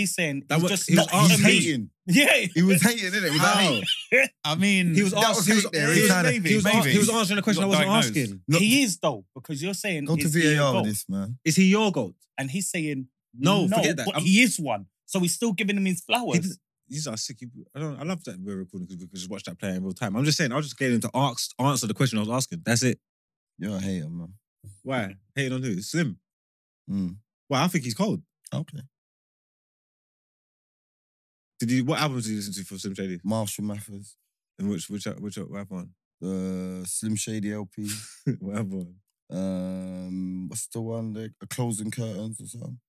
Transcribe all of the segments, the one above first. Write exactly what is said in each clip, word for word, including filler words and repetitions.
he's saying that was, just he was hating. Yeah, he was hating, didn't it? Wow. I mean, he was asking. He was answering a question I wasn't diagnosed. asking. Not, he is though, because you're saying go to V A R on this, man. Is he your goat? And he's saying no, no forget that. But I'm, he is one, so he's still giving him his flowers. These are sick. I don't. I love that we're recording because we can just watch that play in real time. I'm just saying. I was just getting him to ask, answer the question I was asking. That's it. You're a hater, man. Why? Hating on who? Slim. Mm. Well, I think he's cold. Okay. Did you? What albums did you listen to for Slim Shady? Marshall Mathers. And which which which what album? The uh, Slim Shady L P. What album? Um, what's the one? The uh, Closing Curtains or something.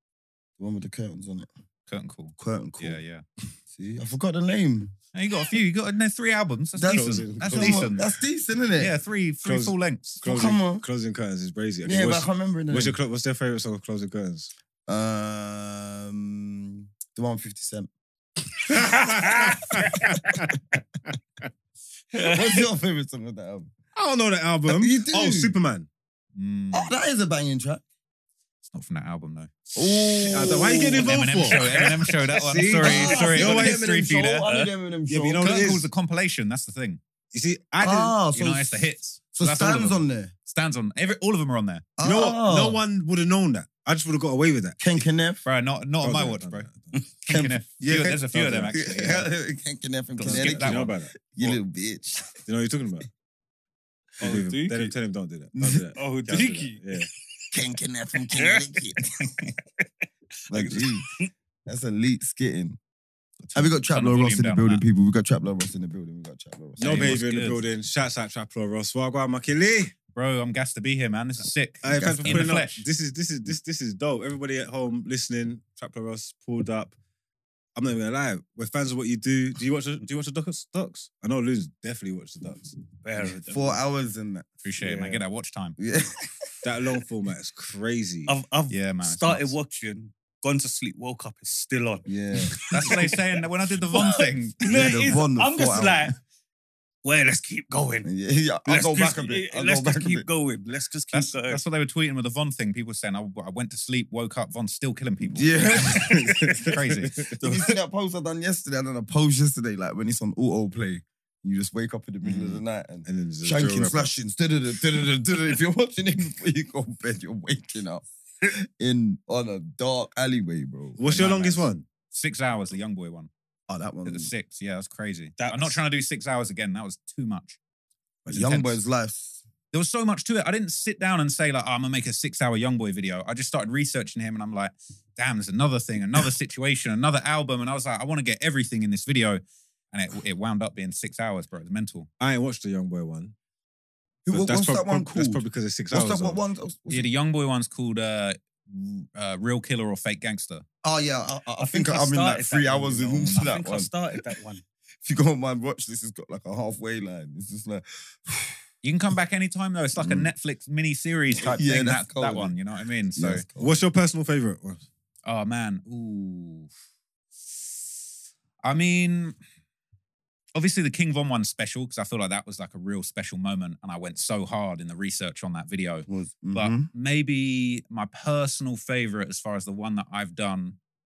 The one with the curtains on it. Curtain Call. Curtain Call. Yeah, yeah. See, I forgot the name. No, you got a few. You got no, three albums. That's, that's decent. That's decent. decent. That's decent, isn't it? Yeah, three, three Close, full lengths. Closing, oh, come on. Closing Curtains is crazy. Okay, yeah, but I can't remember the what's name. Your, what's their favourite song of Closing Curtains? Um, the one with fifty cent. What's your favourite song of that album? I don't know that album. You do? Oh, Superman. Mm. Oh, that is a banging track. Not from that album, though. Ooh. Why are you getting involved Eminem for? Show, Eminem show, that one. See? Sorry, oh, sorry. You're right, history for you there. I did Eminem show. Yeah, but you know Kurt calls the compilation, that's the thing. You see, I didn't. Ah, you so know, it's the hits. So, so Stan's on there? Stan's on. Every, all of them are on there. Ah. You know what? No one would have known that. I just would have got away with that. Ken Kaniff. Bro, not, not bro, on my watch, bro. Ken Kaniff. Yeah, Ken, there's a few of them, actually. Ken Kaniff and Kaneliki. You know about that? You little bitch. You know what you're talking about? Oh, tell him don't do that. Don't do that. Oh, Dookie. Yeah. King Kaniff from Kaneliki. Like, gee, that's elite skitting. Have we got Traplore Ross in the building, people? We got Traplore Ross in the building. We got Traplore Ross. No baby in the building. Shouts out Traplore Ross. Wagwan Makili. Bro, I'm gassed to be here, man. This is sick. Hey, thanks for putting up. This is this is this this is dope. Everybody at home listening, Traplore Ross pulled up. I'm not even gonna lie. We're fans of what you do. Do you watch? The, do you watch the docs? docs? I know Lou's definitely watched the docs. Four hours in that. Appreciate yeah. it, man. Get that watch time. Yeah, that long format is crazy. I've, I've yeah, man, started nuts. watching. Gone to sleep. Woke up. It's still on. Yeah, that's what they're saying. When I did the Von thing, yeah, the is, Von I'm just hours. like, well, let's keep going. Yeah, yeah. I'll let's go just, back a bit. I'll let's go just back keep a bit. going. Let's just keep that's, going. That's what they were tweeting with the Von thing. People were saying, I, I went to sleep, woke up, Von's still killing people. Yeah. Crazy. Did you see that post I done yesterday? I done a post yesterday, like when it's on autoplay. You just wake up in the middle mm. of the night and, and then shanking, slashing. If you're watching it before you go to bed, you're waking up in on a dark alleyway, bro. What's your longest one? Six hours, the young boy one. Oh, that one. The six, yeah, that's crazy. That's... I'm not trying to do six hours again. That was too much. Was young boy's life. There was so much to it. I didn't sit down and say like, oh, I'm gonna make a six-hour young boy video. I just started researching him, and I'm like, damn, there's another thing, another situation, another album, and I was like, I want to get everything in this video, and it it wound up being six hours, bro. It was mental. I ain't watched the young boy one. Who, what, what's prob- that one called? That's probably because it's six what's hours. That, what one? What's yeah, the young boy one's called. Uh, Uh, real Killer or Fake Gangster. Oh yeah, I, I, I think, think I I'm in like three hours into that one. I think one. I started that one. If you go on my watch, this has got like a halfway line. It's just like you can come back anytime though. It's like mm. a Netflix mini series type yeah, thing. That, cold, that one, you know what I mean? So, what's your personal favourite one? Oh man, ooh. I mean, obviously the King Von one's special because I feel like that was like a real special moment, and I went so hard in the research on that video. Was, mm-hmm. But maybe my personal favourite, as far as the one that I've done,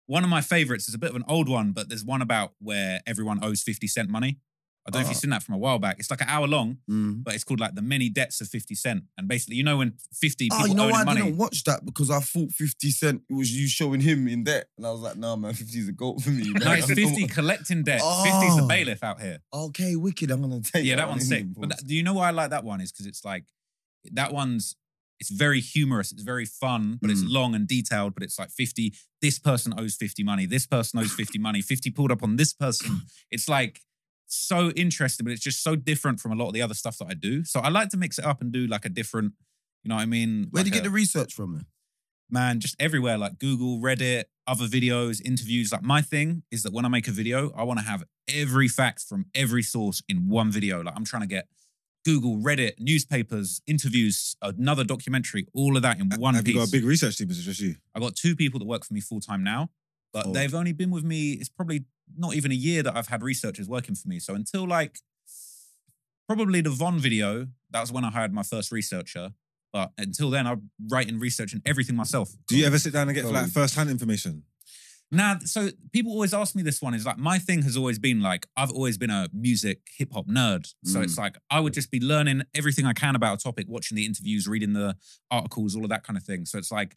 one of my favourites is a bit of an old one, but there's one about where everyone owes fifty cent money. I don't oh. know if you've seen that from a while back. It's like an hour long, mm-hmm. but it's called like The Many Debts of fifty cent. And basically, you know when fifty people oh, you know why I money, didn't watch that? Because I thought fifty cent was you showing him in debt. And I was like, nah, man, fifty's a goat for me. Man. No, it's fifty collecting debt. Oh. fifty's the bailiff out here. Okay, wicked. I'm going to take Yeah, that, that one's sick. But that, do you know why I like that one? Is because it's like, that one's, it's very humorous. It's very fun, but mm. it's long and detailed. But it's like fifty, this person owes fifty money. This person owes fifty money. fifty pulled up on this person. It's like... so interesting, but it's just so different from a lot of the other stuff that I do. So I like to mix it up and do like a different, you know what I mean? Where do like you get a, the research from then? Man, just everywhere, like Google, Reddit, other videos, interviews. Like my thing is that when I make a video, I want to have every fact from every source in one video. Like I'm trying to get Google, Reddit, newspapers, interviews, another documentary, all of that in one have piece. Have you got a big research team? Is it just you? I've got two people that work for me full time now, but oh. they've only been with me, it's probably... not even a year that I've had researchers working for me. So until like, probably the Von video, that was when I hired my first researcher. But until then, I write and research and everything myself. Do you ever sit down and get oh. like first-hand information? Now, so people always ask me this one. Is like, my thing has always been like, I've always been a music hip hop nerd. So mm. it's like, I would just be learning everything I can about a topic, watching the interviews, reading the articles, all of that kind of thing. So it's like,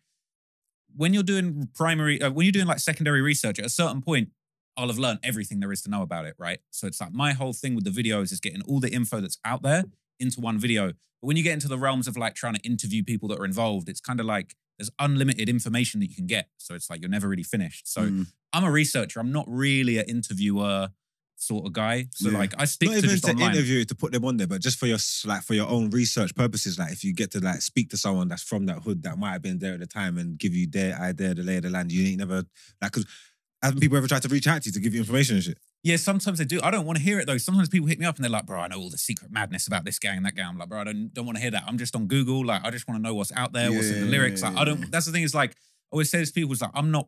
when you're doing primary, uh, when you're doing like secondary research, at a certain point, I'll have learned everything there is to know about it, right? So it's like, my whole thing with the videos is getting all the info that's out there into one video. But when you get into the realms of like trying to interview people that are involved, it's kind of like, there's unlimited information that you can get. So it's like, you're never really finished. So mm. I'm a researcher. I'm not really an interviewer sort of guy. So yeah. like I stick not to even just to online. Interview to put them on there, but just for your like for your own research purposes. Like if you get to like speak to someone that's from that hood that might have been there at the time and give you their idea, the lay of the land, you ain't never, like, cause haven't people ever tried to reach out to you to give you information and shit? Yeah, sometimes they do. I don't want to hear it though. Sometimes people hit me up and they're like, bro, I know all the secret madness about this gang and that gang. I'm like, bro, I don't, don't want to hear that. I'm just on Google. Like, I just want to know what's out there, yeah, what's in the lyrics. Like, I don't, that's the thing is like, I always say this to people is like, I'm not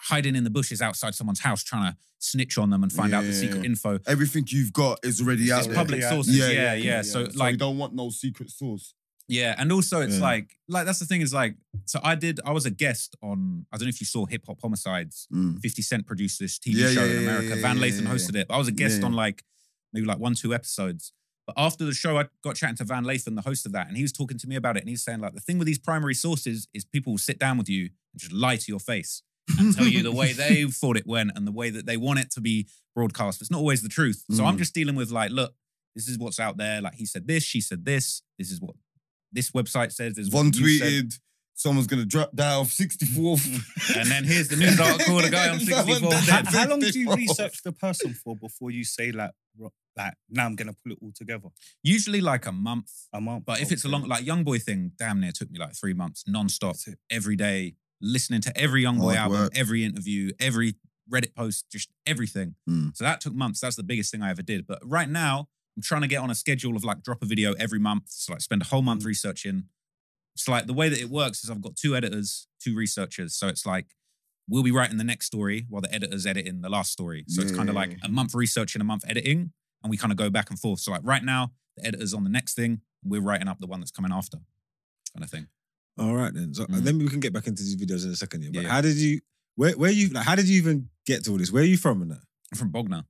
hiding in the bushes outside someone's house trying to snitch on them and find yeah. out the secret info. Everything you've got is already out it's there. Public yeah. sources. Yeah, yeah. yeah, yeah. yeah. So, so like, you don't want no secret source. Yeah. And also it's yeah. like, like that's the thing is like, so I did, I was a guest on, I don't know if you saw Hip Hop Homicides, mm. fifty Cent produced this T V yeah, show yeah, in America. Yeah, Van Lathan yeah, hosted yeah. it. But I was a guest yeah. on like, maybe like one, two episodes. But after the show, I got chatting to Van Lathan, the host of that. And he was talking to me about it. And he's saying like, the thing with these primary sources is people will sit down with you and just lie to your face and tell you the way they thought it went and the way that they want it to be broadcast. It's not always the truth. So mm. I'm just dealing with like, look, this is what's out there. Like he said this, she said this. This is what this website says. This One tweeted, said. Someone's going to drop down off sixty-fourth. And then here's the news article, the guy on sixty-fourth. How, how long do you research the person for before you say like, like now I'm going to pull it all together? Usually like a month. A month. But if okay. it's a long, like Young Boy thing, damn near took me like three months non-stop, every day, listening to every Young Boy album, work. every interview, every Reddit post, just everything. Mm. So that took months. That's the biggest thing I ever did. But right now, I'm trying to get on a schedule of like drop a video every month. So like spend a whole month researching. It's like the way that it works is I've got two editors, two researchers. So it's like, we'll be writing the next story while the editor's editing the last story. So yeah. it's kind of like a month researching, a month editing. And we kind of go back and forth. So like right now, the editor's on the next thing. We're writing up the one that's coming after kind of thing. All right then. So mm. then we can get back into these videos in a second. Here, but yeah, yeah. how did you, where, where you, like, how did you even get to all this? Where are you from in that? I'm from Bognor.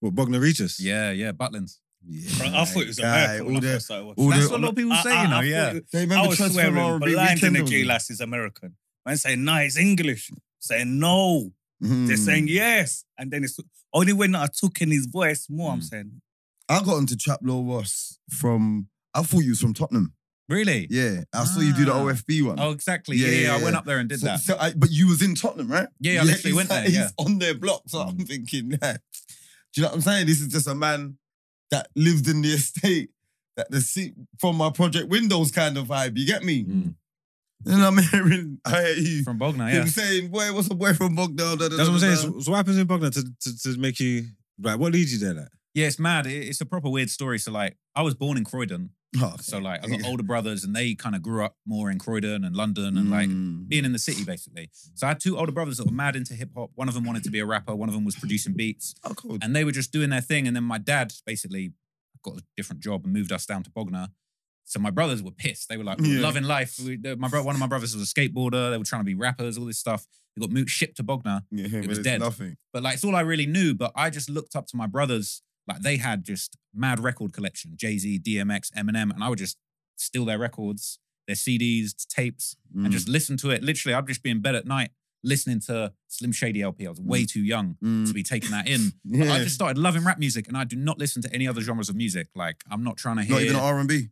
What, Bognor Regis? Yeah, yeah, Butlins. Yeah, bro, I thought it was America. All the, all all that's the, what a lot of people I, say, I, you know. I yeah, it, they I was swearing, blind energy lass is American. Man saying no, it's English. Saying no, mm. they're saying yes, and then it's only when I took in his voice more. Mm. I'm saying, I got into Traplore Ross from. I thought you was from Tottenham. Really? Yeah, I ah. saw you do the O F B one. Oh, exactly. Yeah, yeah, yeah, yeah. I went up there and did so, that. So I, but you was in Tottenham, right? Yeah, yeah I literally went there. He's yeah. on their block, so mm. I'm thinking, yeah. Do you know what I'm saying? This is just a man that lived in the estate, that the seat from my project windows kind of vibe, you get me? Mm. And I'm hearing, I hear you. From Bognor, him yeah. saying, boy, what's a boy from Bognor? Da, da, That's da, what I'm saying. So, so what happens in Bognor to, to, to make you, like, what leads you there, like? Yeah, it's mad. It's a proper weird story. So like, I was born in Croydon. Oh, okay. So like, I got yeah. older brothers and they kind of grew up more in Croydon and London and mm. like being in the city basically. So I had two older brothers that were mad into hip hop. One of them wanted to be a rapper. One of them was producing beats. Oh, cool. And they were just doing their thing. And then my dad basically got a different job and moved us down to Bognor. So my brothers were pissed. They were like, yeah. loving life. We, my bro, one of my brothers was a skateboarder. They were trying to be rappers, all this stuff. They got moved, shipped to Bognor. Yeah, it was dead. Nothing. But like, it's all I really knew. But I just looked up to my brothers. Like they had just mad record collection, Jay-Z, D M X, Eminem, and I would just steal their records, their C Ds, tapes, mm. and just listen to it. Literally, I'd just be in bed at night listening to Slim Shady L P. I was way too young mm. to be taking that in. yeah. But I just started loving rap music and I do not listen to any other genres of music. Like I'm not trying to hear... Not even R and B?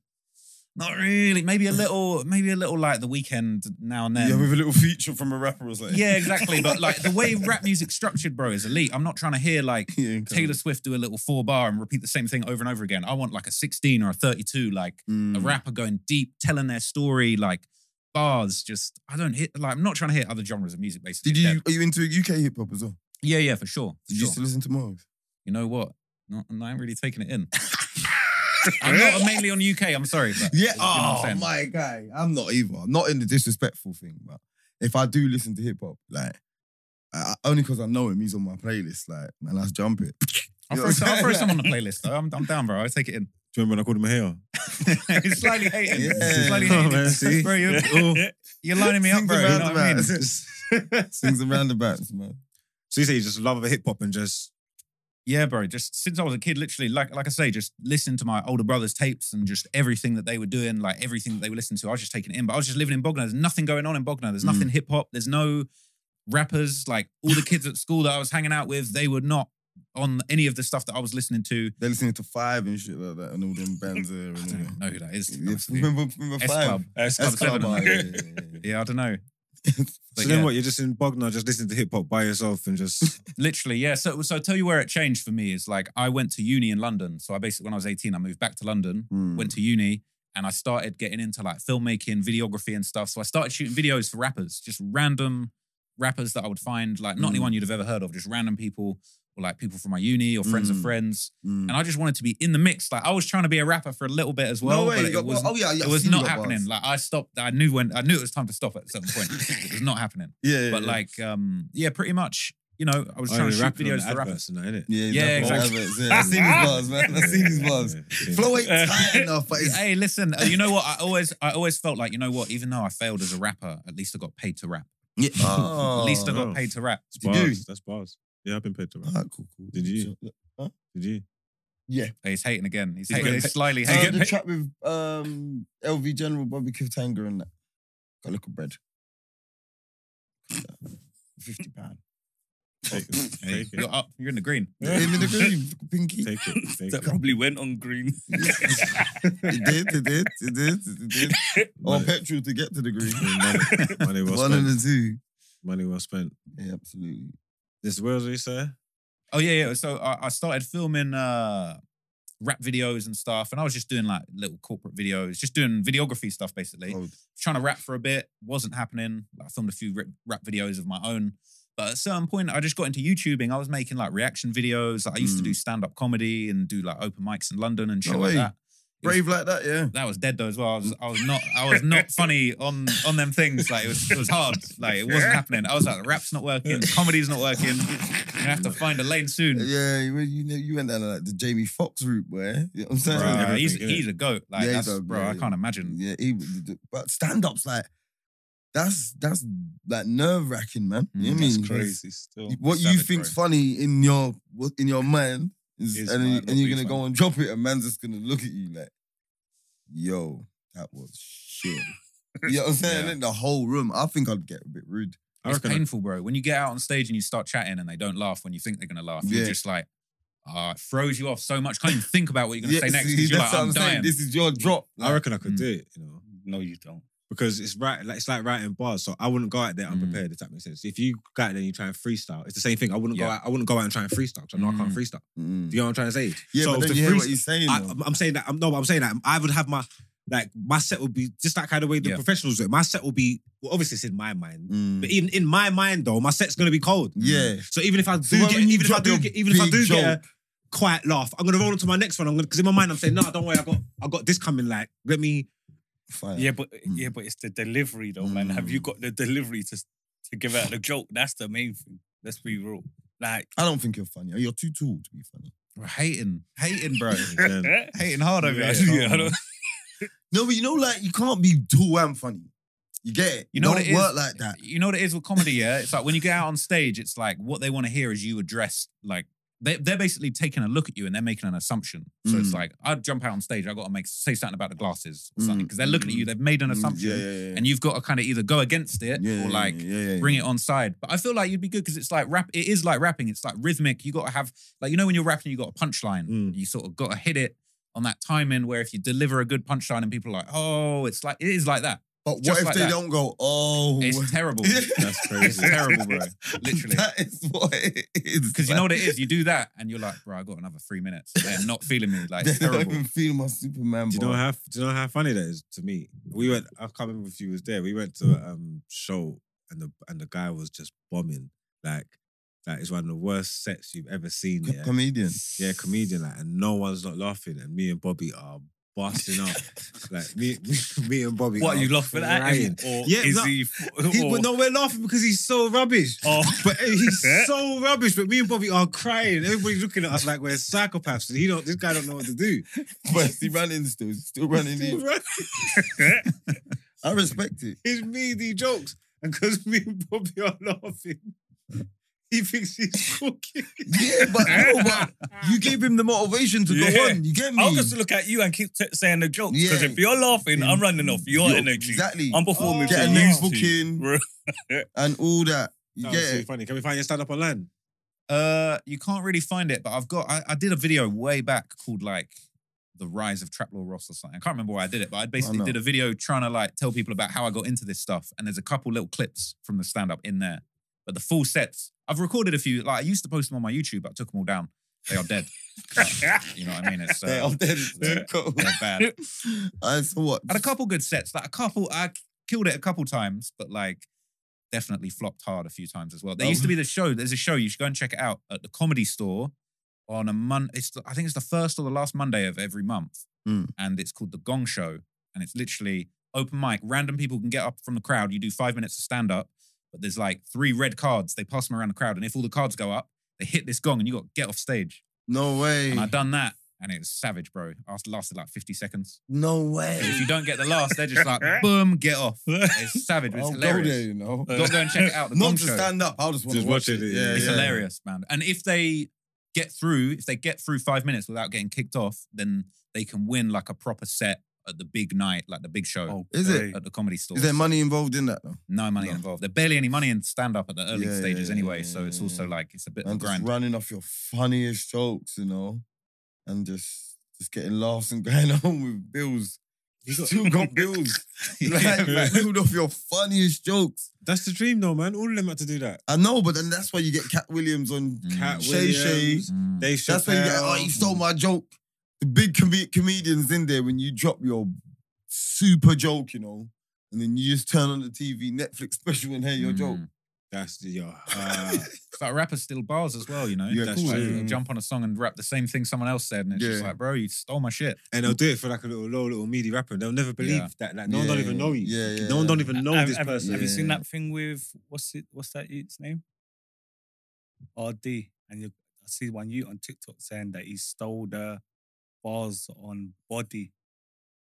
Not really. Maybe a little, maybe a little like The Weeknd now and then. Yeah, with a little feature from a rapper or something. Yeah, exactly. But like the way rap music's structured, bro, is elite. I'm not trying to hear like yeah, Taylor Swift do a little four bar and repeat the same thing over and over again. I want like a sixteen or a thirty-two, like mm. a rapper going deep, telling their story, like bars. Just, I don't hear, like I'm not trying to hear other genres of music basically. Did you, are you into U K hip hop as well? Yeah, yeah, for sure. For Did sure. you used to listen to Marv? You know what? Not, I ain't really taking it in. I'm not mainly on U K, I'm sorry. But, yeah, you know oh my guy. I'm not either. I'm not in the disrespectful thing, but if I do listen to hip hop, like, I, only because I know him, he's on my playlist, like, man, let's jump it. I'll throw, some, I'll throw some on the playlist, though. I'm, I'm down, bro. I'll take it in. Do you remember when I called him a hater? He's slightly hating. Yeah. Slightly hating. Oh, bro, you're, you're lining me up, bro. You know what I mean? Sings and roundabouts, man. So you say you just love hip hop and just, yeah, bro, just since I was a kid, literally, like like I say, just listen to my older brother's tapes and just everything that they were doing, like everything that they were listening to, I was just taking it in. But I was just living in Bognor. There's nothing going on in Bognor. There's nothing mm. hip hop. There's no rappers. Like all the kids at school that I was hanging out with, they were not on any of the stuff that I was listening to. They're listening to Five and shit like that and all them bands there. And I don't even know who that is. Yeah, remember remember S Five? Club. S Club. S Club. Club. Yeah, yeah, yeah. yeah, I don't know. So yeah. Then what, you're just in Bognor just listening to hip hop by yourself and just literally, yeah. So so I tell you where it changed for me is like I went to uni in London. So I basically, when I was eighteen, I moved back to London, mm. went to uni, and I started getting into like filmmaking, videography and stuff. So I started shooting videos for rappers, just random rappers that I would find, like not mm. anyone you'd have ever heard of, just random people, or like people from my uni or friends mm. of friends. Mm. And I just wanted to be in the mix. Like I was trying to be a rapper for a little bit as well. No way, but it was, oh, yeah, yeah, it was not happening. Bars. Like I stopped. I knew when I knew it was time to stop at a certain point. It was not happening. Yeah, yeah, but yeah. like, um, yeah, pretty much. You know, I was oh, trying to shoot videos for rappers, and that, innit? Yeah, yeah, exactly. Yeah, I've seen these bars, man. I've seen these bars. Flow ain't tight enough. But it's... Hey, listen. You know what? I always, I always felt like, you know what? Even though I failed as a rapper, at least I got paid to rap. Yeah. Oh, at least I got no. paid to rap. That's bars. That's bars. Yeah, I've been paid to rap. Right, cool, cool. Did you? Huh? Did you? Yeah. Hey, he's hating again. He's, he's hating. He's slyly uh, hating. The track with um, L V General, Bobby Kiftanger and that. Got a little bread. fifty pounds. Take it. Take it. You're up. You're in the green. Yeah. I'm in the green. Pinky. Take it. Take that it. Probably went on green. It did. It did. It did. It did. Or oh, petrol to get to the green. Money, money well One spent. One and two. Money well spent. Yeah, absolutely. This was what you say? Oh yeah, yeah. So I, I started filming uh, rap videos and stuff, and I was just doing like little corporate videos, just doing videography stuff basically. Oh. Trying to rap for a bit, wasn't happening. I filmed a few rap videos of my own, but at a certain point, I just got into YouTubing. I was making like reaction videos. Like, I used mm. to do stand-up comedy and do like open mics in London and shit no like that. Brave was, like that, yeah. That was dead though as well. I was, I was not, I was not funny on on them things. Like it was, it was hard. Like it wasn't happening. I was like, rap's not working, comedy's not working. You have to find a lane soon. Yeah, you know, you went down like the Jamie Foxx route, where you know what I'm saying, right, yeah, he's, he's a goat. Like yeah, that's, a, bro, yeah, I can't imagine. Yeah, he, but stand-ups like that's that's like nerve wracking, man. Mm, you know what that's I mean? Crazy. Still, what you savage, think's bro. Funny in your in your mind. Is, and, like, and you're gonna fun. Go and drop it, and man's just gonna look at you like, "Yo, that was shit." You know what I'm saying? Yeah. In the whole room, I think I'd get a bit rude. It's painful, I... bro. When you get out on stage and you start chatting, and they don't laugh when you think they're gonna laugh, yeah. You're just like, "Ah, oh, it throws you off so much." Can't even think about what you're gonna yeah, say next. See, that's like, what I'm, I'm saying. Dying. This is your drop. Like, I reckon I could mm. do it. You know? No, you don't. Because it's right, like, it's like writing bars. So I wouldn't go out there unprepared, mm. if that makes sense. If you go out there and you try and freestyle, it's the same thing. I wouldn't yeah. go out, I wouldn't go out and try and freestyle because I know mm. I can't freestyle. Mm. Do you know what I'm trying to say? Yeah, so but then you hear what he's saying. I, I'm saying that, no, I'm saying that I would have my, like, my set would be, just like how the way the yeah. professionals do it, my set would be, well, obviously it's in my mind, mm. but even in my mind though, my set's going to be cold. Yeah. So even if I do so get, even if I do get, even if I do joke. get a quiet laugh, I'm going to roll into my next one. I'm going because in my mind I'm saying, no, don't worry, I got, I got this coming, like, let me, Fire. Yeah, but mm. yeah, but it's the delivery though, mm. man. Have you got the delivery to to give out the joke? That's the main thing. Let's be real. Like, I don't think you're funny. You're too tall to be funny. We're hating, hating, bro, hating hard over yeah, here. Yeah, no, but you know, like you can't be tall and funny. You get it. You know don't what it work is? Like that. You know what it is with comedy. Yeah, it's like when you get out on stage, it's like what they want to hear is you address like. They, they're basically taking a look at you and they're making an assumption. So mm. it's like, I'd jump out on stage, I've got to make, say something about the glasses or something because they're looking mm. at you, they've made an assumption yeah, yeah, yeah. and you've got to kind of either go against it yeah, or like yeah, yeah, yeah. bring it on side. But I feel like you'd be good because it's like rap, it is like rapping, it's like rhythmic. You got to have, like, you know, when you're rapping, you got a punchline. Mm. You sort of got to hit it on that timing where if you deliver a good punchline and people are like, oh, it's like, it is like that. But what Just if like they that. Don't go, oh... It's terrible. That's crazy. It's terrible, bro. Literally. That is what it is. Because you know what it is? You do that and you're like, bro, I got another three minutes. They're not feeling me. Like, it's terrible. I don't even feel my Superman, do you know how, do you know how funny that is to me? We went... I can't remember if you was there. We went to a um, show and the and the guy was just bombing. Like, like, it's one of the worst sets you've ever seen. Com- yeah. Comedian. Yeah, comedian. Like, and no one's not laughing. And me and Bobby are... busting up. Like me, me, me and Bobby. What, you laughed for that? Or yeah, is no, he, or... he, but no, we're laughing because he's so rubbish. Oh. But he's so rubbish. But me and Bobby are crying. Everybody's looking at us like we're psychopaths. And he don't, this guy don't know what to do. But he running still. He's still running he's still in. Running. I respect it. It's meaty jokes. And because me and Bobby are laughing, He thinks he's cooking. Yeah, but, no, but you gave him the motivation to yeah. go on. You get me? I'll just look at you and keep t- saying the joke. Because yeah. if you're laughing, I'm running off your Yo, energy. Exactly. I'm performing. Oh, get a new booking and all that. You that get was it. So funny. Can we find your stand-up online? Uh, you can't really find it, but I've got... I, I did a video way back called like... The Rise of Traplore Ross or something. I can't remember why I did it, but I basically oh, no. did a video trying to like tell people about how I got into this stuff. And there's a couple little clips from the stand-up in there. But the full sets, I've recorded a few. Like I used to post them on my YouTube, but I took them all down. They are dead. Like, you know what I mean? It's, uh, they are dead. They're, they're bad. I what? Had a couple good sets. Like a couple, I killed it a couple times, but like definitely flopped hard a few times as well. There um. used to be the show. There's a show, you should go and check it out at the Comedy Store. On a month, it's I think it's the first or the last Monday of every month. Mm. And it's called The Gong Show. And it's literally open mic. Random people can get up from the crowd. You do five minutes of stand-up. But there's like three red cards. They pass them around the crowd. And if all the cards go up, they hit this gong and you got to get off stage. No way. And I done that. And it was savage, bro. It lasted like fifty seconds. No way. If you don't get the last, they're just like, boom, get off. It's savage. It's I'll hilarious. Go there, you know. Go, go and check it out. The Not Gong to Show. Stand up. I'll just want just to watch it. it. Yeah, it's yeah. hilarious, man. And if they... get through, if they get through five minutes without getting kicked off, then they can win like a proper set at the big night, like the big show. Oh, is it? At the Comedy Store. Is there money involved in that though? No money no. involved. There's barely any money in stand-up at the early yeah, stages yeah, anyway, yeah, so it's also like, it's a bit of a grind. And just running off your funniest jokes, you know, and just, just getting laughs and going on with bills. You still got bills. Like, like build off your funniest jokes. That's the dream though, man. All of them had to do that. I know, but then that's why you get Cat Williams on mm. Cat Shay Shay. Mm. Dave Chappelle. That's why you get, oh, you stole my joke. The big com- comedians in there when you drop your super joke, you know, and then you just turn on the T V, Netflix special and hear your mm. joke. That's the, yeah. Uh, it's like rappers steal bars as well, you know? Yeah, that's cool. Like, you jump on a song and rap the same thing someone else said and it's yeah. just like, bro, you stole my shit. And they'll do it for like a little low, little meaty rapper. They'll never believe yeah. that. Like, no yeah. one don't even know you. Yeah, yeah, no one yeah. don't even know have, this have, person. Have you seen that thing with, what's it? What's that youth's name? Ardee. And you, I see one youth on TikTok saying that he stole the bars on Body.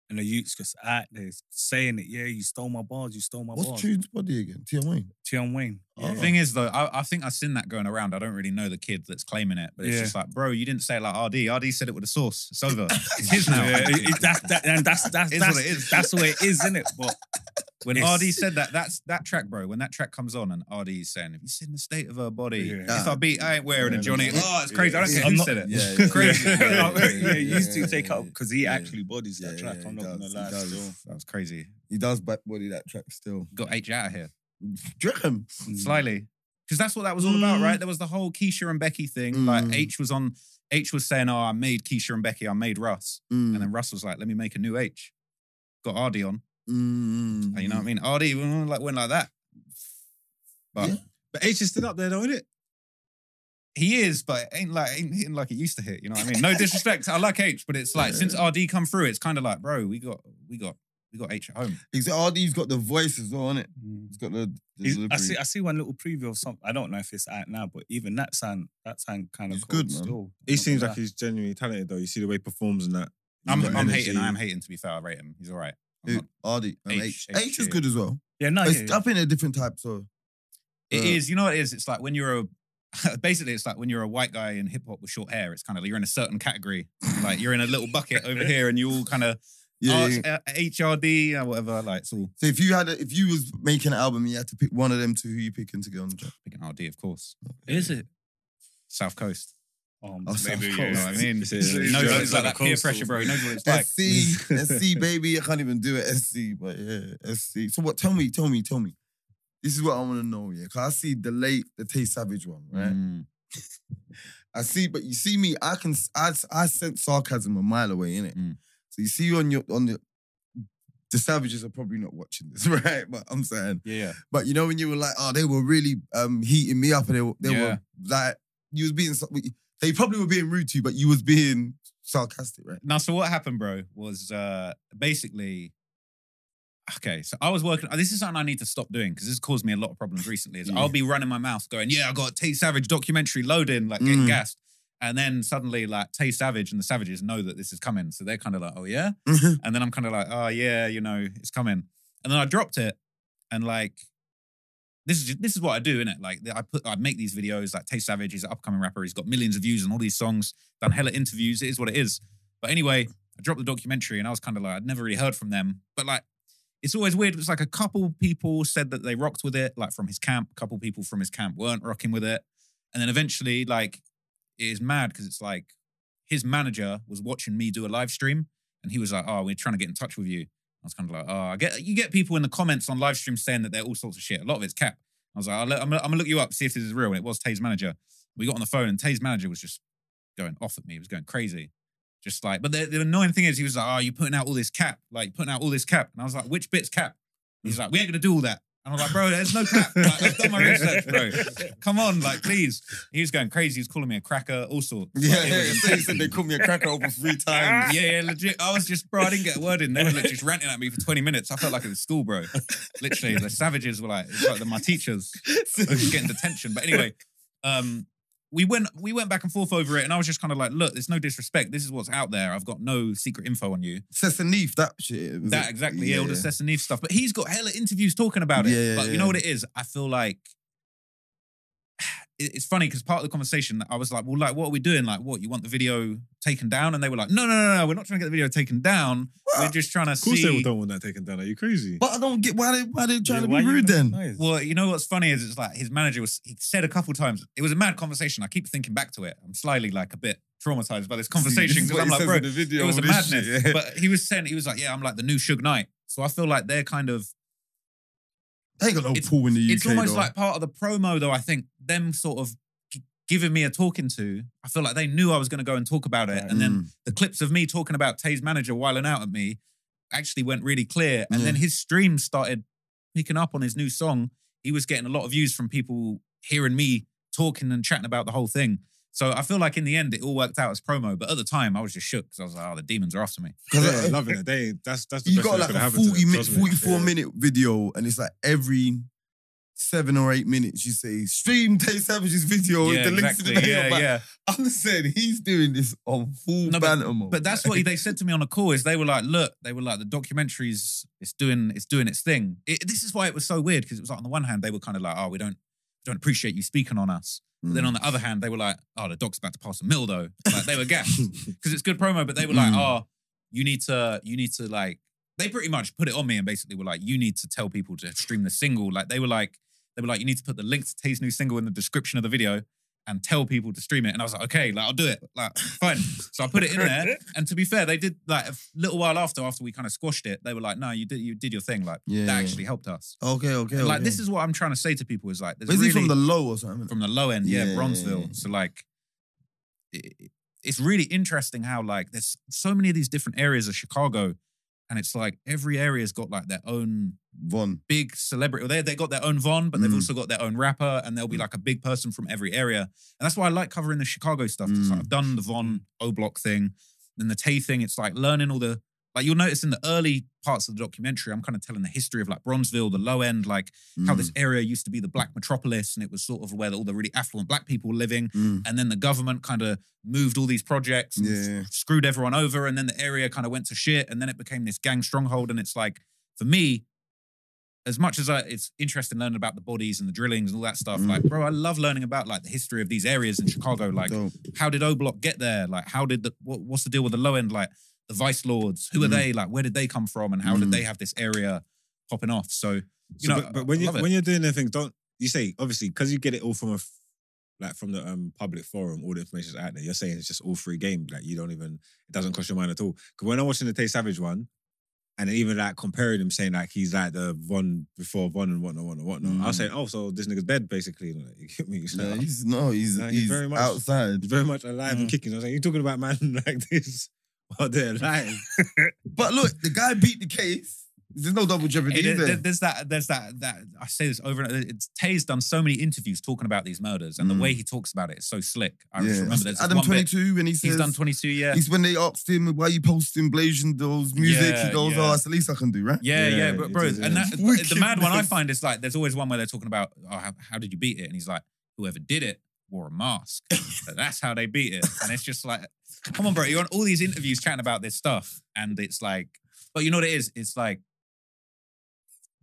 And the youth's just out there saying it. Yeah, you stole my bars. You stole my What's bars. What's Tune's Body again? Tion Wayne. Tion Wayne. Yeah. Oh. The thing is, though, I, I think I've seen that going around. I don't really know the kid that's claiming it, but it's yeah. just like, bro, you didn't say it like Ardee. Ardee said it with a sauce. It's over. It's his now. Yeah, it, that's that, and that's that's that's what it is. That's what it is, isn't it? But when Ardee said that, that's that track, bro. When that track comes on and Ardee's saying, "Have you seen the state of her body? Yeah. If I beat, I ain't wearing yeah, a Johnny." Yeah. Oh, it's crazy. I don't care yeah, who not, said it. Yeah, yeah, crazy. Yeah, yeah, yeah, yeah, you used to take out because he yeah, actually bodies that yeah, track. Yeah, I'm not does, gonna lie. That was crazy. He does back body that track still. Got H out of here. Drum slyly, because that's what that was all mm. about, right? There was the whole Keisha and Becky thing. Mm. Like H was on, H was saying, "Oh, I made Keisha and Becky. I made Russ," mm. and then Russ was like, "Let me make a new H." Got Ardee on, mm. and you know what I mean? Ardee like went like that, but yeah. but H is still up there, though, isn't it? He is, but ain't like ain't hitting like it used to hit. You know what I mean? No disrespect, I like H, but it's like yeah. since Ardee come through, it's kind of like, bro, we got we got. We got H at home. Ardee's got the voice as well, innit? He's got the, the I see I see one little preview of something. I don't know if it's out now, but even that sound, that sound kind of good, man. Still. He seems like that. He's genuinely talented, though. You see the way he performs and that. He's I'm, I'm hating, I am hating, to be fair. I rate him. He's all right. Who, Ardee. H, H, H, H is good as well. Yeah, no, yeah, yeah. I think they're different types, so. It uh, is, you know what it is? It's like when you're a, basically, it's like when you're a white guy in hip-hop with short hair, it's kind of, you're in a certain category. Like, you're in a little bucket over here and you all kind of, yeah, yeah. H R D or whatever, like it's all. So if you had, a, if you was making an album, you had to pick one of them two. Who you picking to go on the track? Picking Ardee, of course. Is it South Coast? Um, oh, South Coast. You know what I mean, it's, it's, it's, no, it's, it's like that peer pressure, bro. You know what it's like. S C, S C, baby. I can't even do it. S C, but yeah, S C. So what? Tell me, tell me, tell me. This is what I want to know, yeah. Cause I see the late, the Tay Savage one, right? Mm. I see, but you see me, I can, I, I sense sarcasm a mile away, innit? Mm. You see on your on the the Savages are probably not watching this, right? But I'm saying, yeah. But you know when you were like, oh, they were really um, heating me up, and they were, they yeah. were like, you was being, they probably were being rude to you, but you was being sarcastic, right? Now, so what happened, bro, was uh, basically, okay, so I was working. This is something I need to stop doing because this has caused me a lot of problems recently. Is yeah. I'll be running my mouth, going, yeah, I got a Tay Savage documentary loading, like getting mm. gassed. And then suddenly, like, Tay Savage and the Savages know that this is coming. So they're kind of like, oh, yeah? And then I'm kind of like, oh, yeah, you know, it's coming. And then I dropped it. And, like, this is this is what I do, innit? Like I put I make these videos. Like Tay Savage, he's an upcoming rapper. He's got millions of views on all these songs. Done hella interviews. It is what it is. But anyway, I dropped the documentary, and I was kind of like, I'd never really heard from them. But like, it's always weird. It's like a couple people said that they rocked with it, like from his camp. A couple people from his camp weren't rocking with it, and then eventually, like, it is mad because it's like his manager was watching me do a live stream, and he was like, "Oh, we're trying to get in touch with you." I was kind of like, "Oh, I get you get people in the comments on live streams saying that they're all sorts of shit. A lot of it's cap." I was like, I'll, "I'm gonna look you up, see if this is real." And it was Tay's manager. We got on the phone, and Tay's manager was just going off at me. He was going crazy. Just like, but the, the annoying thing is he was like, oh, you're putting out all this cap, like putting out all this cap. And I was like, which bit's cap? He's like, we ain't going to do all that. And I was like, bro, there's no cap. Like, I've done my research, bro. Come on, like, please. He was going crazy. He was calling me a cracker, all sorts. Yeah, like, yeah, they said they called me a cracker over three times. Yeah, yeah, legit. I was just, bro, I didn't get a word in. They were literally just ranting at me for twenty minutes. I felt like it was school, bro. Literally, the savages were like, it was like the, my teachers were getting detention. But anyway, um... We went we went back and forth over it, and I was just kind of like, look, there's no disrespect. This is what's out there. I've got no secret info on you. Sesanif, that shit. That it? Exactly, yeah, all the Sesanif stuff. But he's got hella interviews talking about it. Yeah, but yeah. You know what it is? I feel like it's funny because part of the conversation, I was like, well, like, what are we doing? Like, what, you want the video taken down? And they were like, no, no, no, no, we're not trying to get the video taken down. What? We're just trying to see. Of course see... they don't want that taken down. Are you crazy? But I don't get, why they, why they trying yeah, to be rude then? Nice. Well, you know what's funny is it's like his manager, was he said a couple times, it was a mad conversation. I keep thinking back to it. I'm slyly like a bit traumatized by this conversation because I'm like, bro, the video it was a madness. Shit, yeah. But he was saying, he was like, yeah, I'm like the new Suge Knight. So I feel like they're kind of, they ain't got no pull in the U K. It's almost though. Like part of the promo, though. I think them sort of g- giving me a talking to. I feel like they knew I was going to go and talk about it, yeah. and mm. then the clips of me talking about Tay's manager whiling out at me actually went really clear. And mm. then his stream started picking up on his new song. He was getting a lot of views from people hearing me talking and chatting about the whole thing. So I feel like in the end it all worked out as promo, but at the time I was just shook because I was like, "Oh, the demons are after me." Because yeah, loving it, they that's that's the you best got like a forty minute, forty-four yeah. minute video, and it's like every seven or eight minutes you say stream Tay Savage's video yeah, with the exactly. links to the video. Yeah, like, yeah. I'm saying he's doing this on full no, banter mode. But that's what they said to me on a call. Is they were like, "Look, they were like the documentaries. It's doing it's doing its thing." It, this is why it was so weird because it was like on the one hand they were kind of like, "Oh, we don't don't appreciate you speaking on us." But then on the other hand, they were like, oh, the dog's about to pass a mill though. Like they were gassed because it's good promo, but they were like, oh, you need to, you need to like, they pretty much put it on me and basically were like, you need to tell people to stream the single. Like they were like, they were like, you need to put the link to Tay's new single in the description of the video and tell people to stream it. And I was like, okay, like I'll do it. Like fine. So I put it in there. And to be fair, they did like a little while after, after we kind of squashed it, they were like, no, you did, you did your thing. Like yeah, that yeah. actually helped us. Okay, okay. And, like okay. this is what I'm trying to say to people is like, is really, he from the low or something? From the low end, yeah, yeah Bronzeville. Yeah, yeah. So like, it, it's really interesting how like there's so many of these different areas of Chicago, and it's like every area's got like their own Von big celebrity. They they got their own Von, but they've mm. also got their own rapper, and they'll be like a big person from every area. And that's why I like covering the Chicago stuff. Mm. Like I've done the Von O-Block thing, then the Tay thing. It's like learning all the like you'll notice in the early parts of the documentary, I'm kind of telling the history of like Bronzeville, the low end, like mm. how this area used to be the black metropolis, and it was sort of where all the really affluent black people were living. Mm. And then the government kind of moved all these projects, and yeah. screwed everyone over, and then the area kind of went to shit, and then it became this gang stronghold. And it's like for me, as much as I, it's interesting learning about the bodies and the drillings and all that stuff, mm. like, bro, I love learning about like the history of these areas in Chicago. Like, dope. How did O-Block get there? Like, how did the, what, what's the deal with the low end? Like, the Vice Lords, who mm. are they? Like, where did they come from? And how mm. did they have this area popping off? So, you so, know, but, but when, you, when you're doing anything, don't you say, obviously, because you get it all from a, like from the um, public forum, all the information's out there. You're saying it's just all free game. Like, you don't even, it doesn't cross your mind at all. Because when I'm watching the Tay Savage one, and even like comparing him, saying like he's like the Von before Von and whatnot, whatnot, whatnot. Mm. I was saying, oh, so this nigga's dead basically. Like, you get me? So, no, he's no, he's, like, he's, he's very much outside, very much alive mm. and kicking. I was like, you're talking about man like this while they're alive. But look, the guy beat the case. There's no double jeopardy. Hey, there, there's that. There's that. That I say this over and over. It's, Tay's done so many interviews talking about these murders, and mm. the way he talks about it is so slick. I yeah. just remember there's Adam twenty-two when he says he's done twenty-two. Yeah, he's when they asked him why you posting Blasian those music. Yeah, he goes, yeah. "Oh, that's the least I can do, right?" Yeah, yeah, yeah but bro, is, yeah. and that, the mad one I find is like there's always one where they're talking about, "Oh, how, how did you beat it?" And he's like, "Whoever did it wore a mask. So that's how they beat it." And it's just like, come on, bro, you're on all these interviews chatting about this stuff, and it's like, but you know what it is? It's like.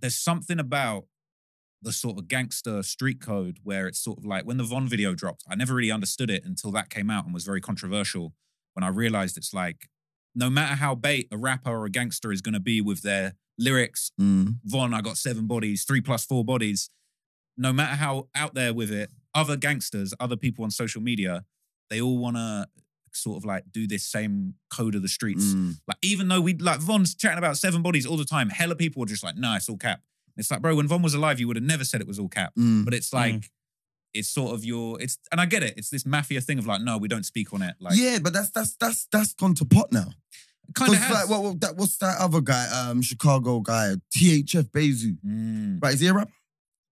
There's something about the sort of gangster street code where it's sort of like when the Von video dropped, I never really understood it until that came out and was very controversial when I realized it's like, no matter how bait a rapper or a gangster is going to be with their lyrics, mm. Von, I got seven bodies, three plus four bodies, no matter how out there with it, other gangsters, other people on social media, they all want to sort of like do this same code of the streets. Mm. Like even though we, like Von's chatting about seven bodies all the time, hella people are just like, nah, it's all cap. It's like, bro, when Von was alive, you would have never said it was all cap. Mm. But it's like, mm. it's sort of your, it's, and I get it. It's this mafia thing of like, no, we don't speak on it. Like, yeah, but that's that's that's that's gone to pot now. Kind of like, well, well, that, what's that other guy, um, Chicago guy, T H F Bezo, mm. right? Is he a rapper?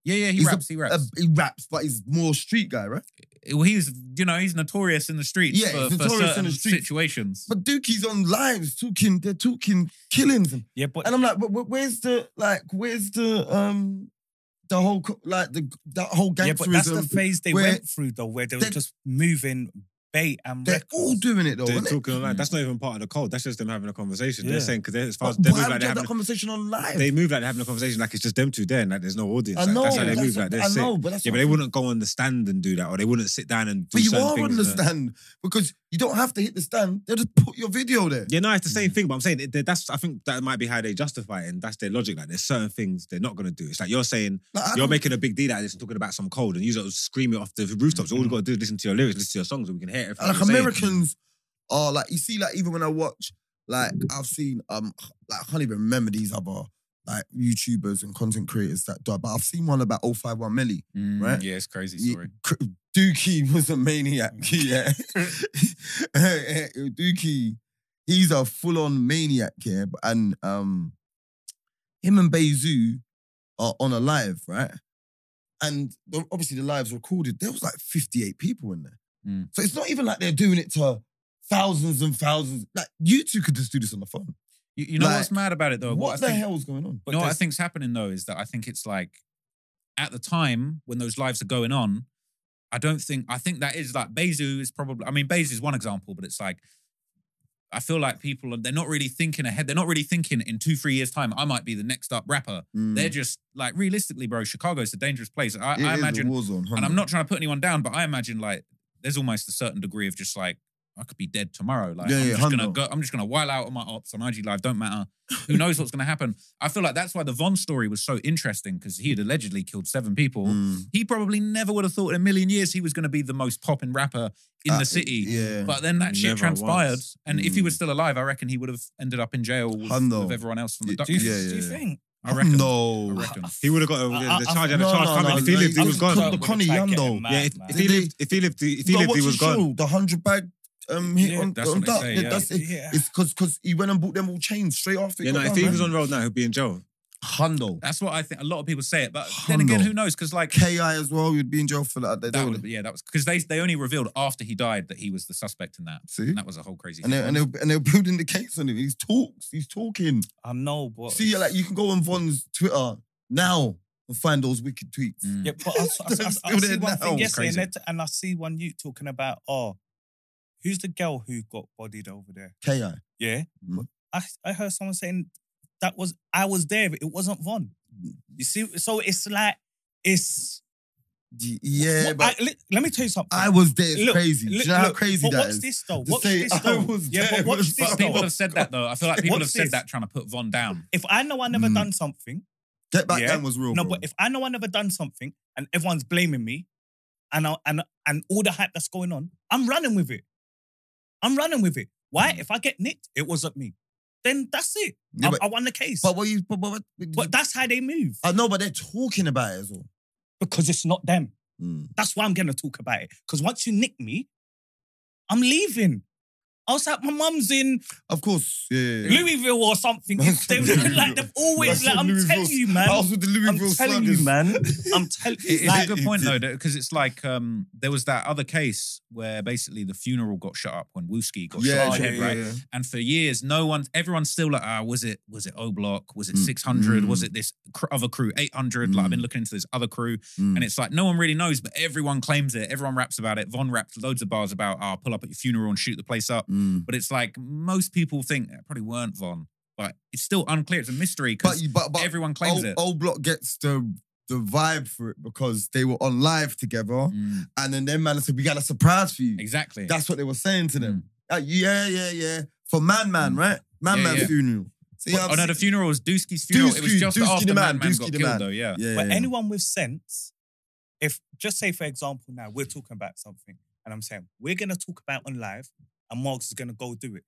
Yeah, yeah, he he's raps. A, he raps. A, he raps, but he's more street guy, right? Well, he's, you know, he's notorious in the streets. Yeah, for, he's notorious for in the streets. Situations. But Dookie's on lives talking, they're talking killings. And, yeah, but and I'm like, but where's the like, where's the um, the whole like the that whole gangsterism? Yeah, but that's the phase they where, went through though, where they were just moving bait and records. They're all doing it though. They're talking online. That's not even part of the code. That's just them having a conversation. Yeah. They're saying because as far as they move like they're having a conversation online. They move like they're having a conversation like it's just them two there and like there's no audience. I know, like, that's how they that's move. A, like they're I know, but that's yeah, but they wouldn't go on the stand and do that, or they wouldn't sit down and do certain things. But you are on the stand because you don't have to hit the stand. They'll just put your video there. Yeah, no, it's the same thing. But I'm saying it, that's. I think that might be how they justify it, and that's their logic. Like there's certain things they're not going to do. It's like you're saying like, you're making a big deal out of this and talking about some code, and you sort of scream it off the rooftops. Mm-hmm. All we've got to do is listen to your lyrics, listen to your songs, and we can hear. Like Americans are like, you see, like even when I watch, like I've seen, um, like I can't even remember these other like YouTubers and content creators that do it, but I've seen one about oh five one Melly, mm, right? Yeah, it's crazy story. Yeah, Dookie was a maniac. Yeah, Dookie, he's a full on maniac. Yeah, and um, him and Bezo are on a live, right? And obviously the live's recorded. There was like fifty-eight people in there. Mm. So it's not even like they're doing it to thousands and thousands. Like you two could just do this on the phone. You, you know like, what's mad about it though? What, what the think, hell's going on? You know what I think's happening though is that I think it's like at the time when those lives are going on, I don't think I think that is like Bezo is probably. I mean, Bezo is one example, but it's like I feel like people they're not really thinking ahead. They're not really thinking in two, three years time. I might be the next up rapper. Mm. They're just like realistically, bro. Chicago's a dangerous place. I, I imagine, is a war zone, and I'm not trying to put anyone down, but I imagine like. There's almost a certain degree of just like, I could be dead tomorrow. Like, yeah, I'm, yeah, just gonna go, I'm just going to while out on my ops on I G Live. Don't matter. Who knows what's going to happen? I feel like that's why the Von story was so interesting because he had allegedly killed seven people. Mm. He probably never would have thought in a million years he was going to be the most popping rapper in uh, the city. Yeah. But then that shit transpired. Once. And mm. if he was still alive, I reckon he would have ended up in jail with, with everyone else from the Duck. Do, yeah, yeah. do you think? I reckon. No, I reckon. He would have got a, I, I, the charge. I, I, had a charge no, no, coming. No, if he lived, he was gone. The Connie Young, yeah. If, if he lived, if he lived, if he, no, lived, he was gone. Show, the hundred bag. Um, hit yeah, on, that's on what that. Say, yeah. That's it. Yeah. It's because because he went and bought them all chains straight after. Yeah, no, down, if he man. was on the road now, he'd be in jail. Hundo. That's what I think. A lot of people say it, but Hundo. Then again, who knows? Because like K I as well, you'd be in jail for that. They that would, yeah, that was because they they only revealed after he died that he was the suspect in that. See, and that was a whole crazy. And thing. They, and they're and they're building the case on him. He's talks. He's talking. I know, but see, like you can go on Von's Twitter now and find those wicked tweets. Mm. Yeah, but I, I, I, I, I see one thing yesterday, and, and I see one you talking about. Oh, who's the girl who got bodied over there? K I. Yeah, mm. I I heard someone saying. That was, I was there. It wasn't Von. You see, so it's like, it's... Yeah, what, but... I, let, let me tell you something. I was there. It's look, crazy. Look, Do you know look, how crazy that is? But watch this, though. Watch this, though. I was yeah, there. But watch this, people have said that, though. I feel like people have said this? that trying to put Von down. If I know I never mm. done something... Get back yeah, down was real, No, bro. But if I know I never done something and everyone's blaming me and, I, and, and all the hype that's going on, I'm running with it. I'm running with it. Why? Mm. If I get nicked, it wasn't me. Then that's it. Yeah, I, but, I won the case. But what you? But, but, but, but that's how they move. I know, but they're talking about it as well because it's not them. Mm. That's why I'm gonna talk about it. Because once you nick me, I'm leaving. I was like, my mum's in, of course, yeah, yeah. Louisville or something. They've like they've always like, I'm Louisville. telling you, man. I was with the Louisville I'm telling sluggers. you, man. I'm telling you. It's like, a good point though, because it's like um, there was that other case where basically the funeral got shut up when Wooski got yeah, shot yeah, up, yeah, right? Yeah. And for years, no one, everyone's still like, ah, was it, was it O-Block? Was it mm. six hundred? Mm. Was it this cr- other crew? eight hundred? Mm. Like I've been looking into this other crew, mm. and it's like no one really knows, but everyone claims it. Everyone raps about it. Von raps loads of bars about, ah, oh, pull up at your funeral and shoot the place up. Mm. But it's like most people think it probably weren't Von, but it's still unclear. It's a mystery because everyone claims o, it. O-Block gets the the vibe for it because they were on live together mm. and then their man said, we got a surprise for you. Exactly. That's what they were saying to them. Mm. Uh, yeah, yeah, yeah. For Man Man, mm. right? Man yeah, Man's yeah. funeral. So, yeah, oh, no, the funeral was Doosky's funeral. Dooski, it was just Dooski after the man, man Dooski got the killed, man. though, yeah. yeah but yeah. anyone with sense, if, just say, for example, now we're talking about something and I'm saying, we're going to talk about on live and Mark's is going to go do it.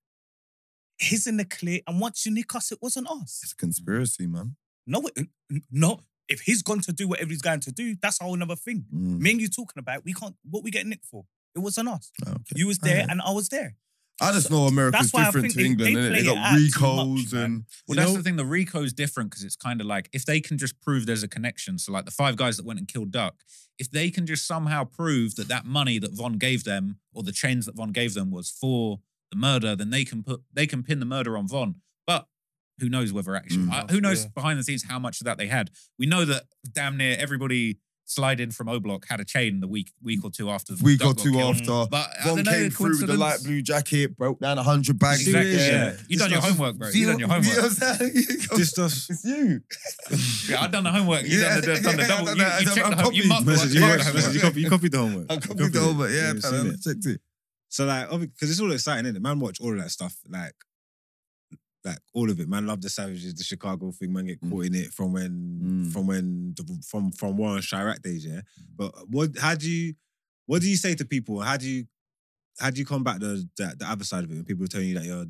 He's in the clear, and once you nick us, it wasn't us. It's a conspiracy, man. No, it, no. If he's gone to do whatever he's going to do, that's a whole other thing. Mm. Me and you talking about, we can't, what we get nicked for? It wasn't us. Okay. You was there right. and I was there. I just know America's different to England, innit? They got RICOs and... Well, that's the thing, the RICO's different because it's kind of like, if they can just prove there's a connection, so like the five guys that went and killed Durk, if they can just somehow prove that that money that Von gave them, or the chains that Von gave them was for the murder, then they can put, they can pin the murder on Von. But who knows whether actually... Mm, who knows yeah. behind the scenes how much of that they had. We know that damn near everybody... Slide in from O-Block had a chain the week week or two after. Week or two after. But Von came through with the light blue jacket, broke down a hundred bags. Exactly. Yeah. Yeah. You done your homework, bro. You done your homework. This stuff. It's you. Yeah, I done the homework. You done the double. You checked the homework. You copied the homework. I copied the homework. Yeah, I checked it. So like, because it's all exciting, isn't it? Man, watch all of that stuff. Like, like all of it. Man, love the Savages, the Chicago thing. Man, get caught mm. in it from when, mm. from when, from from Warren Chirac days. Yeah, but what? How do you? What do you say to people? How do you? How do you combat the the, the other side of it when people are telling you that you're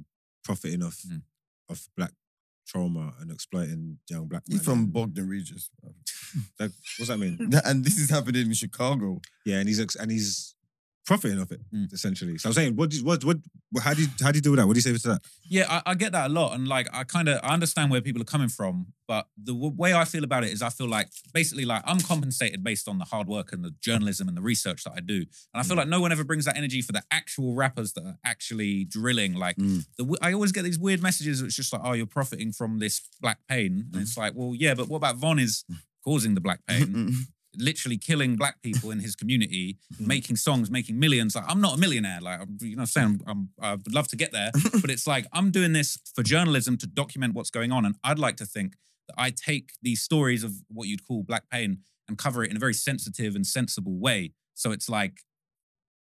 profiting off mm. of black trauma and exploiting young black men? He's from Bogdan Regis. Like, what's that mean? And this is happening in Chicago. Yeah, and he's and he's. profiting off it, mm. essentially. So I'm saying, what, do you, what, what, how do you, how do you deal with that? What do you say to that? Yeah, I, I get that a lot, and like, I kind of, I understand where people are coming from, but the w- way I feel about it is, I feel like basically, like I'm compensated based on the hard work and the journalism and the research that I do, and I feel mm. like no one ever brings that energy for the actual rappers that are actually drilling. Like, mm. the, I always get these weird messages. It's just like, oh, you're profiting from this black pain, mm. and it's like, well, yeah, but what about Von is causing the black pain? Literally killing black people in his community, mm. making songs, making millions. Like, I'm not a millionaire. Like, you know what I'm saying? I'm, I'm, I would love to get there. But it's like, I'm doing this for journalism to document what's going on. And I'd like to think that I take these stories of what you'd call black pain and cover it in a very sensitive and sensible way. So it's like,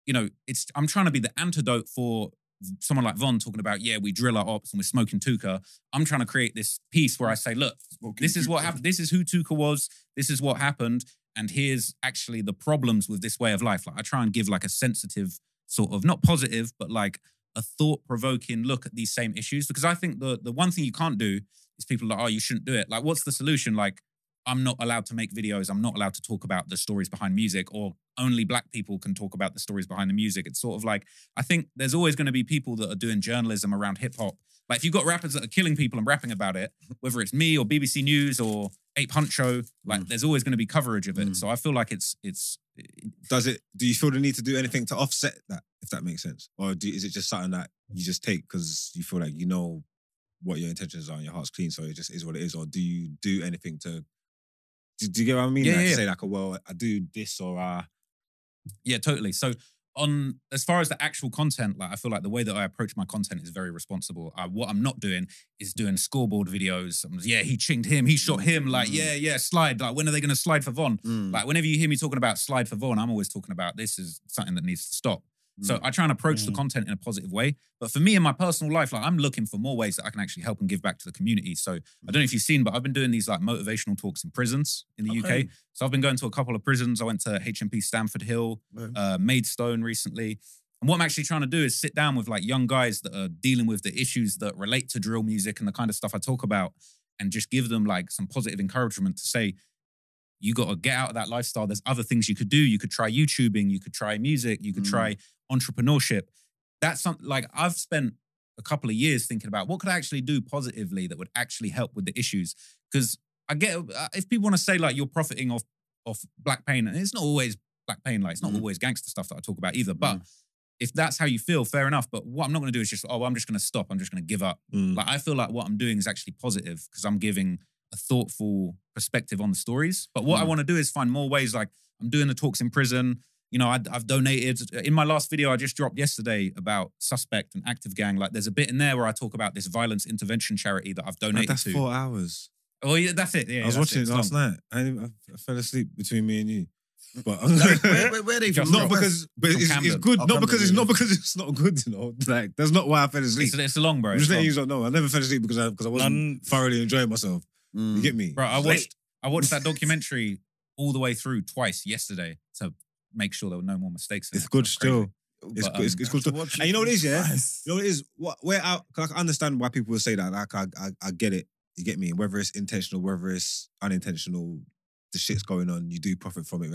you know, it's I'm trying to be the antidote for someone like Von talking about, yeah, we drill our ops and we're smoking Tuka. I'm trying to create this piece where I say, look, smoking this is Tuka. What happened. This is who Tuka was. This is what happened. And here's actually the problems with this way of life. Like, I try and give like a sensitive sort of, not positive, but like a thought-provoking look at these same issues. Because I think the, the one thing you can't do is people are like, oh, you shouldn't do it. Like, what's the solution? Like, I'm not allowed to make videos. I'm not allowed to talk about the stories behind music, or only black people can talk about the stories behind the music. It's sort of like, I think there's always going to be people that are doing journalism around hip hop. Like, if you've got rappers that are killing people and rapping about it, whether it's me or B B C News or Ape Huncho, like mm. there's always going to be coverage of it. Mm. So I feel like it's it's. It, Does it? Do you feel the need to do anything to offset that, if that makes sense, or do, is it just something that you just take because you feel like you know what your intentions are and your heart's clean, so it just is what it is? Or do you do anything to? Do, do you get what I mean? Yeah, like, yeah. To say like, well, I do this or I. Uh... Yeah, totally. So. On as far as the actual content, like I feel like the way that I approach my content is very responsible. I, what I'm not doing is doing scoreboard videos. I'm, yeah, he chinged him, he shot him. Like, mm. yeah, yeah, slide. Like, when are they going to slide for Von? Mm. Like, whenever you hear me talking about slide for Von, I'm always talking about this is something that needs to stop. Mm. So I try and approach mm. the content in a positive way. But for me in my personal life, like I'm looking for more ways that I can actually help and give back to the community. So I don't know if you've seen, but I've been doing these like motivational talks in prisons in the okay. U K. So I've been going to a couple of prisons. I went to H M P Stamford Hill, right. uh, Maidstone recently. And what I'm actually trying to do is sit down with like young guys that are dealing with the issues that relate to drill music and the kind of stuff I talk about, and just give them like some positive encouragement to say, you got to get out of that lifestyle. There's other things you could do. You could try YouTubing. You could try music. You could mm. try entrepreneurship. That's something like I've spent a couple of years thinking about what could I actually do positively that would actually help with the issues. Because I get, if people want to say like you're profiting off, off black pain, and it's not always black pain, like it's not mm. always gangster stuff that I talk about either. But mm. if that's how you feel, fair enough. But what I'm not going to do is just, oh, well, I'm just going to stop. I'm just going to give up. Mm. Like I feel like what I'm doing is actually positive because I'm giving a thoughtful perspective on the stories. But what mm. I want to do is find more ways. Like I'm doing the talks in prison. You know, I, I've donated. In my last video I just dropped yesterday about Suspect and Active Gang, like there's a bit in there where I talk about this violence intervention charity that I've donated no, that's to. That's four hours. Oh, yeah, that's it. Yeah, I was watching it, it last long. night. I, didn't, I, I fell asleep between me and you. But like, where, where, where are they from? Not because, but it's, it's good. Oh, not Camden, because it's yeah. not because it's not good. You know, like that's not why I fell asleep. It's, it's a long, bro. I'm just letting you know. No, I never fell asleep because I because I wasn't um, thoroughly enjoying myself. Mm. You get me, bro? I watched Late. I watched that documentary all the way through twice yesterday to make sure there were no more mistakes. In it's it. good still. It's, but, um, it's, it's good still. And you know what it is, yeah. Nice. You know what it is. What where I, cause I understand why people would say that. Like I, I I get it. You get me. Whether it's intentional, whether it's unintentional. The shit's going on, you do profit from it.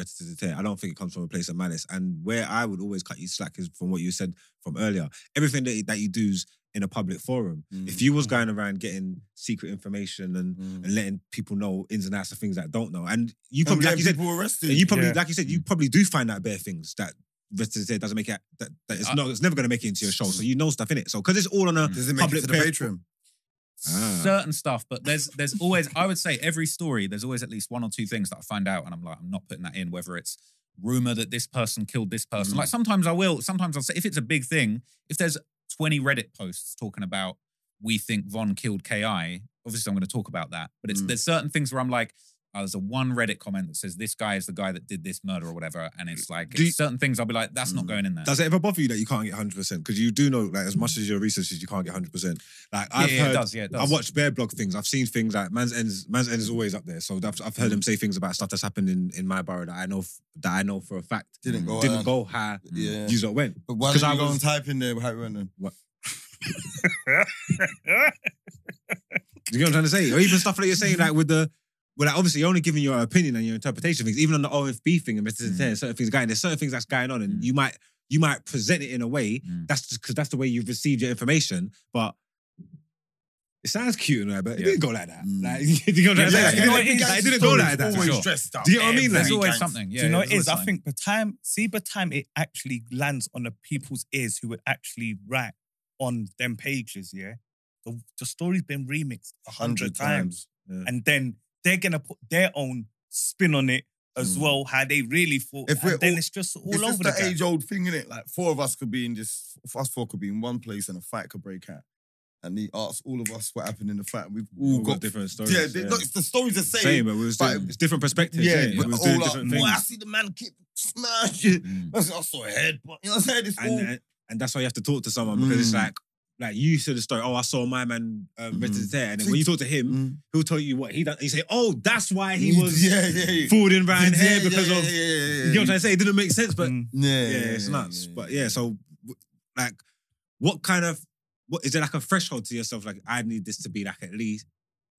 I don't think it comes from a place of malice. And where I would always cut you slack is from what you said from earlier. Everything that, that you do's in a public forum. Mm. If you was going around getting secret information and, mm. and letting people know ins and outs of things that don't know, and you probably, and like you said, arrested. And you probably, yeah. like you said, you probably do find out bare things that doesn't make it. That, that it's uh, not. It's never going to make it into your show. So you know stuff in it. So because it's all on a does it make public it to the patron. Ah. Certain stuff, but there's there's always, I would say every story, there's always at least one or two things that I find out and I'm like, I'm not putting that in, whether it's rumor that this person killed this person. Mm. Like sometimes I will, sometimes I'll say, if it's a big thing, if there's twenty Reddit posts talking about, we think Von killed K I, obviously I'm going to talk about that. But it's mm. there's certain things where I'm like, oh, there's a one Reddit comment that says, this guy is the guy that did this murder or whatever. And it's like, it's you, certain things I'll be like, that's mm. not going in there. Does it ever bother you that you can't get one hundred percent? Because you do know, like, as much as your research is, you can't get one hundred percent. Like, I've yeah, yeah, heard, it does, yeah, it does. I've watched bear blog things. I've seen things like, Man's End is, Man's End is always up there. So I've, I've heard mm. them say things about stuff that's happened in, in my borough that I know that I know for a fact. Didn't go Didn't go how yeah. you lot went. But why did I go and type in there how it went then? What? You get what I'm trying to say? Or even stuff like you're saying, like, with the... Well, like, obviously, you're only giving your opinion and your interpretation of things. Even on the O F B thing, and Mister Mm. Ten, certain things going. There's certain things that's going on, and mm. you might you might present it in a way mm. that's just because that's the way you've received your information. But it sounds cute, and all, but yeah. it didn't go like that. Mm. Like, you know what I'm saying? It didn't go like that. Always dressed up. Do you know what I mean? There's always something. Do you know what it is? I think by time, see, by time it actually lands on the people's ears who would actually write on them pages. Yeah, the, the story's been remixed a hundred times, yeah. and then. They're going to put their own spin on it as mm. well, how they really thought. If and then all, it's just all it's over just the that age-old thing, innit? Like, four of us could be in this... Us four could be in one place and a fight could break out. And he asks all of us what happened in the fight. We've all, all got, got different stories. Yeah, they, yeah. Look, the stories are same. Same, but, we was but doing, it's different perspectives. Yeah, yeah. But we all doing different like, things. I see the man keep smashing. Mm. I saw a head, but you know what I'm saying? It's and, all... and that's why you have to talk to someone because mm. it's like... Like you said the story, oh, I saw my man um, mm. Mister Tear. And then when you talk to him, mm. he'll tell you what he done. He say, oh, that's why he was yeah, yeah, yeah. fooling around yeah, here because yeah, yeah, of, yeah, yeah, yeah, yeah. you know what I'm saying? It didn't make sense, but mm. yeah, yeah, yeah, it's nuts. Yeah, yeah. But yeah, so like, what kind of, what is there like a threshold to yourself? Like, I need this to be like at least,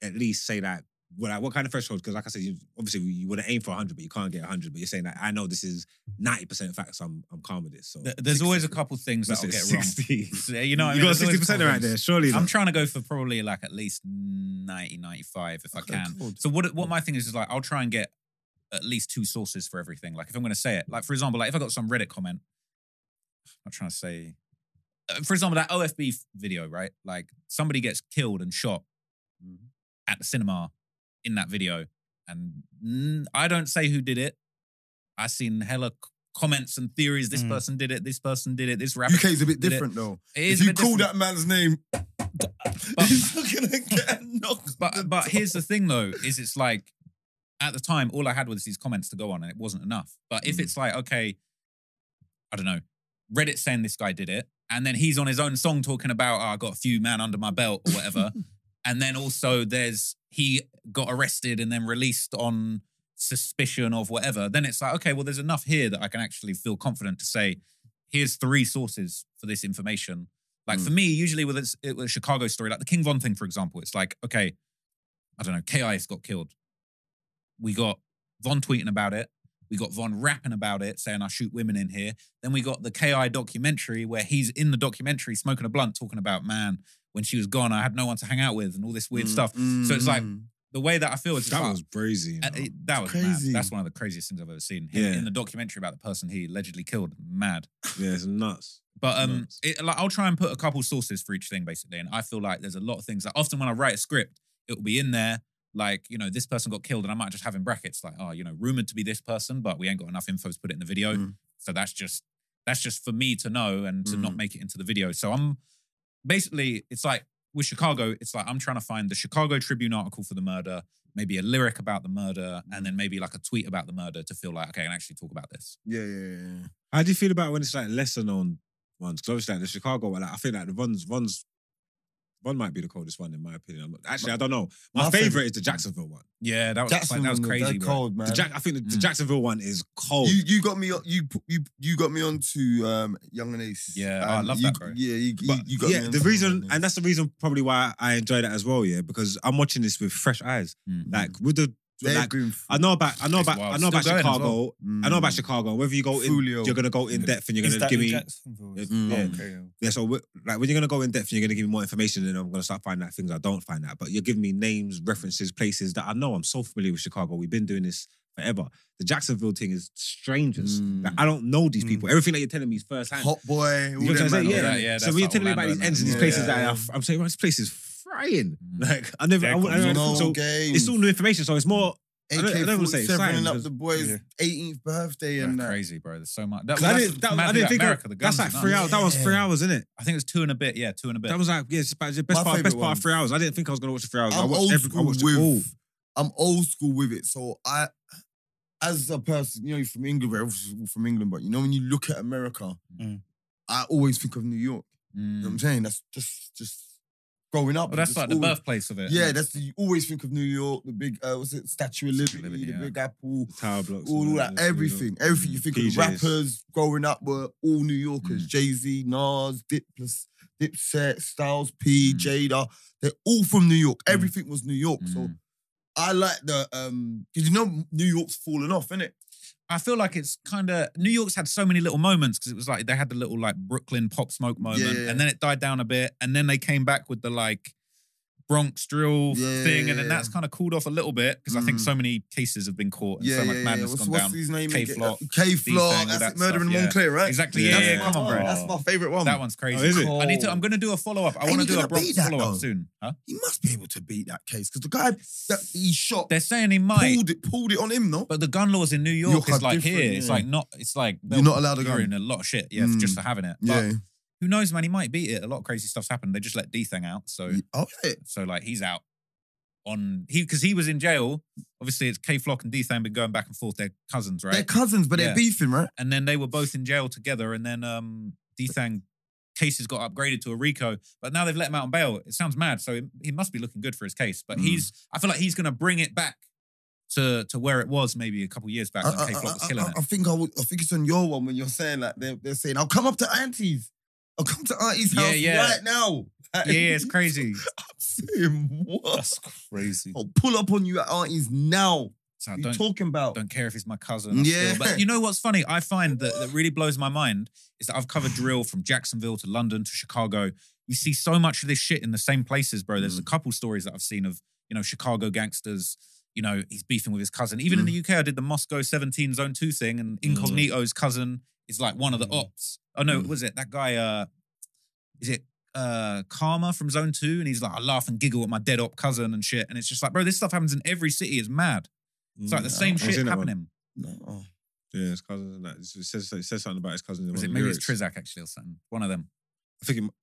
at least say that, well, like, what kind of threshold? Because like I said, you, obviously you want to aim for one hundred, but you can't get one hundred. But you're saying that, like, I know this is ninety percent facts, so I'm, I'm calm with this. So there's sixty always a couple things that I'll get sixty wrong. So, you know what you I mean? You got sixty percent right there, surely. I'm not. trying to go for probably like at least ninety, ninety-five if okay, I can. Cool. So what what my thing is, is like, I'll try and get at least two sources for everything. Like if I'm going to say it, like for example, like if I got some Reddit comment, I'm not trying to say, uh, for example, that O F B video, right? Like somebody gets killed and shot mm-hmm. at the cinema in that video, and mm, I don't say who did it. I seen hella c- comments and theories. This mm. person did it. This person did it. This rapper. U K's a bit different though. It is if you call different. That man's name, but, he's not gonna get a knock. But the but top. Here's the thing though: is it's like at the time all I had was these comments to go on, and it wasn't enough. But if mm. it's like okay, I don't know, Reddit saying this guy did it, and then he's on his own song talking about oh, I got a few man under my belt or whatever, and then also there's. He got arrested and then released on suspicion of whatever, then it's like, okay, well, there's enough here that I can actually feel confident to say, here's three sources for this information. Like mm. for me, usually with it's, it, with a Chicago story, like the King Von thing, for example, it's like, okay, I don't know, K I's got killed. We got Von tweeting about it. We got Von rapping about it, saying I shoot women in here. Then we got the K I documentary where he's in the documentary smoking a blunt talking about, man, when she was gone, I had no one to hang out with and all this weird mm, stuff. Mm, so it's like, the way that I feel is- That like, was crazy. You know? it, that was crazy. Mad. That's one of the craziest things I've ever seen. Him, yeah. In the documentary about the person he allegedly killed, mad. Yeah, it's nuts. But um, nuts. It, like, I'll try and put a couple sources for each thing, basically. And I feel like there's a lot of things that often when I write a script, it will be in there, like, you know, this person got killed and I might just have in brackets, like, oh, you know, rumored to be this person, but we ain't got enough info to put it in the video. Mm. So that's just, that's just for me to know and to mm. not make it into the video. So I'm, basically, it's like with Chicago, it's like I'm trying to find the Chicago Tribune article for the murder, maybe a lyric about the murder, and then maybe like a tweet about the murder to feel like, okay, I can actually talk about this. Yeah, yeah, yeah. How do you feel about when it's like lesser known ones? Because obviously like the Chicago one, like, I feel like the Von's, Von's, Von might be the coldest one in my opinion. I'm not, actually, I don't know. My, my favorite, favorite is the Jacksonville one. Yeah, that was, like, that was crazy. Bro. Cold, man. The Jack, I think the, mm. the Jacksonville one is cold. You, you got me. You you you got me onto um, Young and Ace. Yeah, um, I love you, that. Bro. Yeah, you, but, you got yeah, me. Yeah, the reason, and that's the reason probably why I enjoy that as well. Yeah, because I'm watching this with fresh eyes. Mm. Like with the, with like, I know about I know about I know about Chicago. Well. Mm. I know about Chicago. Whether you go in, Julio. you're gonna go in depth and you're gonna give me. Mm. Yeah. Okay, yeah. yeah, so like when you're gonna go in depth and you're gonna give me more information, then I'm gonna start finding out things I don't find out. But you're giving me names, references, places that I know. I'm so familiar with Chicago. We've been doing this forever. The Jacksonville thing is strangers. Mm. Like, I don't know these people. Mm. Everything that you're telling me is first hand. Hot boy. You know what I'm saying? Yeah. That, yeah so when you're telling Orlando me about these ends and these yeah, places, yeah, that yeah. I'm saying, well, this place is frying. Mm. Like I never. I, I, I, no so games. It's all new information. So it's more. A K forty-seven up the boy's yeah. eighteenth birthday and that. Crazy, bro. There's so much. That, I didn't, that, I didn't think America, that, that's like three nuts. hours. Yeah. That was three hours, isn't it? I think it was two and a bit. Yeah, two and a bit. That was like yeah, it's about, the best, part, best part of three hours. I didn't think I was gonna watch the three hours. I'm I watched, old every, I watched with, it all. I'm old school with it. So I, as a person, you know, from England, we're obviously from England, but you know, when you look at America, mm. I always think of New York. Mm. You know what I'm saying? That's just just. Growing up, well, that's like the always, birthplace of it. Yeah, right? that's you always think of New York, the big uh, what's it, Statue of Liberty, Liberty the yeah. Big Apple, the Tower Blocks, all, all that, everything, everything you think P Js. Of. Rappers growing up were all New Yorkers: mm. Jay-Z, Nas, Diplos, Dipset, Styles P, mm. Jada. They're all from New York. Mm. Everything was New York. Mm. So I like the um, because you know New York's fallen off, innit? I feel like it's kind of... New York's had so many little moments because it was like they had the little like Brooklyn Pop Smoke moment yeah, yeah. and then it died down a bit and then they came back with the like Bronx drill yeah, thing and then that's kind of cooled off a little bit because mm. I think so many cases have been caught and yeah, so much yeah, madness yeah. What's, gone what's down. His name? K-Flock. K-Flock. That's that Murder in yeah. Montclair, right? Exactly. Yeah, yeah, yeah, yeah. Come on, bro. That's my favourite one. That one's crazy. Oh, is it? I need to... I'm going to do a follow-up. I want to do a Bronx follow-up soon. Huh? He must be able to beat that case because the guy that he shot... They're saying he might. Pulled it, pulled it on him, no? But the gun laws in New York, York is like here. Yeah. It's like not... It's like... You're not allowed to go in a lot of shit, yeah, just for having it. Yeah. Who knows, man? He might beat it. A lot of crazy stuff's happened. They just let D Thang out, so oh, so like he's out on he because he was in jail. Obviously, it's K Flock and D Thang been going back and forth. They're cousins, right? They're cousins, but yeah. they're beefing, right? And then they were both in jail together. And then um, D Thang cases got upgraded to a RICO, but now they've let him out on bail. It sounds mad. So it, he must be looking good for his case. But mm. he's, I feel like he's gonna bring it back to to where it was maybe a couple years back. I, when I, K Flock I, was killing I, I, I think I would. I think it's on your one when you're saying like they're, they're saying, "I'll come up to aunties." I'll come to Auntie's yeah, house yeah. right now. Like, yeah, it's crazy. I'm saying what? That's crazy. I'll pull up on you at Auntie's now. So what are you talking about? Don't care if he's my cousin. I'm yeah. Still, but you know what's funny? I find that that really blows my mind is that I've covered drill from Jacksonville to London to Chicago. You see so much of this shit in the same places, bro. There's mm. a couple stories that I've seen of, you know, Chicago gangsters. You know, he's beefing with his cousin. Even mm. in the U K, I did the Moscow seventeen Zone two thing and Incognito's mm. cousin is like one of the ops. Oh no, mm. was it that guy? Uh, is it uh, Karma from Zone Two? And he's like, I laugh and giggle at my dead op cousin and shit. And it's just like, bro, this stuff happens in every city. It's mad. It's like the same oh, shit happening. No, oh. yeah, his cousins and that. It says, it says something about his cousins. Was it maybe lyrics. It's Trizak actually or something? One of them. I think. It,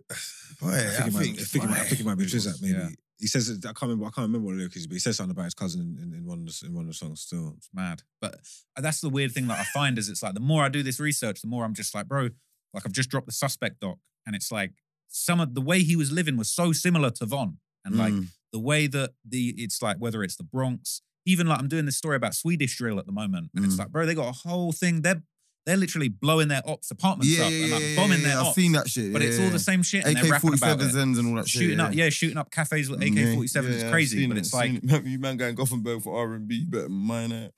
boy, I think, I, it think, might, I think it might be Trizak. Maybe yeah. he says. I can't remember. I can't remember what the lyric is, but he says something about his cousin in, in one of the, in one of the songs. Still, it's mad. But that's the weird thing that I find is it's like the more I do this research, the more I'm just like, bro. Like I've just dropped the Suspect doc and it's like some of the way he was living was so similar to Von. And like mm. the way that the, it's like whether it's the Bronx, even like I'm doing this story about Swedish drill at the moment. And mm. it's like, bro, they got a whole thing. They're, they're literally blowing their ops apartments yeah, up and like bombing yeah, their I've ops. I've seen that shit. But yeah, it's all the same shit. And they're rapping about it. And all that shit. Shooting yeah. up, yeah, shooting up cafes with A K forty-sevens yeah, yeah, is crazy. But it, it's like it. You man going Gothenburg for R and B, you better mind it.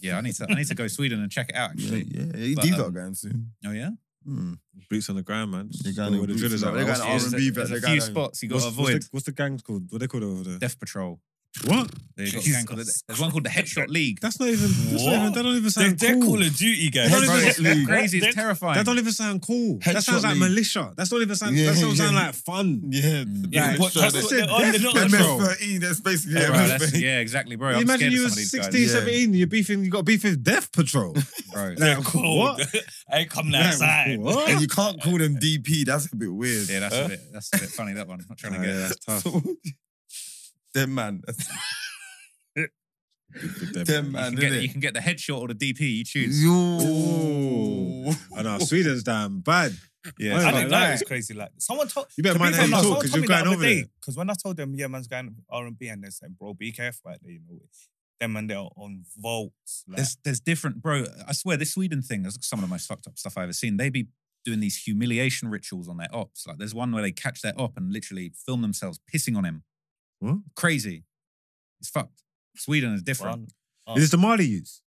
Yeah, I need to I need to go Sweden and check it out actually. Yeah, yeah. But, these um, are going soon. Oh yeah? Hmm. Boots on the ground, man. They're going with the drillers out. They're going R and B. There's a few spots you got to avoid. What's the, what's the gang called? What are they called over there? Death Patrol. What? There's one called the Headshot League. That's not even. That's not even that don't even sound they're, cool. They're Call of Duty guys. That's crazy. It's terrifying. That don't even sound cool. Headshot that sounds like league. Militia. That's not even sound. Yeah, that sounds yeah. sound like fun. Yeah. yeah like, that's they're M F thirteen. That's basically yeah, bro, that's, yeah, exactly, bro. I'm imagine you were sixteen, seventeen. You're beefing. You got beef with Death Patrol, bro. They're cool. I ain't coming outside. And you can't call them D P. That's a bit weird. Yeah, that's a bit. That's a bit funny. That one. I'm not trying to get. That's tough. Dead man. Dead man. You can, get, you can get the headshot or the D P. You choose. Yo. I know Sweden's damn bad. Yeah, I, I didn't know like, it was crazy like that. Someone told you better mind how you talk because you're going over it. Because when I told them, yeah, man's going R and B, and they said, bro, be careful out there. You know, them and they're on vaults. Like. There's, there's different, bro. I swear, this Sweden thing. That's some of the most fucked up stuff I've ever seen. They be doing these humiliation rituals on their ops. Like, there's one where they catch their op and literally film themselves pissing on him. What? Crazy. It's fucked. Sweden is different. Oh. Is this the Mali use?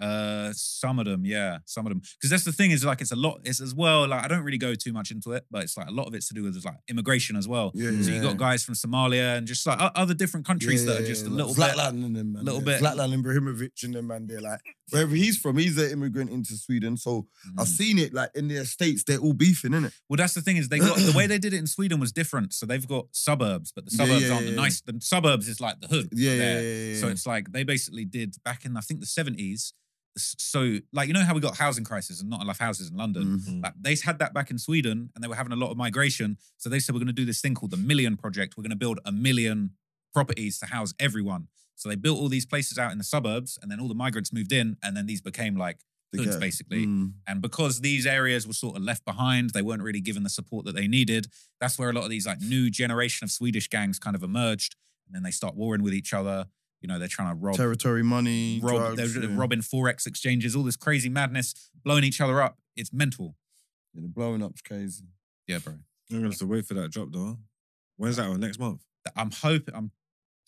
Uh, some of them, yeah, some of them. Because that's the thing is like it's a lot. It's as well like I don't really go too much into it, but it's like a lot of it's to do with like immigration as well. Yeah, so yeah, you got yeah. guys from Somalia and just like other different countries yeah, that are just yeah, a little like, bit, Zlatan and them, man, little yeah. bit. Zlatan Ibrahimovic and them man, they're like wherever he's from, he's an immigrant into Sweden. So mm. I've seen it like in their states, they're all beefing, innit? Well, that's the thing is they got the way they did it in Sweden was different. So they've got suburbs, but the suburbs yeah, yeah, aren't yeah, the yeah. nice. The suburbs is like the hood. Yeah, yeah, yeah, yeah. So it's like they basically did back in I think the seventies. So, like, you know how we got housing crisis and not enough houses in London? Mm-hmm. Like, they had that back in Sweden and they were having a lot of migration. So they said, we're going to do this thing called the Million Project. We're going to build a million properties to house everyone. So they built all these places out in the suburbs and then all the migrants moved in and then these became like hoods basically. Mm. And because these areas were sort of left behind, they weren't really given the support that they needed. That's where a lot of these like new generation of Swedish gangs kind of emerged. And then they start warring with each other. You know, they're trying to rob... Territory money, rob, drugs, They're yeah. robbing forex exchanges, all this crazy madness, blowing each other up. It's mental. Yeah, the blowing up's crazy. Yeah, bro. You're going to have to wait for that drop, though. When's that on? Next month? I'm hoping... I'm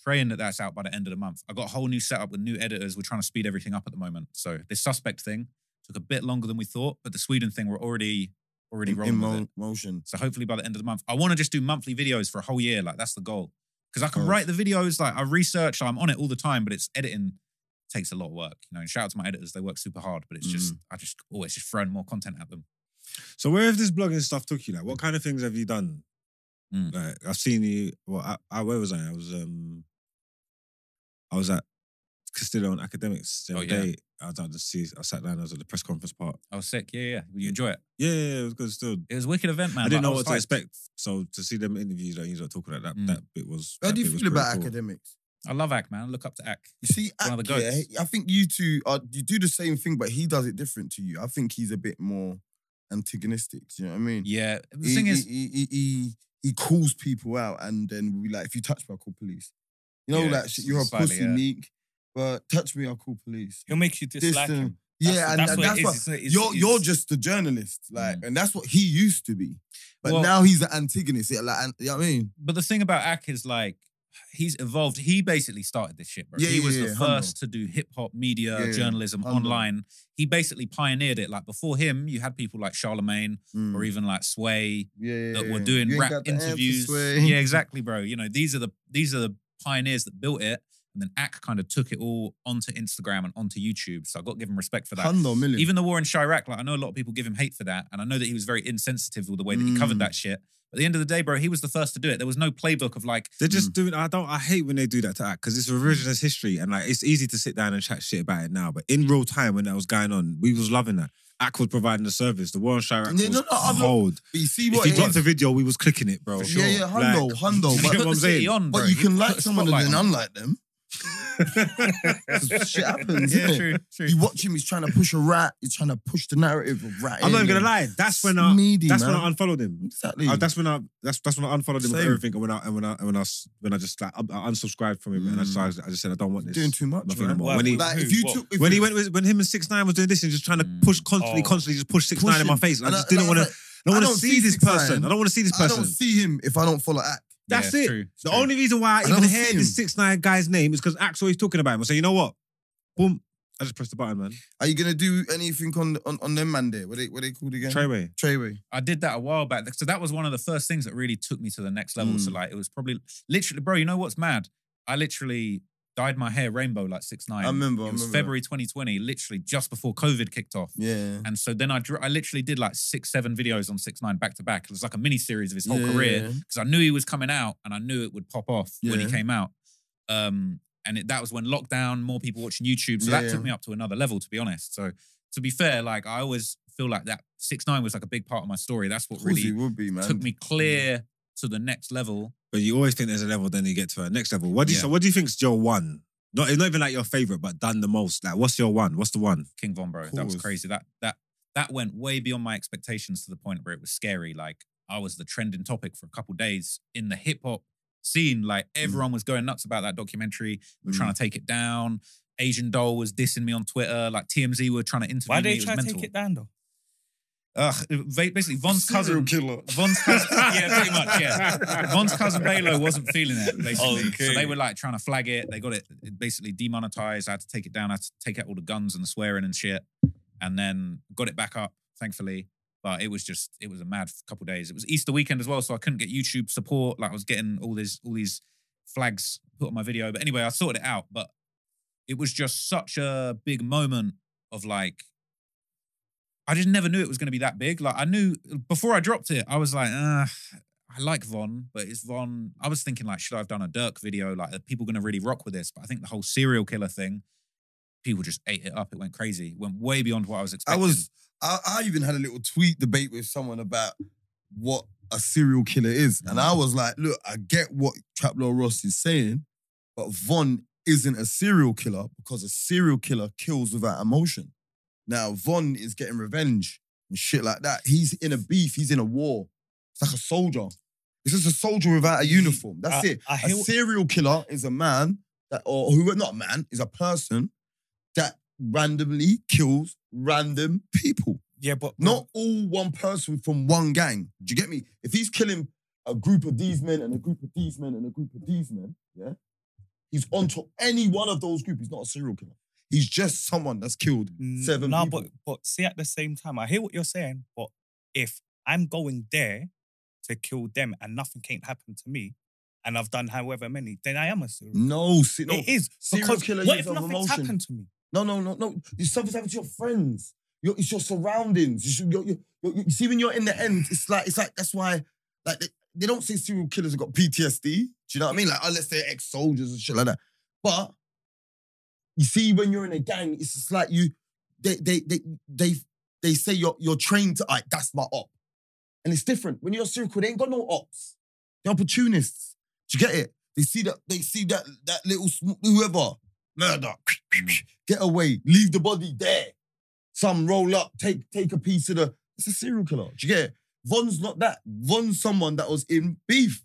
praying that that's out by the end of the month. I got a whole new setup with new editors. We're trying to speed everything up at the moment. So this Suspect thing took a bit longer than we thought, but the Sweden thing, we're already... Already in, rolling in mo with it. motion. So hopefully by the end of the month. I want to just do monthly videos for a whole year. Like, that's the goal. Because I can write the videos, like I research, I'm on it all the time, but it's editing takes a lot of work. You know, and shout out to my editors, they work super hard, but it's mm. just, I just always oh, just throwing more content at them. So where have this blogging stuff took you? Like, what kind of things have you done? Mm. Like, I've seen you, well, I, I, where was I? I was, um, I was at Castillo on Akademiks the other oh, yeah. day. I was down to see, I sat down, I was at the press conference part. Oh, sick. Yeah, yeah. Did you enjoy it? Yeah, yeah, it was good still. It was a wicked event, man. I didn't like, know I what hyped. to expect. So to see them interviews, like, you know, talking like that, mm. that bit was. How do you feel about cool. Akademiks? I love Ak, man. I look up to Ak. You see, Ak, yeah, I think you two, are, you do the same thing, but he does it different to you. I think he's a bit more antagonistic. Do you know what I mean? Yeah. The he, thing is... He, he, he, he calls people out and then we like, if you touch me, I'll call police. You know, yeah, like, shit, you're a pussy yeah. meek. But touch me, I'll call police. He'll make you dislike Distant. him. That's, yeah, and that's, and that's what, that's what it's, it's, you're, it's, you're just a journalist, like, mm. and that's what he used to be. But well, now he's an antagonist, like, you know what I mean? But the thing about Ak is like, he's evolved. He basically started this shit, bro. Yeah, he yeah, was yeah, the yeah, first humble. to do hip hop, media, yeah, journalism, humble. online. He basically pioneered it. Like before him, you had people like Charlemagne mm. or even like Sway yeah, that were doing yeah, rap interviews. Yeah, exactly, bro. You know, these are the these are the pioneers that built it. And then Ak kind of took it all onto Instagram and onto YouTube. So I got to give him respect for that. one hundred million. Even the war in Chirac, like I know a lot of people give him hate for that. And I know that he was very insensitive with the way that he mm. covered that shit. But at the end of the day, bro, he was the first to do it. There was no playbook of like... They're just mm. doing... I don't. I hate when they do that to Ak because it's revisionist history. And like it's easy to sit down and chat shit about it now. But in real time when that was going on, we was loving that. Ak was providing the service. The war on Chirac yeah, was no, no, cold. But you see what if you dropped is. a video, we was clicking it, bro. For sure. Yeah, yeah, hundo, like, hundo. But, you know what I'm saying? On, but you, you can like someone and then unlike them. Shit happens. Yeah, true, true. You watch him, he's trying to push a rat, he's trying to push the narrative of rat. I'm not even gonna lie. That's when I needy, that's man. when I unfollowed him. Exactly. Uh, that's when I that's that's when I unfollowed him Same. with everything. And when I and when I and when I when I just like I, I unsubscribed from him mm. and I just I just said I don't want this. Doing too much. Man. Wow. When he like, if you took, if when he went with, when him and six nine was doing this and just trying to push constantly, oh. constantly just push six nine in my face. And and I just I, didn't like, want to. I don't want to see this person. I don't want to see this person. I don't see him if I don't follow Ak. That's yeah, it. True, the true. only reason why I, I even heard the six nine guy's name is because Ak's always talking about him. So you know what? Boom. I just pressed the button, man. Are you going to do anything on, on, on them man there? What they, what they called again? Treyway. Treyway. I did that a while back. So that was one of the first things that really took me to the next level. Mm. So like, it was probably, literally, bro, you know what's mad? I literally dyed my hair rainbow like six nine. I remember. It was I remember. February twenty twenty, literally just before COVID kicked off. Yeah. And so then I drew, I literally did like six, seven videos on six nine back to back. It was like a mini series of his whole yeah, career because yeah. I knew he was coming out and I knew it would pop off yeah. when he came out. Um, and it, that was when lockdown, more people watching YouTube. So yeah, that yeah. took me up to another level, to be honest. So to be fair, like I always feel like that six nine was like a big part of my story. That's what really would be, man. Took me clear yeah. to the next level. But you always think there's a level, then you get to a next level. What do you yeah. so what do you think's your one? Not it's not even like your favourite, but done the most. Like, what's your one? What's the one? King Von, bro. That was crazy. That that that went way beyond my expectations to the point where it was scary. Like, I was the trending topic for a couple of days in the hip hop scene. Like, everyone mm. was going nuts about that documentary. We were mm. trying to take it down. Asian Doll was dissing me on Twitter. Like, T M Z were trying to interview me. Why did they try to take it down though? Ugh, basically Von's cousin killer. Von's cousin yeah, pretty much, yeah. Von's cousin Balo wasn't feeling it, basically. Okay. So they were like trying to flag it. They got it basically demonetized. I had to take it down. I had to take out all the guns and the swearing and shit. And then got it back up, thankfully. But it was just, it was a mad couple of days. It was Easter weekend as well, so I couldn't get YouTube support. Like, I was getting all these all these flags put on my video. But anyway, I sorted it out. But it was just such a big moment of like, I just never knew it was going to be that big. Like, I knew before I dropped it, I was like, uh, I like Von, but it's Von. I was thinking, like, should I have done a Durk video? Like, are people going to really rock with this? But I think the whole serial killer thing, people just ate it up. It went crazy. It went way beyond what I was expecting. I was, I, I even had a little tweet debate with someone about what a serial killer is. And I was like, look, I get what Traplore Ross is saying, but Von isn't a serial killer because a serial killer kills without emotion. Now, Von is getting revenge and shit like that. He's in a beef. He's in a war. It's like a soldier. It's just a soldier without a uniform. That's I, it. I a serial killer is a man that, or who, not a man, is a person that randomly kills random people. Yeah, but not all one person from one gang. Do you get me? If he's killing a group of these men and a group of these men and a group of these men, yeah, he's onto any one of those groups. He's not a serial killer. He's just someone that's killed seven no, people. No, but, but see, at the same time, I hear what you're saying, but if I'm going there to kill them and nothing can't happen to me, and I've done however many, then I am a serial killer. No, see, no. It is. Serial killer what if nothing's emotion. happened to me? No, no, no, no. Something's happened to your friends. Your, it's your surroundings. You, should, your, your, your, you see, when you're in the end, it's like, it's like that's why, like, they, they don't say serial killers have got P T S D. Do you know what I mean? Like, unless they're ex-soldiers and shit like that. But you see, when you're in a gang, it's just like you, they, they, they, they, they say you're, you're trained to, like, that's my op. And it's different. When you're a serial killer, they ain't got no ops. They're opportunists. Do you get it? They see that, they see that, that little, whoever, murder, get away, leave the body there. Some roll up, take, take a piece of the, it's a serial killer. Do you get it? Von's not that. Von's someone that was in beef.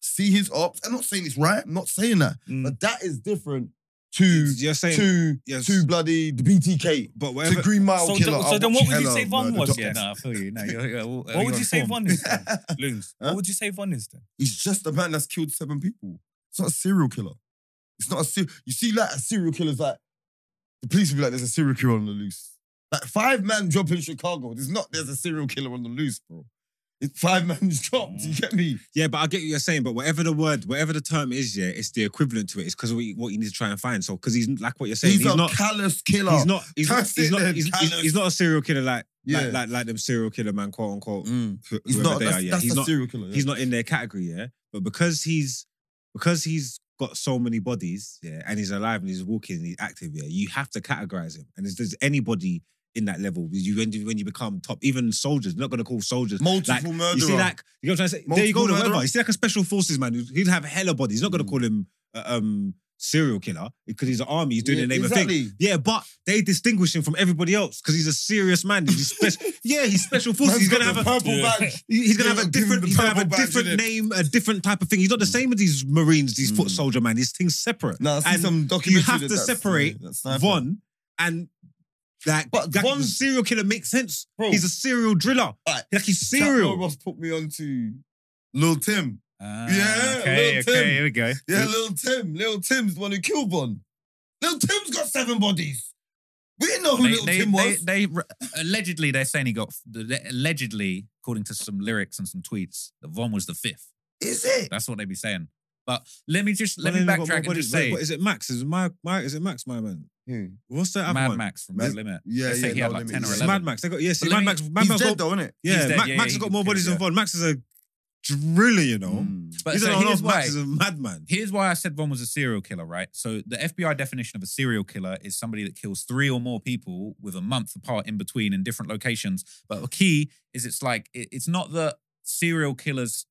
See his ops. I'm not saying it's right. I'm not saying that. Mm. But that is different. To, you're saying, to, yes. to bloody the B T K, but whatever. To Green Mile so Killer. Do, so then what would you say Von was? was yeah, no, I feel you. No, you're, you're, you're, what would you say Von is then? Loons. Huh? What would you say Von is then? He's just a man that's killed seven people. It's not a serial killer. It's not a ser- You see, like, a serial killer's like, the police would be like, there's a serial killer on the loose. Like, five man drop in Chicago. There's not, there's a serial killer on the loose, bro. It's five man's dropped, you get me? Yeah, but I get what you're saying, but whatever the word, whatever the term is, yeah, it's the equivalent to it. It's because of what you need to try and find. So, because he's, like what you're saying, he's, he's a not, callous killer. He's not, he's, he's, not, he's, he's, he's not a serial killer like, yeah. like, like, like them serial killer, man, quote unquote. Mm. He's not, they that's, are, yeah. that's he's a not, serial killer. Yeah. He's not in their category, yeah? But because he's, because he's got so many bodies, yeah, and he's alive and he's walking and he's active, yeah, you have to categorize him. And if there's anybody in that level, you when you, when you become top, even soldiers, they're not going to call soldiers multiple like, murderer. You see, like, you know what I'm trying to say? Multiple there you go, the whatever. You see, like a special forces man, he'd have hella bodies. He's not going to mm. call him uh, um, serial killer because he's an army. He's doing yeah, the name exactly. of thing. Yeah, but they distinguish him from everybody else because he's a serious man. He's special. yeah, he's special forces. Man's he's going to have a purple yeah. badge. He's going to have a different. He's going to have a different name, a different type of thing. He's not the same as these Marines, these mm. foot soldier man. These things separate. No, and some you have to separate Von and. Like, but that one serial killer makes sense. Bro, he's a serial driller. Right. Like, he's serial. Traplore Ross put me on to Lil Tim. Uh, yeah, okay, Lil Tim. Okay, here we go. Yeah, Lil Tim. Lil Tim's the one who killed Von. Lil Tim's got seven bodies. We didn't know who they, Lil they, Tim was. They, they, allegedly, they're saying he got, allegedly, according to some lyrics and some tweets, that Von was the fifth. Is it? That's what they be saying. But let me just let no, me no, backtrack and what, just what, say, what, is it Max? Is my, my is it Max? My man. Hmm. What's that? Mad one? Max from Red Limit. Yeah, Let's yeah. He no, had like ten or eleven. Mad Max. They got yes. Yeah, Mad me, Max. Mad Max dead got, though, isn't it? Yeah. Dead, Ma yeah Max has yeah, got more bodies than Von. Max is a driller, you know. Mm. But so here's why. Max is a madman. Here's why I said Von was a serial killer, right? So the F B I definition of a serial killer is somebody that kills three or more people with a month apart in between in different locations. But the key is it's like it, it's not that serial killers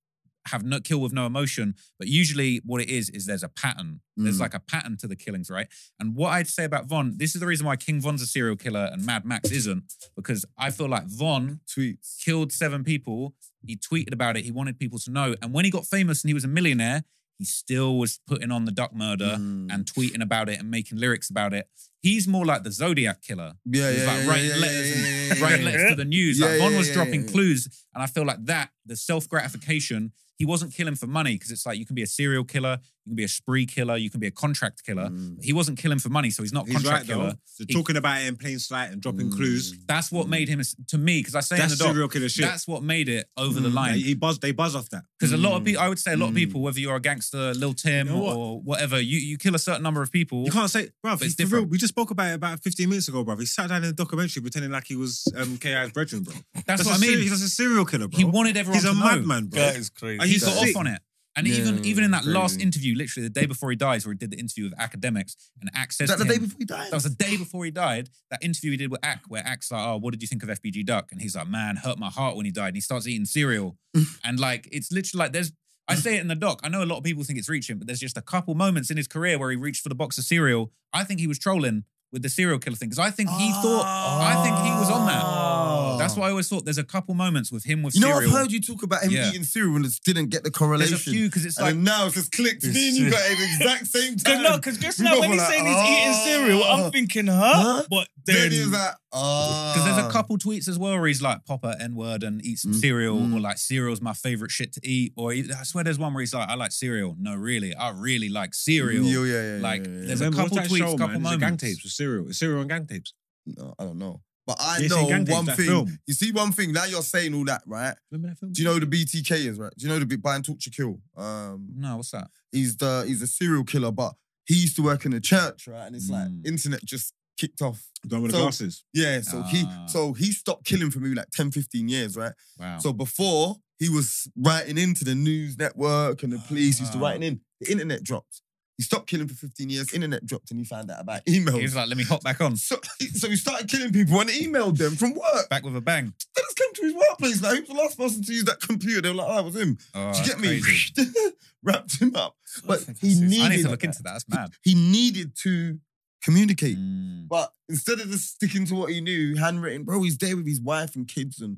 have no kill with no emotion, but usually what it is is there's a pattern. Mm. There's like a pattern to the killings, right? And what I'd say about Von, this is the reason why King Von's a serial killer and Mad Max isn't, because I feel like Von tweets killed seven people. He tweeted about it. He wanted people to know. And when he got famous and he was a millionaire, he still was putting on the duck murder mm. and tweeting about it and making lyrics about it. He's more like the Zodiac killer. Yeah, yeah, like yeah, writing yeah, letters, yeah, yeah, yeah, yeah. writing letters to the news. Yeah, like Von yeah, was yeah, dropping yeah, yeah. clues, and I feel like that the self gratification. He wasn't killing for money because it's like you can be a serial killer, you can be a spree killer, you can be a contract killer. Mm. He wasn't killing for money, so he's not a contract he's right, killer. So he, talking about it in plain sight and dropping mm. clues. That's what mm. made him, to me, because I say that's in the doc, serial killer shit. That's what made it over mm. the line. Yeah, he buzzed, they buzz off that. Because mm. a lot of people, I would say a lot mm. of people, whether you're a gangster, Lil Tim you know what? or whatever, you, you kill a certain number of people. You can't say, bruv, it's for real, we just spoke about it about fifteen minutes ago, bruv. He sat down in a documentary pretending like he was um, K I's brethren, bro. That's, that's what I mean. He's a serial killer, bro. He wanted everyone to know. He's a madman, bro. That is crazy. He got off on it. And yeah, even even in that crazy. last interview, literally the day before he dies, where he did the interview with Akademiks, and Axe says, Is that the him, day before he died? That was the day before he died. That interview he did with Axe, where Axe's like, oh, what did you think of F B G Duck? And he's like, man, hurt my heart when he died. And he starts eating cereal. And like, it's literally like, there's, I say it in the doc, I know a lot of people think it's reaching, but there's just a couple moments in his career where he reached for the box of cereal. I think he was trolling with the serial killer thing, because I think he oh. thought, I think he was on that. Oh. That's why I always thought there's a couple moments with him with you cereal. You know, I've heard you talk about him yeah. eating cereal and it didn't get the correlation. There's a few, because it's like... And now it's just clicked. Me and you got at the exact same time. No, because just now when he's like, saying he's oh. eating cereal, I'm thinking, huh? huh? But then... Then he's like, oh. Because there's a couple tweets as well where he's like, pop an N-word and eat some mm. cereal, mm. or like, cereal's my favourite shit to eat. Or he, I swear there's one where he's like, I like cereal. No, really, I really like cereal. Yeah, yeah, yeah. Like, yeah, yeah, yeah. there's a couple tweets, show, couple man? moments. Cereal. Is cereal on gang tapes? No, I don't know. But I yeah, know one tapes, thing. Film. You see one thing, now you're saying all that, right? Remember that film? Do you know who the B T K is, right? Do you know the Buy and Torture Kill? Um, no, what's that? He's the he's a serial killer, but he used to work in a church, right? And it's mm. like, internet just kicked off. Done with so, the glasses. Yeah, so ah. he so he stopped killing for maybe like ten, fifteen years, right? Wow. So before, he was writing into the news network and the police ah. used to writing in. The internet dropped. He stopped killing for fifteen years, internet dropped, and he found out about email. He was like, let me hop back on. So, so he started killing people and emailed them from work. Back with a bang. They just came to his workplace. Like, he was the last person to use that computer. They were like, oh, that was him. Oh, Did you get me? Wrapped him up. Oh, but he needed... I need to look that. into that. That's mad. He, he needed to communicate. Mm. But instead of just sticking to what he knew, handwritten, bro, he's there with his wife and kids and...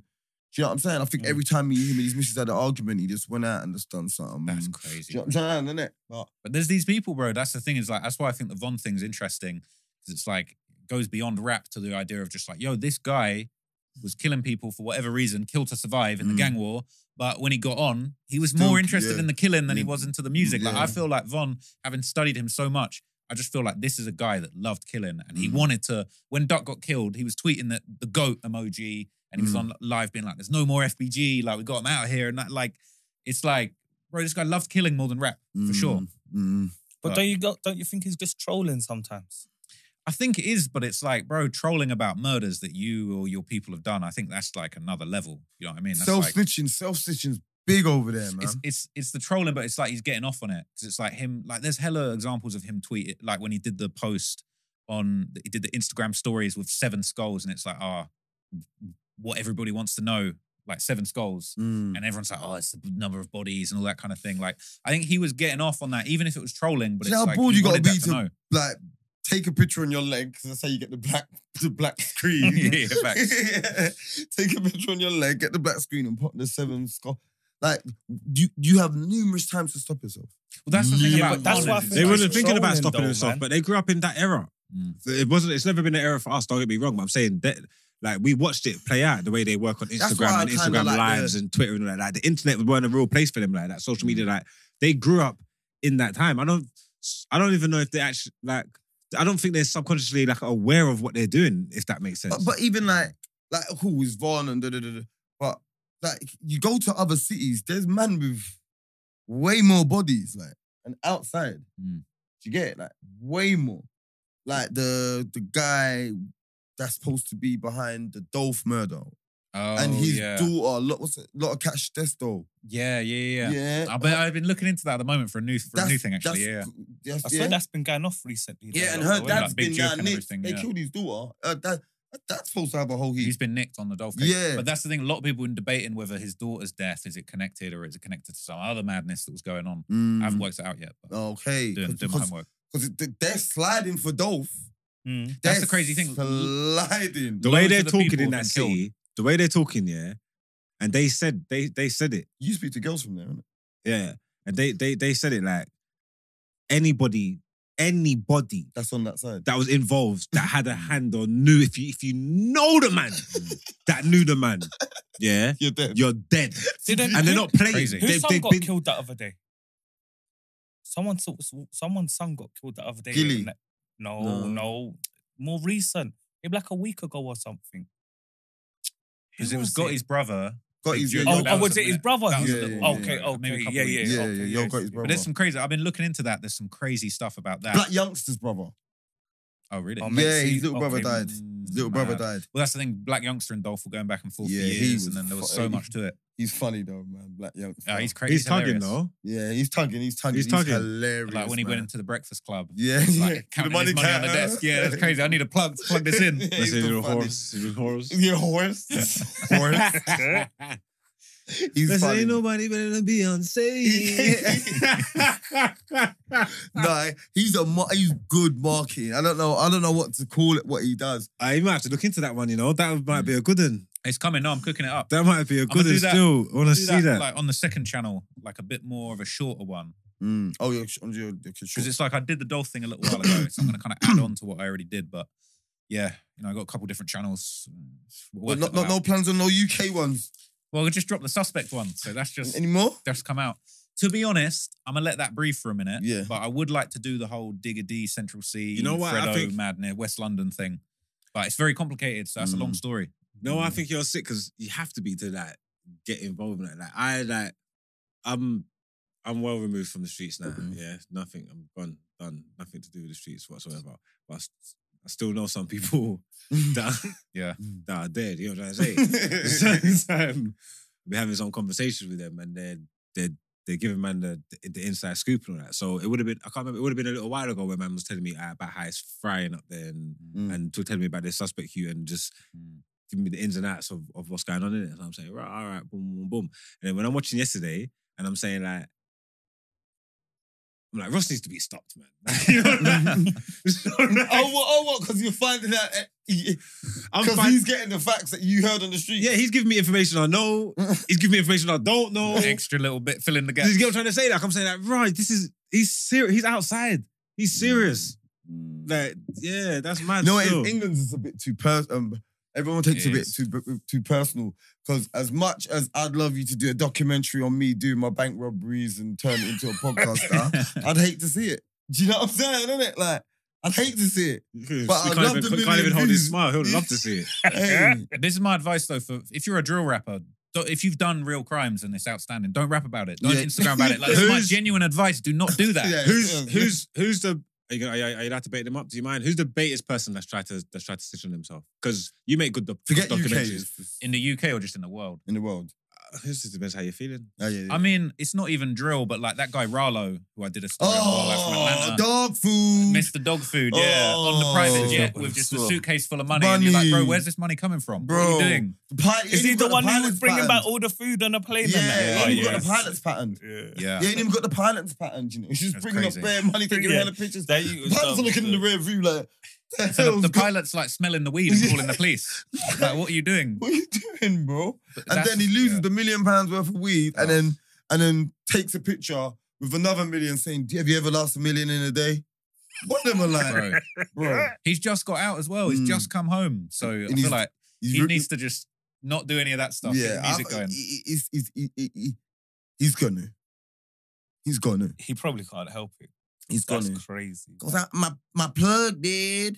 Do you know what I'm saying? I think mm. every time he, him and his missus had an argument, he just went out and just done something. That's crazy. Do you know what I'm saying? Isn't it? But, but there's these people, bro. That's the thing. Is like that's why I think the Von thing's interesting. Because it's like, it goes beyond rap to the idea of just like, yo, this guy was killing people for whatever reason, kill to survive in mm. the gang war. But when he got on, he was Still, more interested yeah. in the killing than yeah. he was into the music. Yeah. Like I feel like Von, having studied him so much, I just feel like this is a guy that loved killing. And he mm. wanted to, when Duck got killed, he was tweeting the, the goat emoji. And he was on live being like, there's no more F B G. Like, we got him out of here. And that, like, it's like, bro, this guy loved killing more than rap, mm, for sure. Mm. But, but don't you go, don't you think he's just trolling sometimes? I think it is, but it's like, bro, trolling about murders that you or your people have done, I think that's like another level. You know what I mean? Self-snitching, like, self-snitching's big over there, man. It's, it's, it's the trolling, but it's like he's getting off on it. Because it's like him, like there's hella examples of him tweet it, like when he did the post on, he did the Instagram stories with seven skulls and it's like, ah, oh, what everybody wants to know, like seven skulls. Mm. And everyone's like, oh, it's the number of bodies and all that kind of thing. Like, I think he was getting off on that, even if it was trolling. But it's how like, bored you got to be to, know. like, take a picture on your leg, because that's how you get the black, the black screen. yeah, yeah. Take a picture on your leg, get the black screen and put the seven skulls. Like, you, you have numerous times to stop yourself. Well, that's the thing yeah, about that's why I They weren't thinking about stopping themselves, but they grew up in that era. Mm. So it wasn't, it's never been an era for us, don't get me wrong, but I'm saying that... Like, we watched it play out the way they work on Instagram and Instagram like lives the... and Twitter and all that. Like, the internet weren't a real place for them like that. Social media, like, they grew up in that time. I don't, I don't even know if they actually, like, I don't think they're subconsciously, like, aware of what they're doing, if that makes sense. But, but even, like, like, who is Von and da-da-da-da. But, like, you go to other cities, there's men with way more bodies, like. and outside. Mm. Do you get it? Like, way more. Like, the the guy that's supposed to be behind the Dolph murder. Oh, and his yeah. daughter, lot, what's it? Lot of Cash Desto. Yeah, yeah, yeah. yeah. I bet uh, I've been looking into that at the moment for a new for a new thing, actually. Yeah, yeah. I swear that's been going off recently. Yeah, and her dad's been down nicked. They killed his daughter. Uh, that, that's supposed to have a whole heat. He's been nicked on the Dolph case. Yeah. But that's the thing, a lot of people have been debating whether his daughter's death, is it connected or is it connected to some other madness that was going on? Mm. I haven't worked it out yet. But okay. Doing, doing my homework. Because they're sliding for Dolph. Mm. That's the crazy thing. Sliding. The way they're talking in that city. The way they're talking, yeah, and they said they they said it. You speak to girls from there, innit? Yeah, and they they they said it like anybody anybody that's on that side that was involved that had a hand or knew if you if you know the man that knew the man, yeah, you're dead. You're dead. See, then, and who, they're not playing. Crazy. Whose they, son got been... killed that other day? Someone someone's son got killed the other day. Gilly. No, no, no, more recent, maybe like a week ago or something. Because it was Gotti's brother. Gotti's yeah, oh, oh, was it his brother? Yeah, yeah, yeah, okay, oh, maybe. Yeah, yeah, yeah. yeah, okay, yeah, yeah. Gotti's brother. But there's some crazy, I've been looking into that. There's some crazy stuff about that. Black Youngster's brother. Oh, really? Oh, yeah, his little brother okay, died. His little man. brother died. Well, that's the thing. Black Youngster and Dolph were going back and forth yeah, for years, and then there was so much to it. He's funny, though, man. Black Youngster. Oh, he's crazy. He's, he's tugging, though. Yeah, he's tugging. He's tugging. He's tugging. He's hilarious. Like when he man. went into the Breakfast Club. Yeah. Like, counting the money, his money on the desk. Yeah, that's crazy. I need a plug to plug this in. yeah, that's your horse. Your horse. Your horse. Horse. He's funny. Ain't nobody better than Beyonce. No, he's a he's good marketing. I don't know. I don't know what to call it. What he does. Uh, you might have to look into that one. You know, that might be a good one. It's coming. No, I'm cooking it up. That might be a good one still. I want to see that, that like on the second channel, like a bit more of a shorter one. Mm. Oh, yeah, because it's like I did the Dolph thing a little while ago. So I'm going to kind of add on to what I already did, but. Yeah, you know, I got a couple different channels. We'll but not, no plans on no U K ones. Well, we just dropped the Suspect one, so that's just any more? That's come out. To be honest, I'm gonna let that breathe for a minute. Yeah, but I would like to do the whole Digger D, Central C, you know what? Freddo, I think... Madness, West London thing, but it's very complicated, so that's mm. a long story. No, mm. I think you're sick because you have to be to like get involved in that. Like I like, I'm, I'm well removed from the streets now. Mm-hmm. Yeah, nothing. I'm gone, done. Nothing to do with the streets whatsoever. But I, I still know some people that, yeah. that are dead. You know what I'm saying? We're having some conversations with them and they're, they're, they're giving man the, the inside scoop and all that. So it would have been, I can't remember, it would have been a little while ago where man was telling me about how it's frying up there and, mm. and to tell me about this Suspect Q and just mm. giving me the ins and outs of, of what's going on in it. And I'm saying, right, all right, boom, boom, boom. And then when I'm watching yesterday and I'm saying like, I'm like, Ross needs to be stopped, man. You know what I mean? Oh, what? Oh, what? Because you're finding out... Because find... he's getting the facts that you heard on the street. Yeah, he's giving me information I know. He's giving me information I don't know. An extra little bit, fill in the gap. He's trying to say that. Like, I'm saying that, like, right, this is... He's serious. He's outside. He's serious. Mm. Like, yeah, that's mad. No, in England, it's a bit too personal. Um, everyone takes it a is. bit too, too personal. Because as much as I'd love you to do a documentary on me doing my bank robberies and turn it into a podcast, I'd hate to see it. Do you know what I'm saying, innit? Like, I'd hate to see it. Yes, but I'd love even, to can't even hold his smile. He'll love to see it. Hey. This is my advice, though, for if you're a drill rapper, if you've done real crimes and it's outstanding, don't rap about it. Don't yeah. Instagram about it. Like, this is my genuine advice. Do not do that. Yeah. Who's, who's, who's the... Are you, are, you, are you allowed to bait them up? Do you mind? Who's the baitest person that's tried to that's tried to sit on themselves? Because you make good do Forget documentaries. U K. In the U K or just in the world? In the world. Uh, it just depends how you're feeling. Oh, yeah, yeah. I mean, it's not even drill, but like that guy Rallo, who I did a story oh, on. Oh, dog food. Mister Dog Food, yeah. Oh, on the private jet oh, with just a suitcase full of money. money. And you're like, bro, where's this money coming from? Bro. What are you doing? Pilot, Is he the one who was bringing pattern. back all the food on the plane? Yeah, yeah. Oh, he ain't even yes. got the pilot's pattern. Yeah. yeah. He ain't even got the pilot's pattern, you know. He's just That's bringing crazy. up bare money, taking yeah. a hell of pictures. Pilots are looking in the rear view like... So the, the pilot's like smelling the weed and calling the police. Like, what are you doing? What are you doing, bro? And then he loses yeah. the million pounds worth of weed oh. and then and then takes a picture with another million saying, have you ever lost a million in a day? What am I like? Bro. bro. He's just got out as well. He's mm. just come home. So and I feel like he needs to just not do any of that stuff. Yeah, music going. He's, he's, he's, he's gonna. He's gonna. He probably can't help it. He's gone. That's crazy. Cause I, my my plug dead.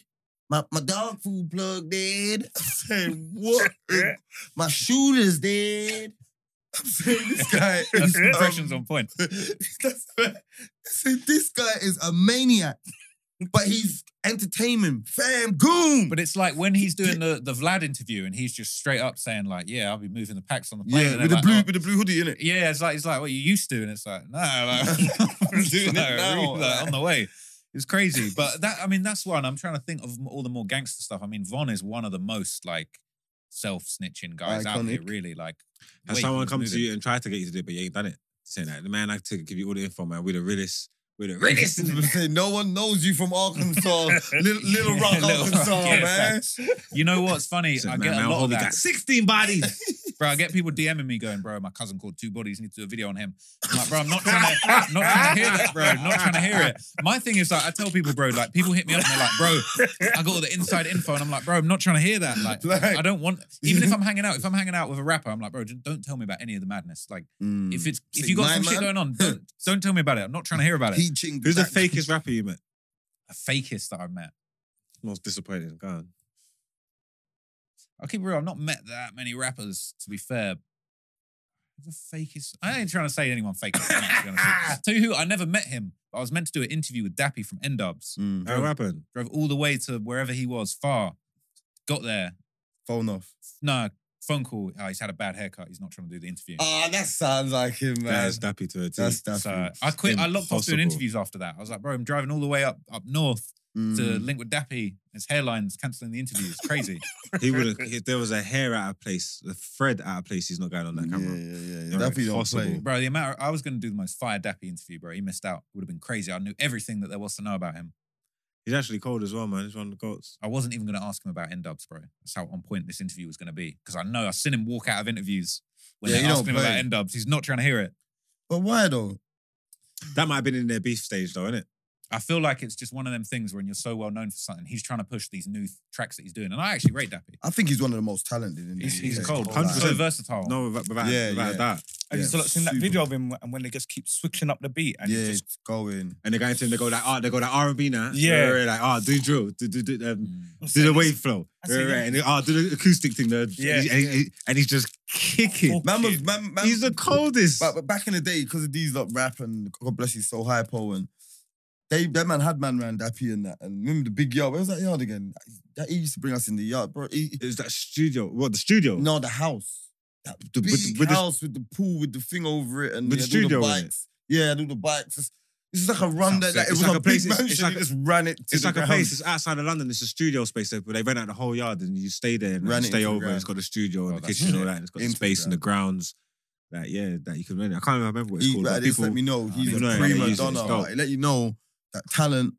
My my dog food plug dead. I said, what? My shooter's dead. I'm saying this guy is... That's impressions um, on point. That's fair. So this guy is a maniac, but he's entertainment, fam, goon. But it's like when he's doing the, the Vlad interview and he's just straight up saying like, yeah, I'll be moving the packs on the plane. Yeah, and with, the like, blue, oh. with the blue hoodie, innit? Yeah, it's like, it's like what you used to. And it's like, no, like, I'm doing no, it now. Like, on the way. It's crazy. But that, I mean, that's one. I'm trying to think of all the more gangster stuff. I mean, Von is one of the most like self-snitching guys Iconic. out there, really. Like, has someone come moving. to you and tried to get you to do it, but you ain't done it? Saying that, the man, I to give you all the info, man. We're the realest. We're the realest. No one knows you from Arkansas, Little, little Rock, yeah, Arkansas, yeah, man. You know what's funny? So I get man, a lot of that. Got sixteen bodies. Bro, I get people DMing me going, bro, my cousin called two bodies, need to do a video on him. I'm like, bro, I'm not trying to, not trying to hear that, bro. I'm not trying to hear it. My thing is, like, I tell people, bro, like, people hit me up and they're like, bro, I got all the inside info. And I'm like, bro, I'm not trying to hear that. Like, like I don't want, even if I'm hanging out, if I'm hanging out with a rapper, I'm like, bro, don't tell me about any of the madness. Like, mm, if it's, if you got some man? shit going on, don't, don't tell me about it. I'm not trying to hear about it. Teaching Who's that. the fakest rapper you met? The fakest that I've met. Most disappointing, go on. I'll keep it real, I've not met that many rappers, to be fair. The fakest... I ain't trying to say anyone fake. I tell you who, I never met him, but I was meant to do an interview with Dappy from N-Dubs. Mm. How happened? Drove all the way to wherever he was, far. Got there. Phone off. No, phone call. Oh, he's had a bad haircut. He's not trying to do the interview. Oh, that sounds like him, man. That's Dappy to it. That's Dappy. So I quit. Impossible. I locked off doing interviews after that. I was like, bro, I'm driving all the way up, up north. Mm. To link with Dappy, his hairline's cancelling the interview. It's crazy. He would have. There was a hair out of place, a thread out of place. He's not going on that camera. Yeah, yeah, yeah. yeah. Dappy possible, play. bro. The amount of, I was going to do the most fire Dappy interview, bro. He missed out. Would have been crazy. I knew everything that there was to know about him. He's actually cold as well, man. He's one of the goats. I wasn't even going to ask him about N-Dubs, bro. That's how on point this interview was going to be. Because I know I've seen him walk out of interviews when yeah, they asked him play. about N-Dubs. He's not trying to hear it. But why though? That might have been in their beef stage though, innit? I feel like it's just one of them things when you're so well known for something. He's trying to push these new th tracks that he's doing. And I actually rate Dappy. I think he's one of the most talented. Isn't he? He's, he's yeah. cold. one hundred percent. So versatile. No, without, without, yeah, without yeah. that. I've yeah, so like, seen that video of him and when they just keep switching up the beat. And yeah, he's just going. And they're going to him, they go like, oh, they go like R and B now. Yeah. Right, right, like, oh, do drill, do, do, do, um, do the wave flow. Right, right. And they, oh, do the acoustic thing. The, yeah. And, yeah. He, and he's just kicking. Man, man, man, man, he's the coldest. But, but back in the day, because of these like, rap and God bless you, so hypo and They, that man had Man Man, Dappy and that. And remember the big yard? Where was that yard again? That, he used to bring us in the yard, bro. He, it was that studio. What, the studio? No, the house. That the big with, with house the, with the pool, with the thing over it. And with the studio. All the bikes. Yeah, and all the bikes. It's, it's like a run that, like, it was like a, a place, big mansion. It's like, just ran it to It's like ground. a place. It's outside of London. It's a studio space. But they rent out the whole yard and you stay there and ran you stay over. And it's got a studio oh, and the kitchen and all that. And it's got the space and the grounds. Like, yeah, that you can rent it. I can't even remember what it's he, called. Like, people, let me know. He's a prima donna. Let you know. That talent,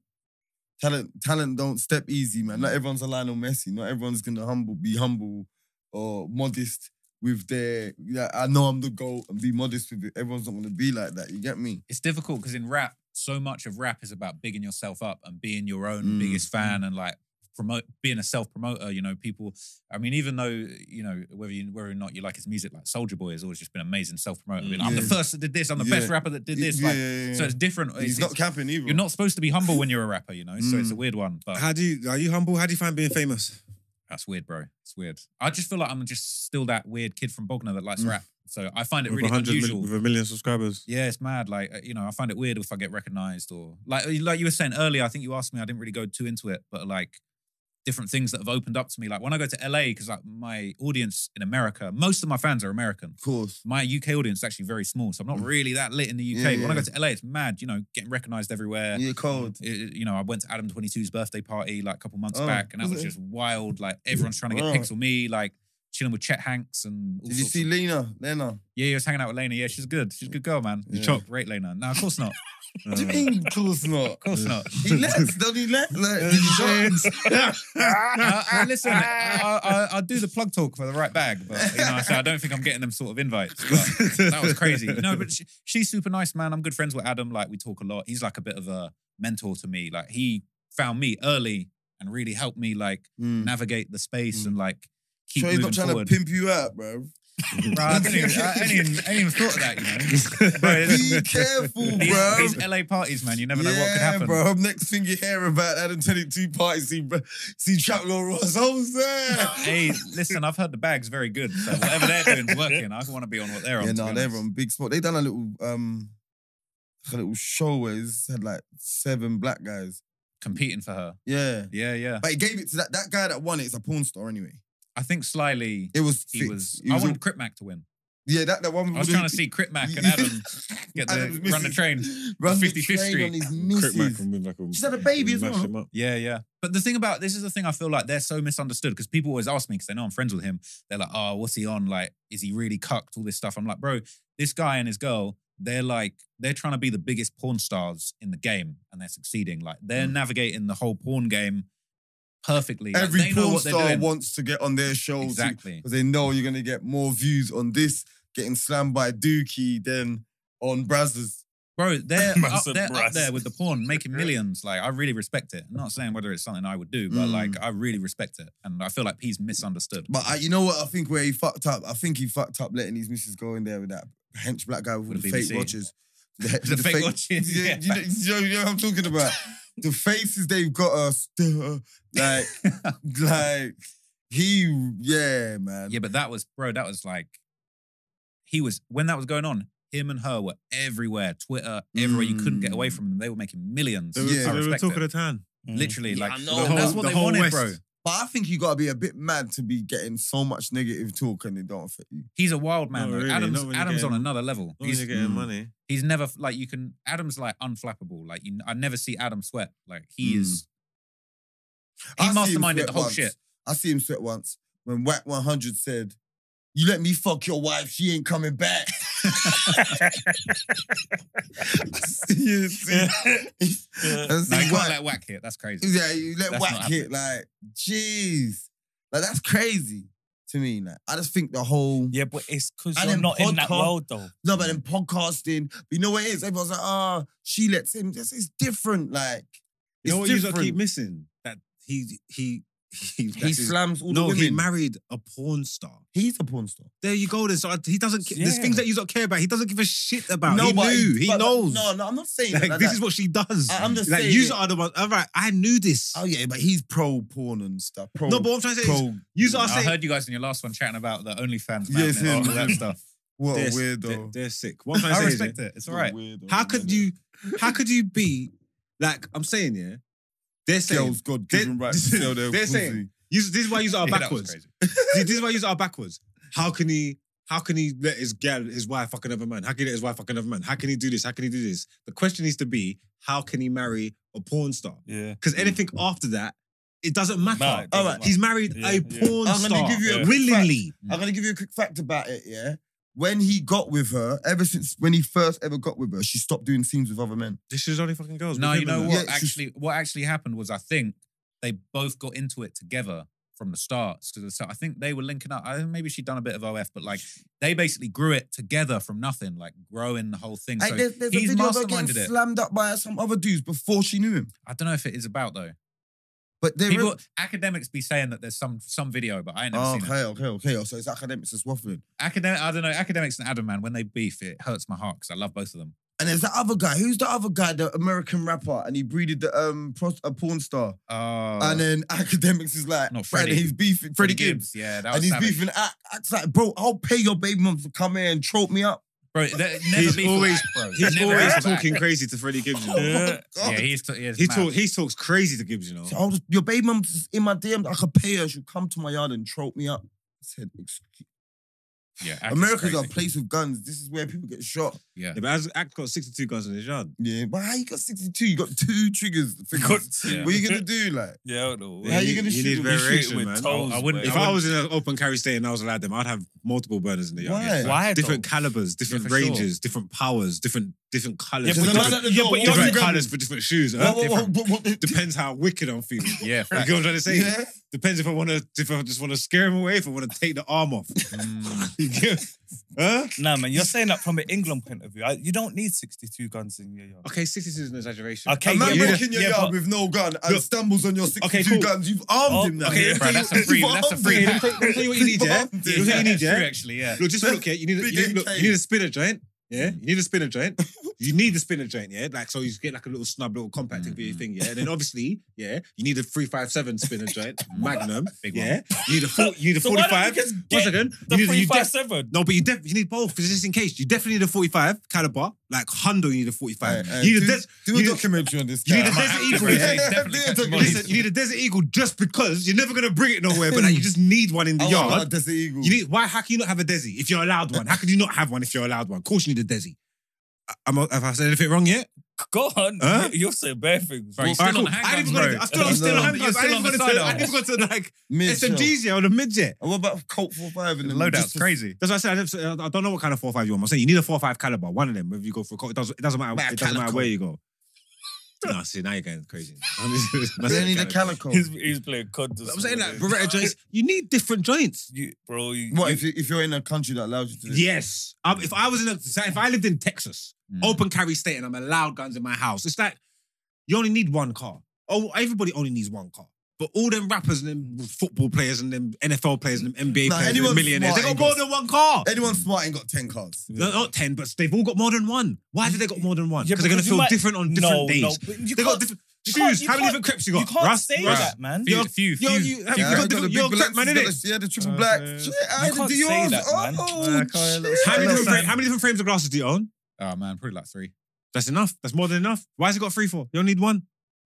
talent, talent don't step easy, man. Not everyone's a Lionel Messi. Not everyone's gonna humble, be humble or modest with their, yeah, I know I'm the GOAT and be modest with it. Everyone's not gonna be like that. You get me? It's difficult because in rap, so much of rap is about bigging yourself up and being your own mm. biggest fan mm. and like promote being a self-promoter, you know, people, I mean, even though, you know, whether you whether or not you like his music, like Soulja Boy has always just been an amazing self-promoter. Mm, like, yeah. I'm the first that did this, I'm the yeah. best rapper that did this. Like, yeah, yeah, yeah. So it's different. He's it's, not it's, capping either. You're not supposed to be humble when you're a rapper, you know, mm. so it's a weird one. But How do you, are you humble? How do you find being famous? That's weird, bro. It's weird. I just feel like I'm just still that weird kid from Bognor that likes mm. rap. So I find it with really unusual. With a million subscribers. Yeah, it's mad. Like, you know, I find it weird if I get recognised or... Like, like you were saying earlier, I think you asked me, I didn't really go too into it, but like... different things that have opened up to me. Like when I go to L A, because like my audience in America, most of my fans are American. Of course. My U K audience is actually very small, so I'm not really that lit in the U K. Yeah, yeah. When I go to L A, it's mad, you know, getting recognised everywhere. Yeah, cold. It, you know, I went to Adam twenty-two's birthday party like a couple months oh, back and that was it? just wild. Like everyone's trying to get oh. pics of me, like chilling with Chet Hanks and all Did sorts you see Lena? Lena? Yeah, I was hanging out with Lena. Yeah, she's good. She's a good girl, man. Yeah. You chop. Great, Lena. No, of course not. What do you mean, of course not? Of course not. He lets, don't he let? Like, uh, uh, listen, I, I, I'll do the plug talk for the right bag, but you know, so I don't think I'm getting them sort of invites. But that was crazy. No, but she, she's super nice, man. I'm good friends with Adam. Like, we talk a lot. He's like a bit of a mentor to me. Like, he found me early and really helped me, like, mm. navigate the space mm. and, like, keep so moving forward. So he's not trying forward. to pimp you out, bro. Bro, I didn't even, I didn't even, I didn't even thought of that, you know. Bro, be careful, bro. These, these L A parties, man, you never yeah, know what could happen. Bro, next thing you hear about Adam twenty-two parties, see, see Traplore Ross. I was there. Hey, listen, I've heard the bag's very good, so whatever they're doing's working. I want to be on what they're on. Yeah, no, they're on big spot. They done a little, um, a little show where it's had like seven black guys competing for her. Yeah, yeah, yeah. But he gave it to that that guy that won it. It's a porn star, anyway. I think slyly it was he was, was. I wanted Crip Mac to win. Yeah, that that one. I was trying to see Crip Mac and Adam get the run the train, run fifty-fifth Street on his missus. Crip Mac can win like a. She's had a baby as well. Yeah, yeah. But the thing about this is the thing I feel like they're so misunderstood because people always ask me because they know I'm friends with him. They're like, oh, what's he on? Like, is he really cucked? All this stuff. I'm like, bro, this guy and his girl. They're like, they're trying to be the biggest porn stars in the game and they're succeeding. Like, they're mm. navigating the whole porn game perfectly. Every like, they porn know what star doing. Wants to get on their show. Exactly. Because they know you're going to get more views on this getting slammed by Dookie than on Brazzers. Bro, they're, up, they're up there with the porn, making millions. Like, I really respect it. I'm not saying whether it's something I would do, but mm. like, I really respect it. And I feel like he's misunderstood. But I, you know what? I think where he fucked up, I think he fucked up letting his missus go in there with that hench black guy with, with the, the fake watches. The, the, the fake, fake watches. Yeah, yeah. You, know, you know what I'm talking about? The faces they've got us. Like, like, he, yeah, man. Yeah, but that was, bro, that was like, he was, when that was going on, him and her were everywhere, Twitter, everywhere. Mm. You couldn't get away from them. They were making millions. They were, yeah, they were talk of the town. Mm. Literally, yeah, like, I know. The whole, that's what the they whole wanted, West. Bro. But I think you got to be a bit mad to be getting so much negative talk and it don't affect you. He's a wild man. Really. Adam's, Adam's on another level. He's getting mm, money. He's never, like, you can, Adam's, like, unflappable. Like, you, I never see Adam sweat. Like, he mm. is, he I masterminded the whole once. Shit. I see him sweat once when Wack one hundred said, "You let me fuck your wife, she ain't coming back." I see it. Yeah. No, you can't Wack. Let Wack hit. That's crazy. Yeah, you let that's Wack hit. Like, jeez. Like, that's crazy to me. Like, I just think the whole... Yeah, but it's because you're not podca- in that world, though. No, but in podcasting, you know what it is? Everyone's like, oh, she lets him. It's, it's different, like... It's you know what you keep missing? That he... he He, he slams all no, the women. No, he married a porn star. He's a porn star. There you go. There's, he doesn't, yeah. there's things that you don't care about. He doesn't give a shit about. No, he but, knew. But, he knows. No, no, I'm not saying like, that. Like, this that. Is what she does. I, I'm just like, saying. You are the ones. All right, I knew this. Oh, yeah, but he's pro porn and stuff. Pro, no, but what I'm trying to say pro, is, you are I saying, heard you guys in your last one chatting about the OnlyFans, man, yes, and all that stuff. What they're, a weirdo. They're, they're sick. What I'm I respect is, it. It's all right. Weirdo, how could you, how could you be, like, I'm saying, yeah, they're saying, girls, God given right to sell their they're pussy. Saying, this is why you are backwards. Yeah, See, this is why you are backwards. How can he, how can he let his girl, his wife fuck another man? How can he let his wife fuck another man? How can he do this? How can he do this? The question needs to be, how can he marry a porn star? Yeah. Because anything after that, it doesn't matter. No, it doesn't All right. matter. He's married yeah, a porn yeah. star. I'm gonna give you a yeah. willingly. Fact. I'm going to give you a quick fact about it, yeah? When he got with her, ever since when he first ever got with her, she stopped doing scenes with other men. This is only fucking girls. No, you know what? Yeah, actually, she's... what actually happened was I think they both got into it together from the start. So I think they were linking up. I think maybe she'd done a bit of O F, but like they basically grew it together from nothing, like growing the whole thing. So like there's, there's he's a video about getting it. Slammed up by some other dudes before she knew him. I don't know if it is about though. But there people, is... Akademiks be saying that there's some some video, but I ain't never oh, seen okay, it. Okay, okay, okay. So it's Akademiks that's waffling. Academic, I don't know. Akademiks and Adam, man, when they beef, it hurts my heart because I love both of them. And there's the other guy. Who's the other guy? The American rapper, and he breeded the um pros- a porn star. Oh. And then Akademiks is like, not Freddie. He's beefing Freddie Gibbs. Gibbs. Yeah, that was and he's savage. Beefing. Acts like, bro, I'll pay your baby mum to come here and trope me up. Bro, never he's always, act, bro. He's never always talking act. Crazy to Freddie Gibbs. You know? Yeah, yeah he's t- he, he talks he talks crazy to Gibbs. You know, so I was, your baby mum's in my D Ms. I could pay her. She'll come to my yard and trope me up. I said, excuse. Yeah, America's a place with guns. This is where people get shot. Yeah, yeah but Act got sixty-two guns in his yard. Yeah, but how you got sixty-two? You got two triggers. Got, yeah. What are you gonna do, like? Yeah, I don't know. How yeah, you, you gonna shoot variation, man? Toes, I wouldn't. If I, I was in an open carry state and I was allowed them, I'd have multiple burners in the yard. Why? Yeah. Why different though? Calibers, different yeah, ranges, sure. different powers, different different colors. Yeah, but different, yeah, but different colors for different shoes. What, what, different, what, what, what, depends how wicked I'm feeling. Yeah, you get what I'm trying to say. Yeah. Depends if I want to, if I just want to scare him away, if I want to take the arm off. Mm. Huh? Nah, man, you're saying that from an England point of of you. I, you don't need sixty-two guns in your yard. Okay, sixty-two is an exaggeration. Okay, a man yeah, walking yeah, your yeah, yard with no gun and look, stumbles on your sixty-two okay, cool. guns, you've armed oh, him now. Okay, yeah, bro, that's a free. That's a free. Let me tell you what you need, yeah? Let me tell you what you need, yeah? Actually, yeah. Look, just look, yeah, you need a, you need a spinner joint. Yeah, you need a spinner joint. You need a spinner joint, yeah? Like, so you get like a little snub, little compact mm-hmm. video thing, yeah? And then obviously, yeah, you need a three fifty-seven spinner joint, Magnum. Big one. Yeah. You need a, four, you need a so forty-five. You One second. The three fifty-seven. No, but you, def- you need both, just in case. You definitely need a forty-five caliber. Like, Hundo, you need a forty-five. Hey, hey, you need do, a des- do a you documentary need, on this guy. You need a Desert Eagle. Yeah, yeah, listen, you need a Desert Eagle just because you're never going to bring it nowhere, but like, you just need one in the I yard. Want a Desert Eagle. You need, why, how can you not have a Desi if you're allowed one? How can you not have one if you're allowed one? Of course you need a Desi. I'm, have I said anything wrong yet? Go on. Huh? You're saying bare things. Bro, still right, cool. on handguns, I didn't go to, I still, no, still no, on handguns. I didn't go to, I didn't go to like S M Gs yeah, or the mid jet. What about Colt four five and the loadouts? Crazy. That's what I said. I don't know what kind of four five you want. I'm saying you need a four five caliber. One of them. Whether you go for a Colt, it doesn't, it doesn't matter. It doesn't matter where you go. No, see, now you're going crazy. They need a calico. He's, he's playing COD. I'm saying like Beretta joints. You need different joints, you, bro. You, what you, if, you, if you're in a country that allows you to? Yes. Um, if I was in a, if I lived in Texas, mm. open carry state, and I'm allowed guns in my house, it's like you only need one car. Oh, everybody only needs one car. But all them rappers and them football players and them N F L players and them N B A nah, players and them millionaires, they got more got, than one car. Anyone smart ain't got ten cars. No, not ten, but they've all got more than one. Why do they got more than one? Yeah, because they're going to feel might, different on different no, days. No, they got different shoes. How many different Crips you got? You can't Russ, say Russ. that, man. Few, few, few. You're, you, yeah, you got different, you're a Crip, man, innit? Yeah, the triple uh, black. Yeah. Shit, I had the Dior's. Oh, how many different frames of glasses do you own? Oh, man, probably like three. That's enough. That's more than enough. Why has it got three for? You only need one.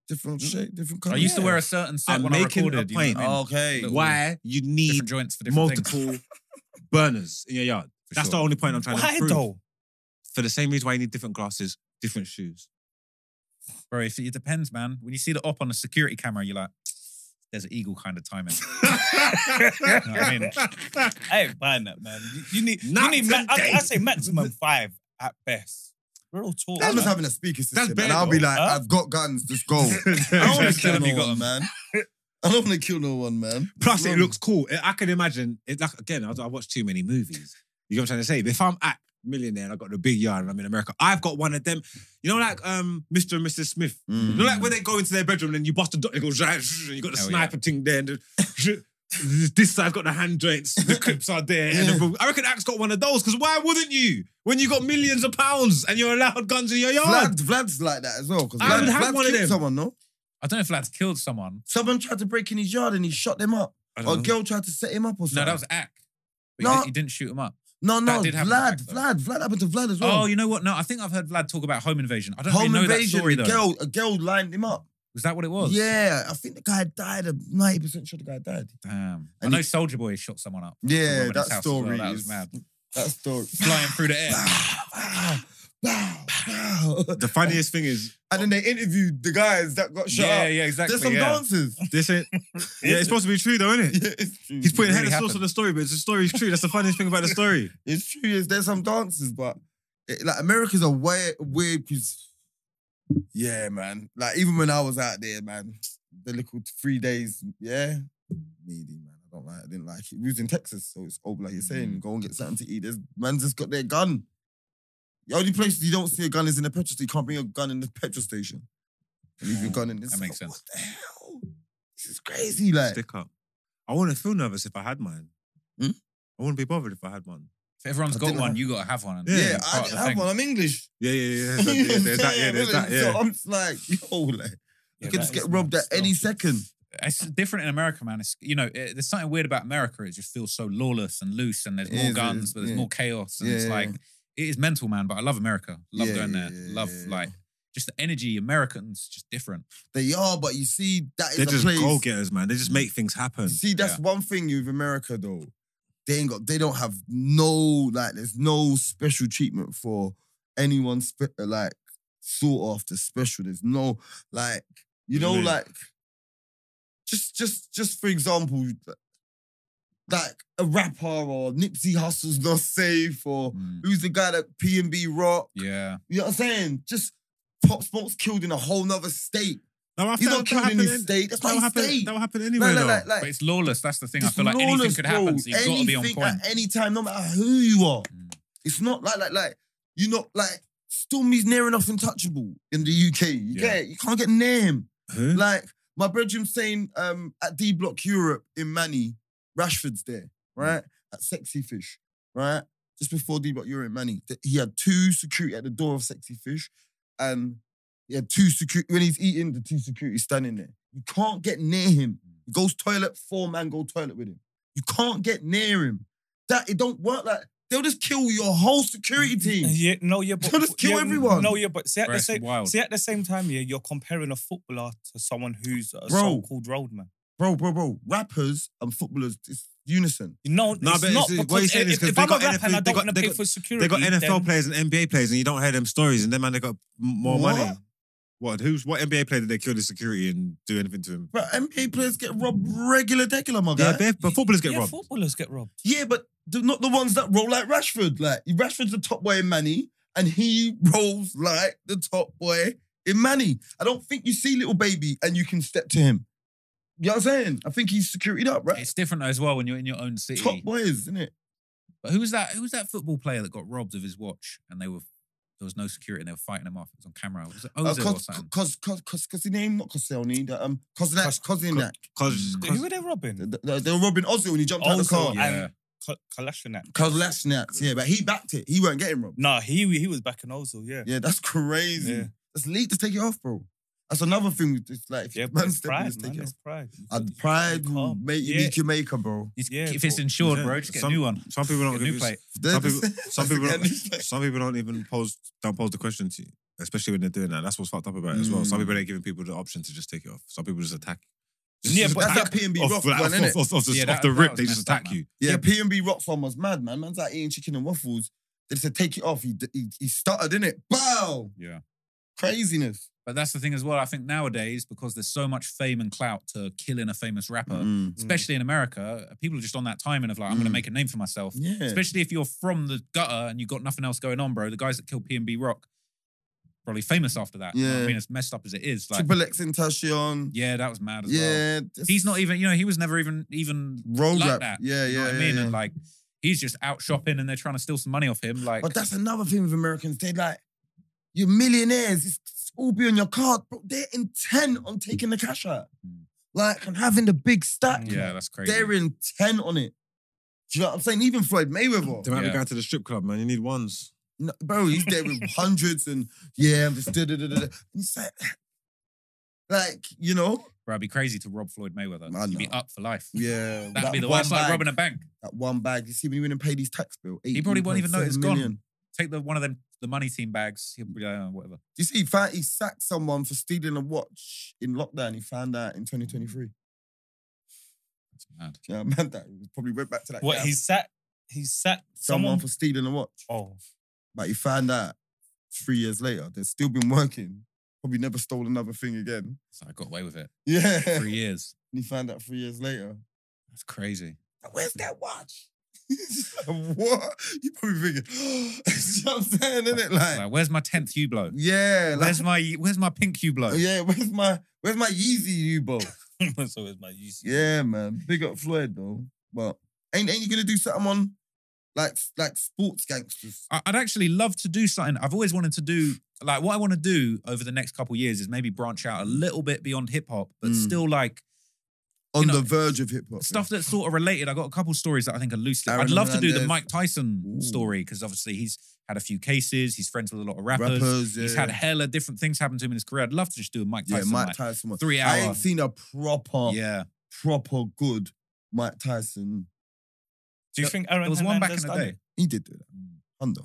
Different shape, different color. I used yeah. to wear a certain set I'm when I recorded. A point. You know, okay. Why you need joints for multiple burners in your yard. For That's sure. the only point I'm trying why to prove. Why though? For the same reason why you need different glasses, different shoes. Bro, if it depends, man. When you see the op on a security camera, you're like, there's an eagle kind of timing. You know what I mean? I ain't buying that, man. You, you need, you need ma- I, I say maximum five at best. We're all talk. I'm just having a speaker system, and I'll be like, huh? I've got guns, just go. I don't want to kill no one, man. I don't want to kill no one, man. Plus, it looks cool. I can imagine. It, like, again, I, I watch too many movies. You know what I'm trying to say? But if I'm at Millionaire and I've got the big yard and I'm in America, I've got one of them. You know, like um, Mister and Missus Smith. Mm. You know, like when they go into their bedroom and you bust a door, they go, and you got the Hell sniper yeah. thing there. And the, this side's got the hand joints, the clips are there. Yeah. And the, I reckon Axe got one of those, because why wouldn't you? When you got millions of pounds and you're allowed guns in your yard. Vlad, Vlad's like that as well. Vlad, I would have Vlad one of them. Someone, no? I don't know if Vlad's killed someone. Someone tried to break in his yard and he shot them up. Or a girl tried to set him up or something. No, that was Ack. But no. he, he didn't shoot him up. No, no, Vlad, Vlad, Vlad, Vlad happened to Vlad as well. Oh, you know what? No, I think I've heard Vlad talk about home invasion. I don't home really know invasion, that story though. Girl, a girl lined him up. Was that what it was? Yeah, I think the guy died. I'm ninety percent sure the guy died. Damn. And I know Soldier Boy shot someone up. Yeah, that story. Well. That was mad. That story. Flying through the air. Wow, wow, wow, wow. The funniest thing is... And then they interviewed the guys that got shot Yeah, up. yeah, exactly. There's some yeah. dancers. This it. Yeah, it's supposed to be true though, isn't it? Yeah, it's true. He's putting head and sauce on the story, but the story's true. That's the funniest thing about the story. It's true. Is There's some dancers, but... It, like, America's a weird... weird Yeah, man. Like, even when I was out there, man, the little three days, yeah, needy, man. I don't like. I didn't like it. We was in Texas, so it's all like you're saying. Go and get something to eat. There's, man's just got their gun. The only place you don't see a gun is in the petrol station. You can't bring a gun in the petrol station. And leave your gun in this. That makes like, sense. What the hell? This is crazy. Like, stick up. I wouldn't feel nervous if I had mine. Hmm? I wouldn't be bothered if I had one. If everyone's I got one, have... you got to have one. Yeah, yeah I have thing. one. I'm English. Yeah, yeah, yeah. yeah, there's that, yeah, there's that, yeah. So I'm just like, yo, like, yeah, you can just get robbed at any second. It's different in America, man. It's, you know, it, there's something weird about America. It just feels so lawless and loose, and there's more yeah, guns, is, but there's yeah. more chaos. And yeah, it's like, it is mental, man, but I love America. Love yeah, going there. Yeah, love, yeah. like, just the energy. Americans, just different. They are, but you see, that is They're a just place... goal-getters, man. They just make things happen. See, that's yeah. one thing with America, though. They ain't got. They don't have no like. There's no special treatment for anyone spe- like sought after special. There's no like. You know really? like. Just, just, just for example, like a rapper or Nipsey Hussle's not safe or mm. who's the guy that P and B Rock. Yeah, you know what I'm saying. Just Pop Smoke's killed in a whole nother state. No, I He's not killed in his state. That's not his happen, state. That will happen anywhere. No, no, like, like, but it's lawless. That's the thing. I feel like lawless, anything could happen. So you've got to be on point. At any time, no matter who you are. Mm. It's not like, like, like, you know, like, Stormy's near enough untouchable in the U K. You yeah. get it? You can't get near him. Huh? Like, my brethren's saying um, at D-Block Europe in Manny, Rashford's there, right? Mm. At Sexy Fish, right? Just before D-Block Europe in Manny, he had two security at the door of Sexy Fish, and he had two security, when he's eating, the two security standing there. You can't get near him. He goes toilet, four man go toilet with him. You can't get near him. That, it don't work like, they'll just kill your whole security team. Yeah, no, yeah, but... They'll just kill yeah, everyone. No, yeah, but see at, the same, see at the same time, yeah, you're comparing a footballer to someone who's a bro, so-called roadman. Bro, bro, bro. Rappers and footballers, it's unison. No, no it's, it's not. It's, what you're saying if, is because they, got, N F L, and I don't they, got, they, pay got, for security, they got N F L then... players and N B A players and you don't hear them stories and them man, they got more what? money. What? Who's what N B A player did they kill the security and do anything to him? But N B A players get robbed regular, degular, my guy. Yeah, but footballers get yeah, robbed. Footballers get robbed. Yeah, but not the ones that roll like Rashford. Like Rashford's the top boy in Manny, and he rolls like the top boy in Manny. I don't think you see little baby and you can step to him. You know what I'm saying? I think he's securityed up, right? It's different as well when you're in your own city. Top boys, isn't it? But who was that? Who was that football player that got robbed of his watch and they were? There was no security and they were fighting him off. It was on camera. It was Ozil uh, or something. Cos, cos, cos, cos, his name, not Koscielny. Um, Koscielny. Koscielny. Cos, cos, who were they robbing? They, they, they were robbing Ozil when he jumped Ozil, out of the car. Yeah. And Kalashniak. Kalashniak. Yeah, but he backed it. He weren't getting robbed. No, he he was backing Ozil. Yeah. Yeah, that's crazy. Yeah. That's lead to take it off, bro. That's another thing. It's like if yeah, man it's pride, in, man. Take it it's pride. Uh, pride will make you yeah. leak your maker, bro. Yeah, if it's insured, yeah. bro, just get some, a new one. Some people don't give plate. Some people, some people, don't, some people don't even pose, don't pose the question to you, especially when they're doing that. That's what's fucked up about it mm. as well. Some people ain't giving people the option to just take it off. Some people just attack. Just yeah, just but that's that P and B Rock one, isn't it? Off the rip, they just attack you. Yeah, P and B Rock one was mad, man. Man's like eating chicken and waffles. They said take it off. He he stuttered, innit? Bow. Yeah. Craziness. But that's the thing as well. I think nowadays, because there's so much fame and clout to killing a famous rapper, mm, especially mm. in America, people are just on that timing of like, I'm mm. going to make a name for myself. Yeah. Especially if you're from the gutter and you've got nothing else going on, bro. The guys that killed P and B Rock, probably famous after that. Yeah. You know what I mean, as messed up as it is. Like, Triple X Intashion. Yeah, that was mad as yeah, well. Yeah. Just... He's not even, you know, he was never even, even road like rap. That. Yeah, you know yeah, what yeah, I mean? Yeah. And like, he's just out shopping and they're trying to steal some money off him. Like, but that's another thing with Americans. They like, you're millionaires. It's all be on your card, bro. They're intent on taking the cash out. Like, and having the big stack. Yeah, that's crazy. They're intent on it. Do you know what I'm saying? Even Floyd Mayweather. They might yeah. be going to the strip club, man. You need ones. No, bro, he's there with hundreds and, yeah, I'm just da da da da. And he's like, like, you know? Bro, it'd be crazy to rob Floyd Mayweather. He'd be up for life. Yeah. That'd that be the worst, like robbing a bank. That one bag. You see when he went and paid his tax bill? He probably won't even know it's million. Gone. Take the one of them, the money team bags. He'll be like, oh, whatever. Do you see, he, found, he sacked someone for stealing a watch in lockdown. He found out in twenty twenty-three. That's mad. Yeah, man, that he probably went back to that. What, camp. he sacked? He sacked someone, someone for stealing a watch. Oh. But he found out three years later. They've still been working. Probably never stole another thing again. So I got away with it. Yeah. Three years. And he found out three years later. That's crazy. Like, where's that watch? What? You probably thinking, you know what I'm saying, isn't it? Like, like where's my tenth Hublot? Yeah. Like, where's my where's my pink Hublot? Yeah, where's my where's my Yeezy Hublot? So where's my Yeezy? Yeah, man. Big up Floyd though. But ain't ain't you gonna do something on like like sports gangsters? I, I'd actually love to do something. I've always wanted to do like what I want to do over the next couple of years is maybe branch out a little bit beyond hip hop, but mm. still like on you know, the verge of hip-hop. Stuff yeah. that's sort of related. I got a couple stories that I think are loosely... Aaron I'd love Hernandez. to do the Mike Tyson Ooh. story because obviously he's had a few cases. He's friends with a lot of rappers. rappers yeah, he's yeah. had hella different things happen to him in his career. I'd love to just do a Mike Tyson. Yeah, Mike like, Tyson. One. Three hours. I ain't seen a proper, yeah. proper good Mike Tyson. Do you yeah. think Aaron There was Hernandez one back in the day. He did do that. Under.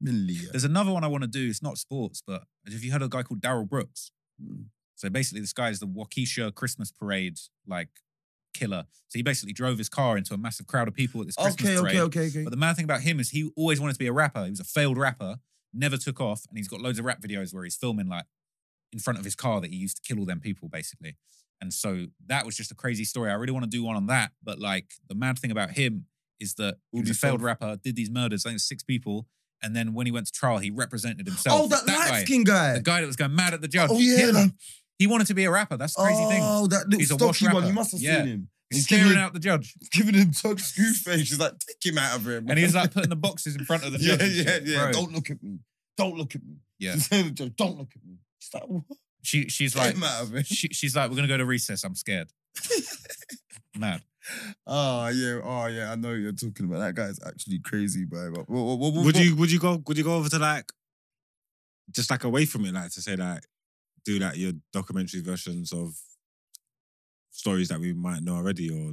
Million. There's another one I want to do. It's not sports, but have you heard of a guy called Daryl Brooks? Mm. So basically this guy is the Waukesha Christmas parade, like, killer. So he basically drove his car into a massive crowd of people at this Christmas okay, parade. Okay, okay, okay. But the mad thing about him is he always wanted to be a rapper. He was a failed rapper, never took off, and he's got loads of rap videos where he's filming, like, in front of his car that he used to kill all them people, basically. And so that was just a crazy story. I really want to do one on that, but, like, the mad thing about him is that he was a failed rapper, did these murders, I think it was six people, and then when he went to trial, he represented himself. Oh, that, that light-skinned guy. The guy that was going mad at the judge. Oh, yeah. He wanted to be a rapper. That's the crazy oh, thing. Oh, that little stocky one. You must have yeah. seen him. He's staring out the judge. He's giving him Doug Screw face. He's like, take him out of here. Man. And he's like putting the boxes in front of the judge. Yeah, yeah, yeah. Bro. Don't look at me. Don't look at me. Yeah. She's saying to the judge, don't look at me. She's like, what? She, she's like, she, she's like, we're going to go to recess. I'm scared. Mad. Oh, yeah. Oh, yeah. I know what you're talking about. That guy's actually crazy, bro. But what, what, what, would, what? You, would, you go, would you go over to like, just like away from it, like to say like, do like your documentary versions of stories that we might know already, or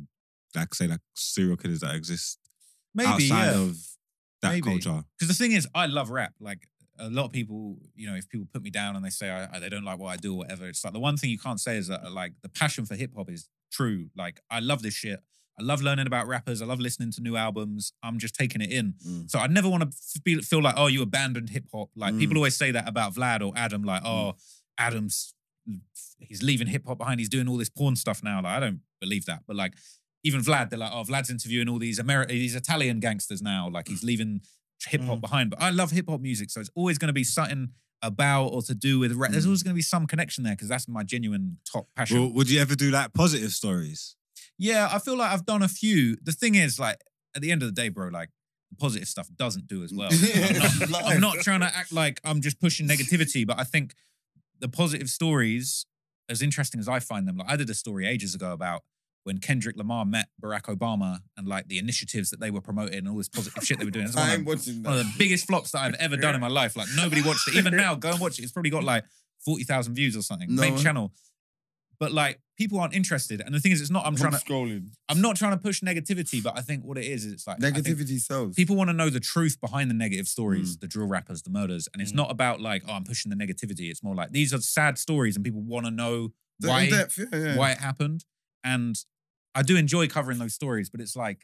like say like serial killers that exist maybe, outside yeah. of that maybe. culture. Because the thing is, I love rap. Like a lot of people, you know, if people put me down and they say I, I, they don't like what I do or whatever, it's like the one thing you can't say is that like the passion for hip hop is true. Like I love this shit. I love learning about rappers. I love listening to new albums. I'm just taking it in. Mm. So I never want to feel, feel like, oh, you abandoned hip hop. Like mm. people always say that about Vlad or Adam. Like, oh, mm. Adam's, he's leaving hip hop behind. He's doing all this porn stuff now. Like, I don't believe that. But like, even Vlad, they're like, oh, Vlad's interviewing all these Ameri- these Italian gangsters now. Like he's leaving hip hop mm. behind. But I love hip hop music. So it's always going to be something about or to do with rap. There's always going to be some connection there because that's my genuine top passion. Well, would you ever do like positive stories? Yeah, I feel like I've done a few. The thing is, like, at the end of the day, bro, like, positive stuff doesn't do as well. I'm not, I'm not trying to act like I'm just pushing negativity, but I think the positive stories, as interesting as I find them, like, I did a story ages ago about when Kendrick Lamar met Barack Obama and, like, the initiatives that they were promoting and all this positive shit they were doing. It's one, I ain't watching that. One of the biggest flops that I've ever done in my life. Like, nobody watched it. Even now, go and watch it. It's probably got, like, forty thousand views or something. No. Main channel. But like people aren't interested, and the thing is, it's not. I'm, I'm trying to. Scrolling. I'm not trying to push negativity, but I think what it is is it's like negativity sells. People want to know the truth behind the negative stories, mm. the drill rappers, the murders, and it's mm. not about like, oh, I'm pushing the negativity. It's more like these are sad stories, and people want to know the why depth, yeah, yeah. why it happened. And I do enjoy covering those stories, but it's like,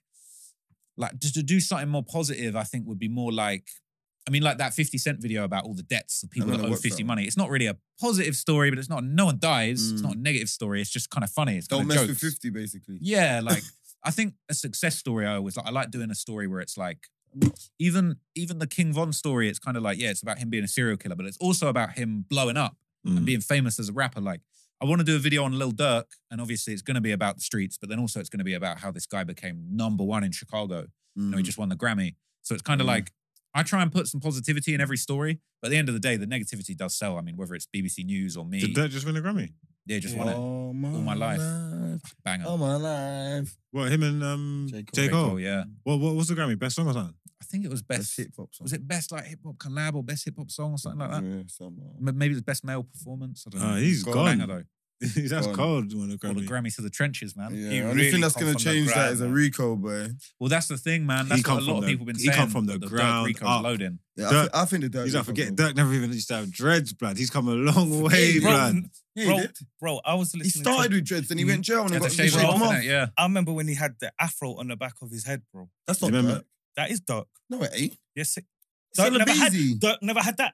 like just to do something more positive, I think would be more like. I mean, like that fifty cent video about all the debts of people that owe fifty money. It's not really a positive story, but it's not, no one dies. Mm. It's not a negative story. It's just kind of funny. It's kind Don't of mess jokes. with fifty, basically. Yeah, like, I think a success story I always like. I like doing a story where it's like, even, even the King Von story, it's kind of like, yeah, it's about him being a serial killer, but it's also about him blowing up mm. and being famous as a rapper. Like, I want to do a video on Lil Durk, and obviously it's going to be about the streets, but then also it's going to be about how this guy became number one in Chicago. Mm. You know, he just won the Grammy. So it's kind of mm. like, I try and put some positivity in every story, but at the end of the day, the negativity does sell. I mean, whether it's B B C News or me. Did that just win a Grammy? Yeah, just won it. All my life. Banger. All my life. What, him and um, J. Cole. J. Cole? J. Cole, yeah. What, what was the Grammy? Best song or something? I think it was best, best hip hop song. Was it best like hip hop collab or best hip hop song or something like that? Yeah, something. Maybe it was best male performance. I don't know. Uh, he's gone. Banger, though. That's God. cold when a Grammy. All the Grammys to the trenches, man. Yeah, the only really thing that's going to change that is a Rico, boy. Well, that's the thing, man. That's what a lot of the, people have been he saying. He come from the, the ground Rico's up. Loading. Yeah, Dirk, I, th- I think the Dirk... He's not forget, Dirk never even used to have dreads, blood. He's come a long way, yeah, blood. Yeah, bro, bro, I was listening He started to, with dreads, then he went jail and got shaved off. Yeah. I remember when he had the afro on the back of his head, bro. That's not Dirk. That is Dirk. No, it ain't. Yes, it... Dirk never had that.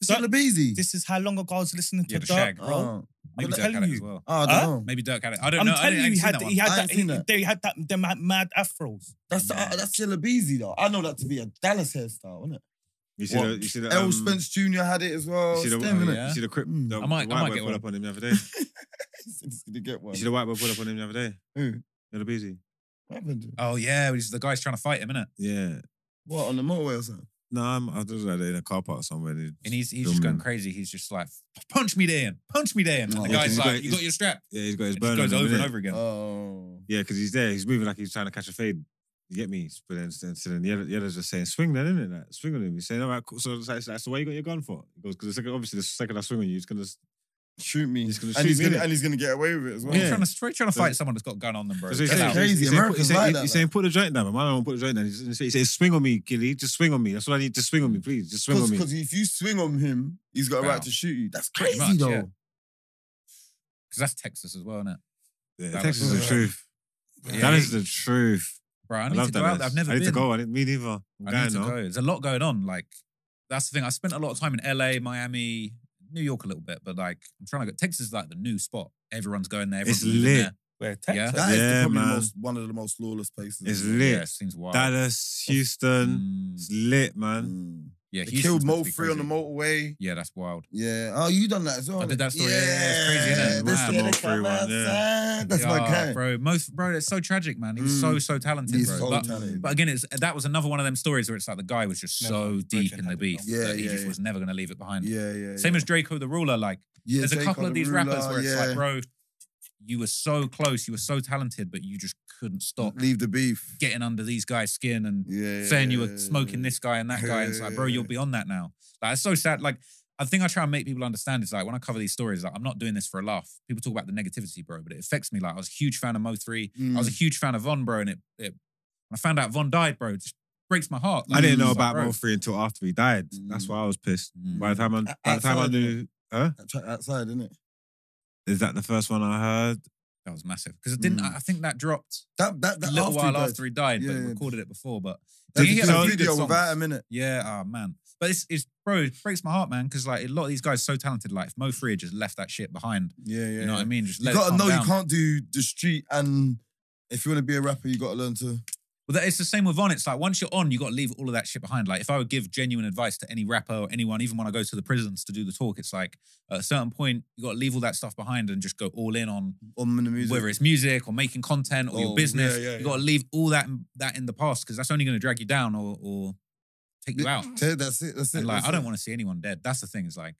Is it Labeezy? This is how long ago I was listening to yeah, the Dirk, shag. bro. Oh. Maybe Dirk had it as well. Oh, I don't huh? know. Maybe Dirk had it. I don't I'm know. I'm telling you, he had that. He had that. He, that. They had that. Them mad afros. That's the, uh, that's Labeezy though. I know that to be a Dallas hairstyle, isn't it? You see, the, you see the, um, L. Spence Junior had it as well. You see the, Stem, oh, yeah. you see the Crip. The I might, I might get one up on him the other day. He's gonna get one. You see the white boy pull up on him the other day. Who? Labeezy. What happened? Oh yeah, the guy's trying to fight him, isn't it? Yeah. What, on the motorway or something? No, I'm, I was like in a car park somewhere. And he's, he's just going crazy. He's just like, punch me there in, punch me there in. And the guy's like, got, you got your strap? Yeah, he's got his burner. It just goes over and over again. Oh. Yeah, because he's there. He's moving like he's trying to catch a fade. You get me? But then, then, so then the, other, the other's just saying, swing then, isn't it? Like, swing on him. He's saying, all right, cool. So that's like, so, so what you got your gun for? He goes, because obviously the second I swing on you, it's going to... Shoot me. He's gonna shoot and he's me. Gonna, and he's going to get away with it as well. Yeah. He's trying to, trying to so, fight someone that's got a gun on them, bro. So he's saying, crazy. He's America's saying, like he's that. He's saying, put the joint down. Man, I don't want to put the joint down. He's saying, he's swing on me, Gilly. Just swing on me. That's what I need. Just swing on me, please. Just swing on me. Because if you swing on him, he's got a wow. right to shoot you. That's crazy, much, though. Because yeah. that's Texas as well, isn't it? Yeah, that Texas is the right. truth. Yeah. That is the truth. Bro, I need I love to go out. I've never been. I need been. to go. I didn't mean either. I need to go. There's a lot going on. Like, that's the thing. I spent a lot of time in L A, Miami, New York a little bit, but like I'm trying to go. Texas is like the new spot. Everyone's going there. Everyone's it's lit. There. Where Texas? Yeah. That is yeah, probably most, one of the most lawless places. It's lit. Yeah, it seems wild. Dallas, Houston. Mm. It's lit, man. Mm. Yeah, he killed Mo Free crazy. on the motorway. Yeah, that's wild. Yeah. Oh, you done that as well. I did that story. Yeah, yeah, it's crazy, isn't it? This wow. Mo Free one. Yeah. That's my guy, yeah, bro. Most bro, it's so tragic, man. He's mm. so so talented, He's bro. So but, talented. but again, it's that was another one of them stories where it's like the guy was just never so deep in the beef yeah, that he yeah, just yeah. was never gonna leave it behind. Yeah, yeah. Same yeah. as Draco the Ruler. Like, yeah, there's Draco a couple of these Ruler, rappers where it's yeah. like, bro, you were so close, you were so talented, but you just couldn't stop. Leave the beef. Getting under these guys' skin and yeah, saying you were smoking this guy and that guy. And it's like, bro, you're beyond that now. Like, it's so sad. Like, I think I try and make people understand. It's like, when I cover these stories, like, I'm not doing this for a laugh. People talk about the negativity, bro, but it affects me. Like, I was a huge fan of Mo three. Mm. I was a huge fan of Von, bro. And it, it when I found out Von died, bro, it just breaks my heart. Like, I didn't know about like, Mo three until after he died. Mm. That's why I was pissed. Mm. By the time I, by outside, the time I knew... Huh? Outside, isn't it? Is that the first one I heard? That was massive. Because it didn't, mm. I think that dropped that, that, that a little while after he died, yeah, but yeah. recorded it before. But did you hear a video without him in it? Yeah, oh man. But it's, it's bro, it breaks my heart, man, because like a lot of these guys are so talented. Like if Mo Free had just left that shit behind. Yeah, yeah. You know yeah. what I mean? Just let you gotta it know down. You can't do the street, and if you want to be a rapper, you gotta learn to. Well, it's the same with On. It's like once you're on, you got to leave all of that shit behind. Like if I would give genuine advice to any rapper or anyone, even when I go to the prisons to do the talk, it's like at a certain point, you got to leave all that stuff behind and just go all in on, on the music. Whether it's music or making content or oh, your business. Yeah, yeah, you got to yeah. leave all that, that in the past because that's only going to drag you down or, or take you out. That's it. That's it. And like, that's I don't want to see anyone dead. That's the thing. It's like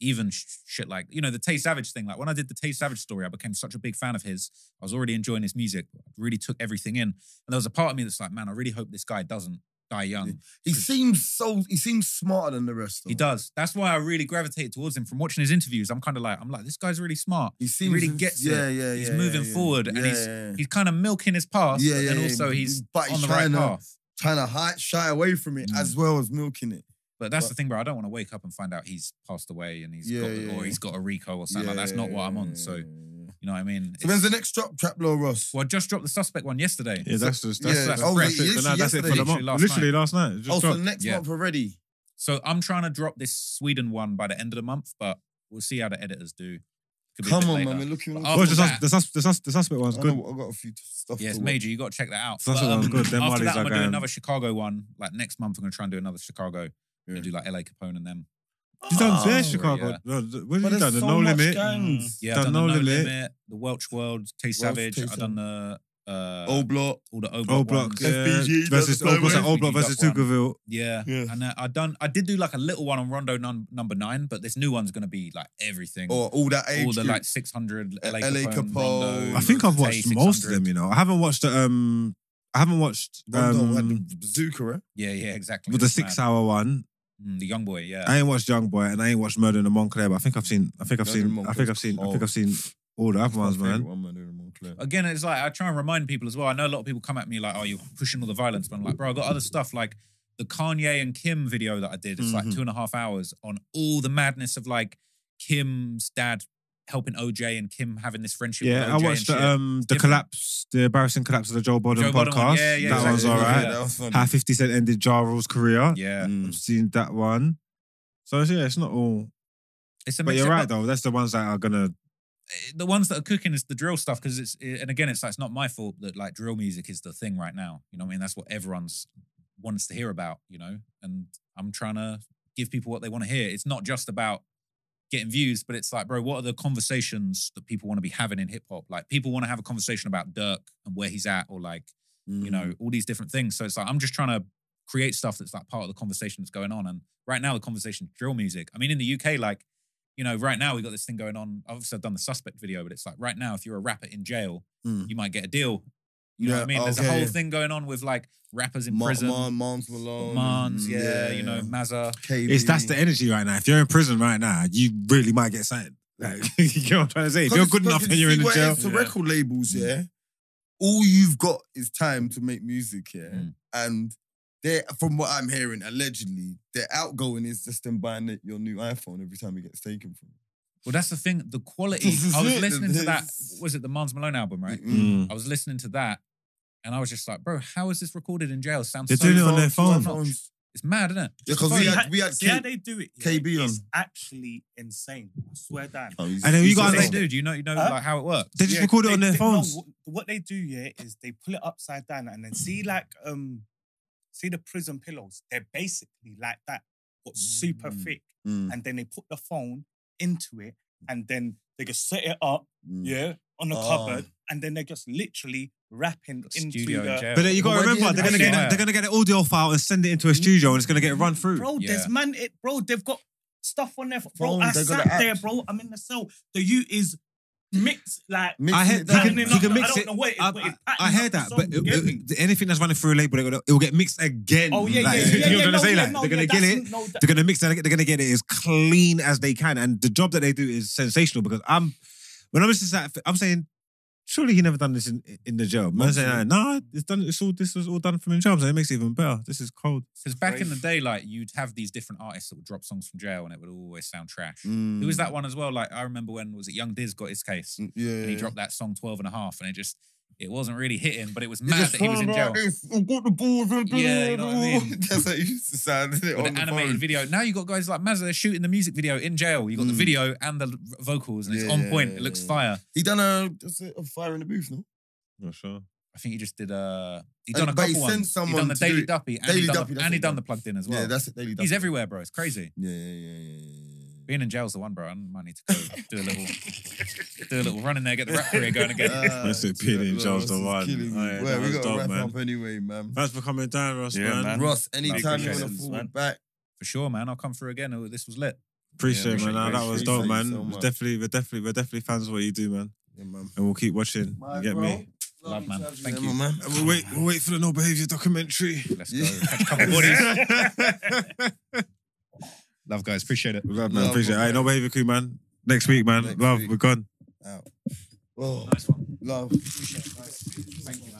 even sh shit like, you know, the Tay Savage thing. Like when I did the Tay Savage story, I became such a big fan of his. I was already enjoying his music. Really took everything in. And there was a part of me that's like, man, I really hope this guy doesn't die young. He seems so, he seems smarter than the rest of them. He does. That's why I really gravitated towards him. From watching his interviews, I'm kind of like, I'm like, this guy's really smart. He seems, he really gets yeah, it. Yeah, yeah, he's yeah, moving yeah, forward yeah, and he's yeah, yeah. he's kind of milking his past yeah, yeah, and also yeah, he's but on he's the right to, path. Trying to hide, shy away from it mm. as well as milking it. But that's but, the thing, bro. I don't want to wake up and find out he's passed away and he's yeah, got yeah, or he's got a RICO or something yeah, like that. That's not what I'm on. So, you know what I mean? So when's the next drop, Traplore Ross? Well, I just dropped the Suspect one yesterday. Yeah, that's just that's, yeah, that's, oh, that's, it, now, that's it for the month. Last Literally night. last night. Just oh, dropped. so next yeah. month already. So I'm trying to drop this Sweden one by the end of the month, but we'll see how the editors do. Could Come on, later. man. We're looking. Well, the, sus the, sus the, sus the Suspect one's good. Know, I've got a few stuff. Yeah, it's to major. Watch. You got to check that out. Suspect one's good. After that, I'm gonna do another Chicago one. Like next month, I'm gonna try and do another Chicago. Yeah. Do like L A Capone and them. You've done oh, their Chicago. Yeah. What have you done? The so No Limit. Mm. Yeah, I've done, done the No, no limit. limit. The Welch World. Tay Savage. I've done the uh, O-Block. All the O-Block. Yeah. F B G versus O-Block versus Tukerville. Yeah. yeah. And uh, I done. I did do like a little one on Rondo number nine, but this new one's gonna be like everything. Or all that age. All the like six hundred L A Capone. I think I've watched most of them. You know, I haven't watched the um. I haven't watched um. Bazooka. Yeah, yeah, exactly. With the six hour one. Mm, the Young Boy, yeah. I ain't watched Young Boy and I ain't watched Murder in the Montclair, but I think I've seen, I think I've seen, I think I've seen, I think I've seen all the other ones, man. Again, it's like I try and remind people as well. I know a lot of people come at me like, "Oh, you're pushing all the violence," but I'm like, "Bro, I got other stuff like the Kanye and Kim video that I did. It's mm-hmm. like two and a half hours on all the madness of like Kim's dad." Helping O J and Kim having this friendship. Yeah, with O J I watched the, um, the collapse, the embarrassing collapse of the Joe Budden Joe podcast. Budden, yeah, yeah, that exactly. one's all right. Yeah, was How fifty Cent ended Ja Rule's career. Yeah, mm. I've seen that one. So yeah, it's not all. It's a but you're right up. though. That's the ones that are gonna. The ones that are cooking is the drill stuff because it's and again it's like it's not my fault that like drill music is the thing right now. You know what I mean? That's what everyone's wants to hear about. You know, and I'm trying to give people what they want to hear. It's not just about getting views, but it's like, bro, what are the conversations that people want to be having in hip hop? Like, people want to have a conversation about Durk and where he's at, or like, mm. you know, all these different things. So it's like, I'm just trying to create stuff that's like part of the conversation that's going on. And right now, the conversation is drill music. I mean, in the U K, like, you know, right now we got this thing going on. Obviously, I've done the Suspect video, but it's like, right now, if you're a rapper in jail, mm. you might get a deal. You know yeah, what I mean? Okay. There's a whole thing going on with like rappers in Ma prison. Ma Mons Malone. Mons, yeah, yeah, you know, Mazza. It's, that's the energy right now. If you're in prison right now, you really might get something. Like, you know what I'm trying to say? If you're good enough and you're in the jail. The yeah. record labels, yeah, all you've got is time to make music, yeah. Mm. And they're, from what I'm hearing, allegedly, their outgoing is just them buying it, your new iPhone every time it gets taken from you. Well, that's the thing. The quality. I was listening to that. Was it the Mons Malone album, right? Mm. I was listening to that, and I was just like, "Bro, how is this recorded in jail? Sounds they're so doing it on their phones. phones. It's mad, isn't it? Because yeah, we had, we had see how they do it. Yeah, K B on. It's actually insane. I swear down. Oh, and then you got they do. Do you know? You know uh, like how it works. They just yeah, record it on their phones. No, what they do here is they pull it upside down and then see like um See the prison pillows? They're basically like that, but super mm. thick. Mm. And then they put the phone into it and then they just set it up, mm. yeah, on the oh. cupboard. And then they're just literally rapping the into the... Jail. But then you got to remember, yeah, they're going to get they're gonna get an audio file and send it into a studio and it's going to get run through. Bro, yeah. there's man... It, bro, they've got stuff on their... Bro, phone, I sat there, bro. I'm in the cell. The U is... Mix like mix I heard that. He can mix it. I heard that, but it, it, anything that's running through a label, it, it will get mixed again. Oh yeah, like, yeah, yeah. You're yeah, gonna no, say that yeah, no, they're gonna yeah, get it. No, that, they're gonna mix it. They're gonna get it as clean as they can. And the job that they do is sensational because I'm when I'm just that I'm saying surely he never done this in, in the jail. Man saying like, nah, it's done. It's all this was all done from in jail. So it makes it even better. This is cold. Because back in the day, like you'd have these different artists that would drop songs from jail, and it would always sound trash. Mm. Who was that one as well? Like I remember when was it Young Diz got his case, yeah, and he dropped that song twelve and a half, and it just it wasn't really hitting, but it was mad that he was in jail. I've got the balls. Yeah, you know what I mean. That's how it used to sound. Isn't it? With an animated video. Now you got guys like Mazza shooting the music video in jail. You got mm. the video and the vocals, and yeah, it's on point. It looks fire. He done a, a fire in the booth, no? Not sure. I think he just did a. He done and, a couple but he ones. He done the Daily Dappy and he done, the, and he done the plugged in as well. Yeah, that's it. Daily Dappy. He's everywhere, bro. It's crazy. Yeah, yeah, yeah, yeah. yeah. Being in jail's the one, bro. I might need to go do a little, do a little run in there, get the rap career going again. Uh, That's it. Being in jail's the one. Right, well, we got to wrap man. up anyway, man. Thanks for coming down, Ross. Yeah, man. man. Ross, anytime you want to fall back, for sure, man. I'll come through again. Oh, this was lit. Appreciate, yeah, appreciate man. it, man. That was dope, man. So we're definitely, we're definitely, we're definitely fans of what you do, man. Yeah, man. And we'll keep watching. My you get bro. me. Love, man. Thank you, man. We'll wait. We'll wait for the No Behaviour documentary. Let's go. Catch a couple bodies. Love, guys. Appreciate it. Love, man. Love, Appreciate love, it. Hey, No Behaviour crew, man. Next week, man. Next love, week. We're gone. Out. Oh. Nice one. Love. Appreciate it. Nice. Thank you, man.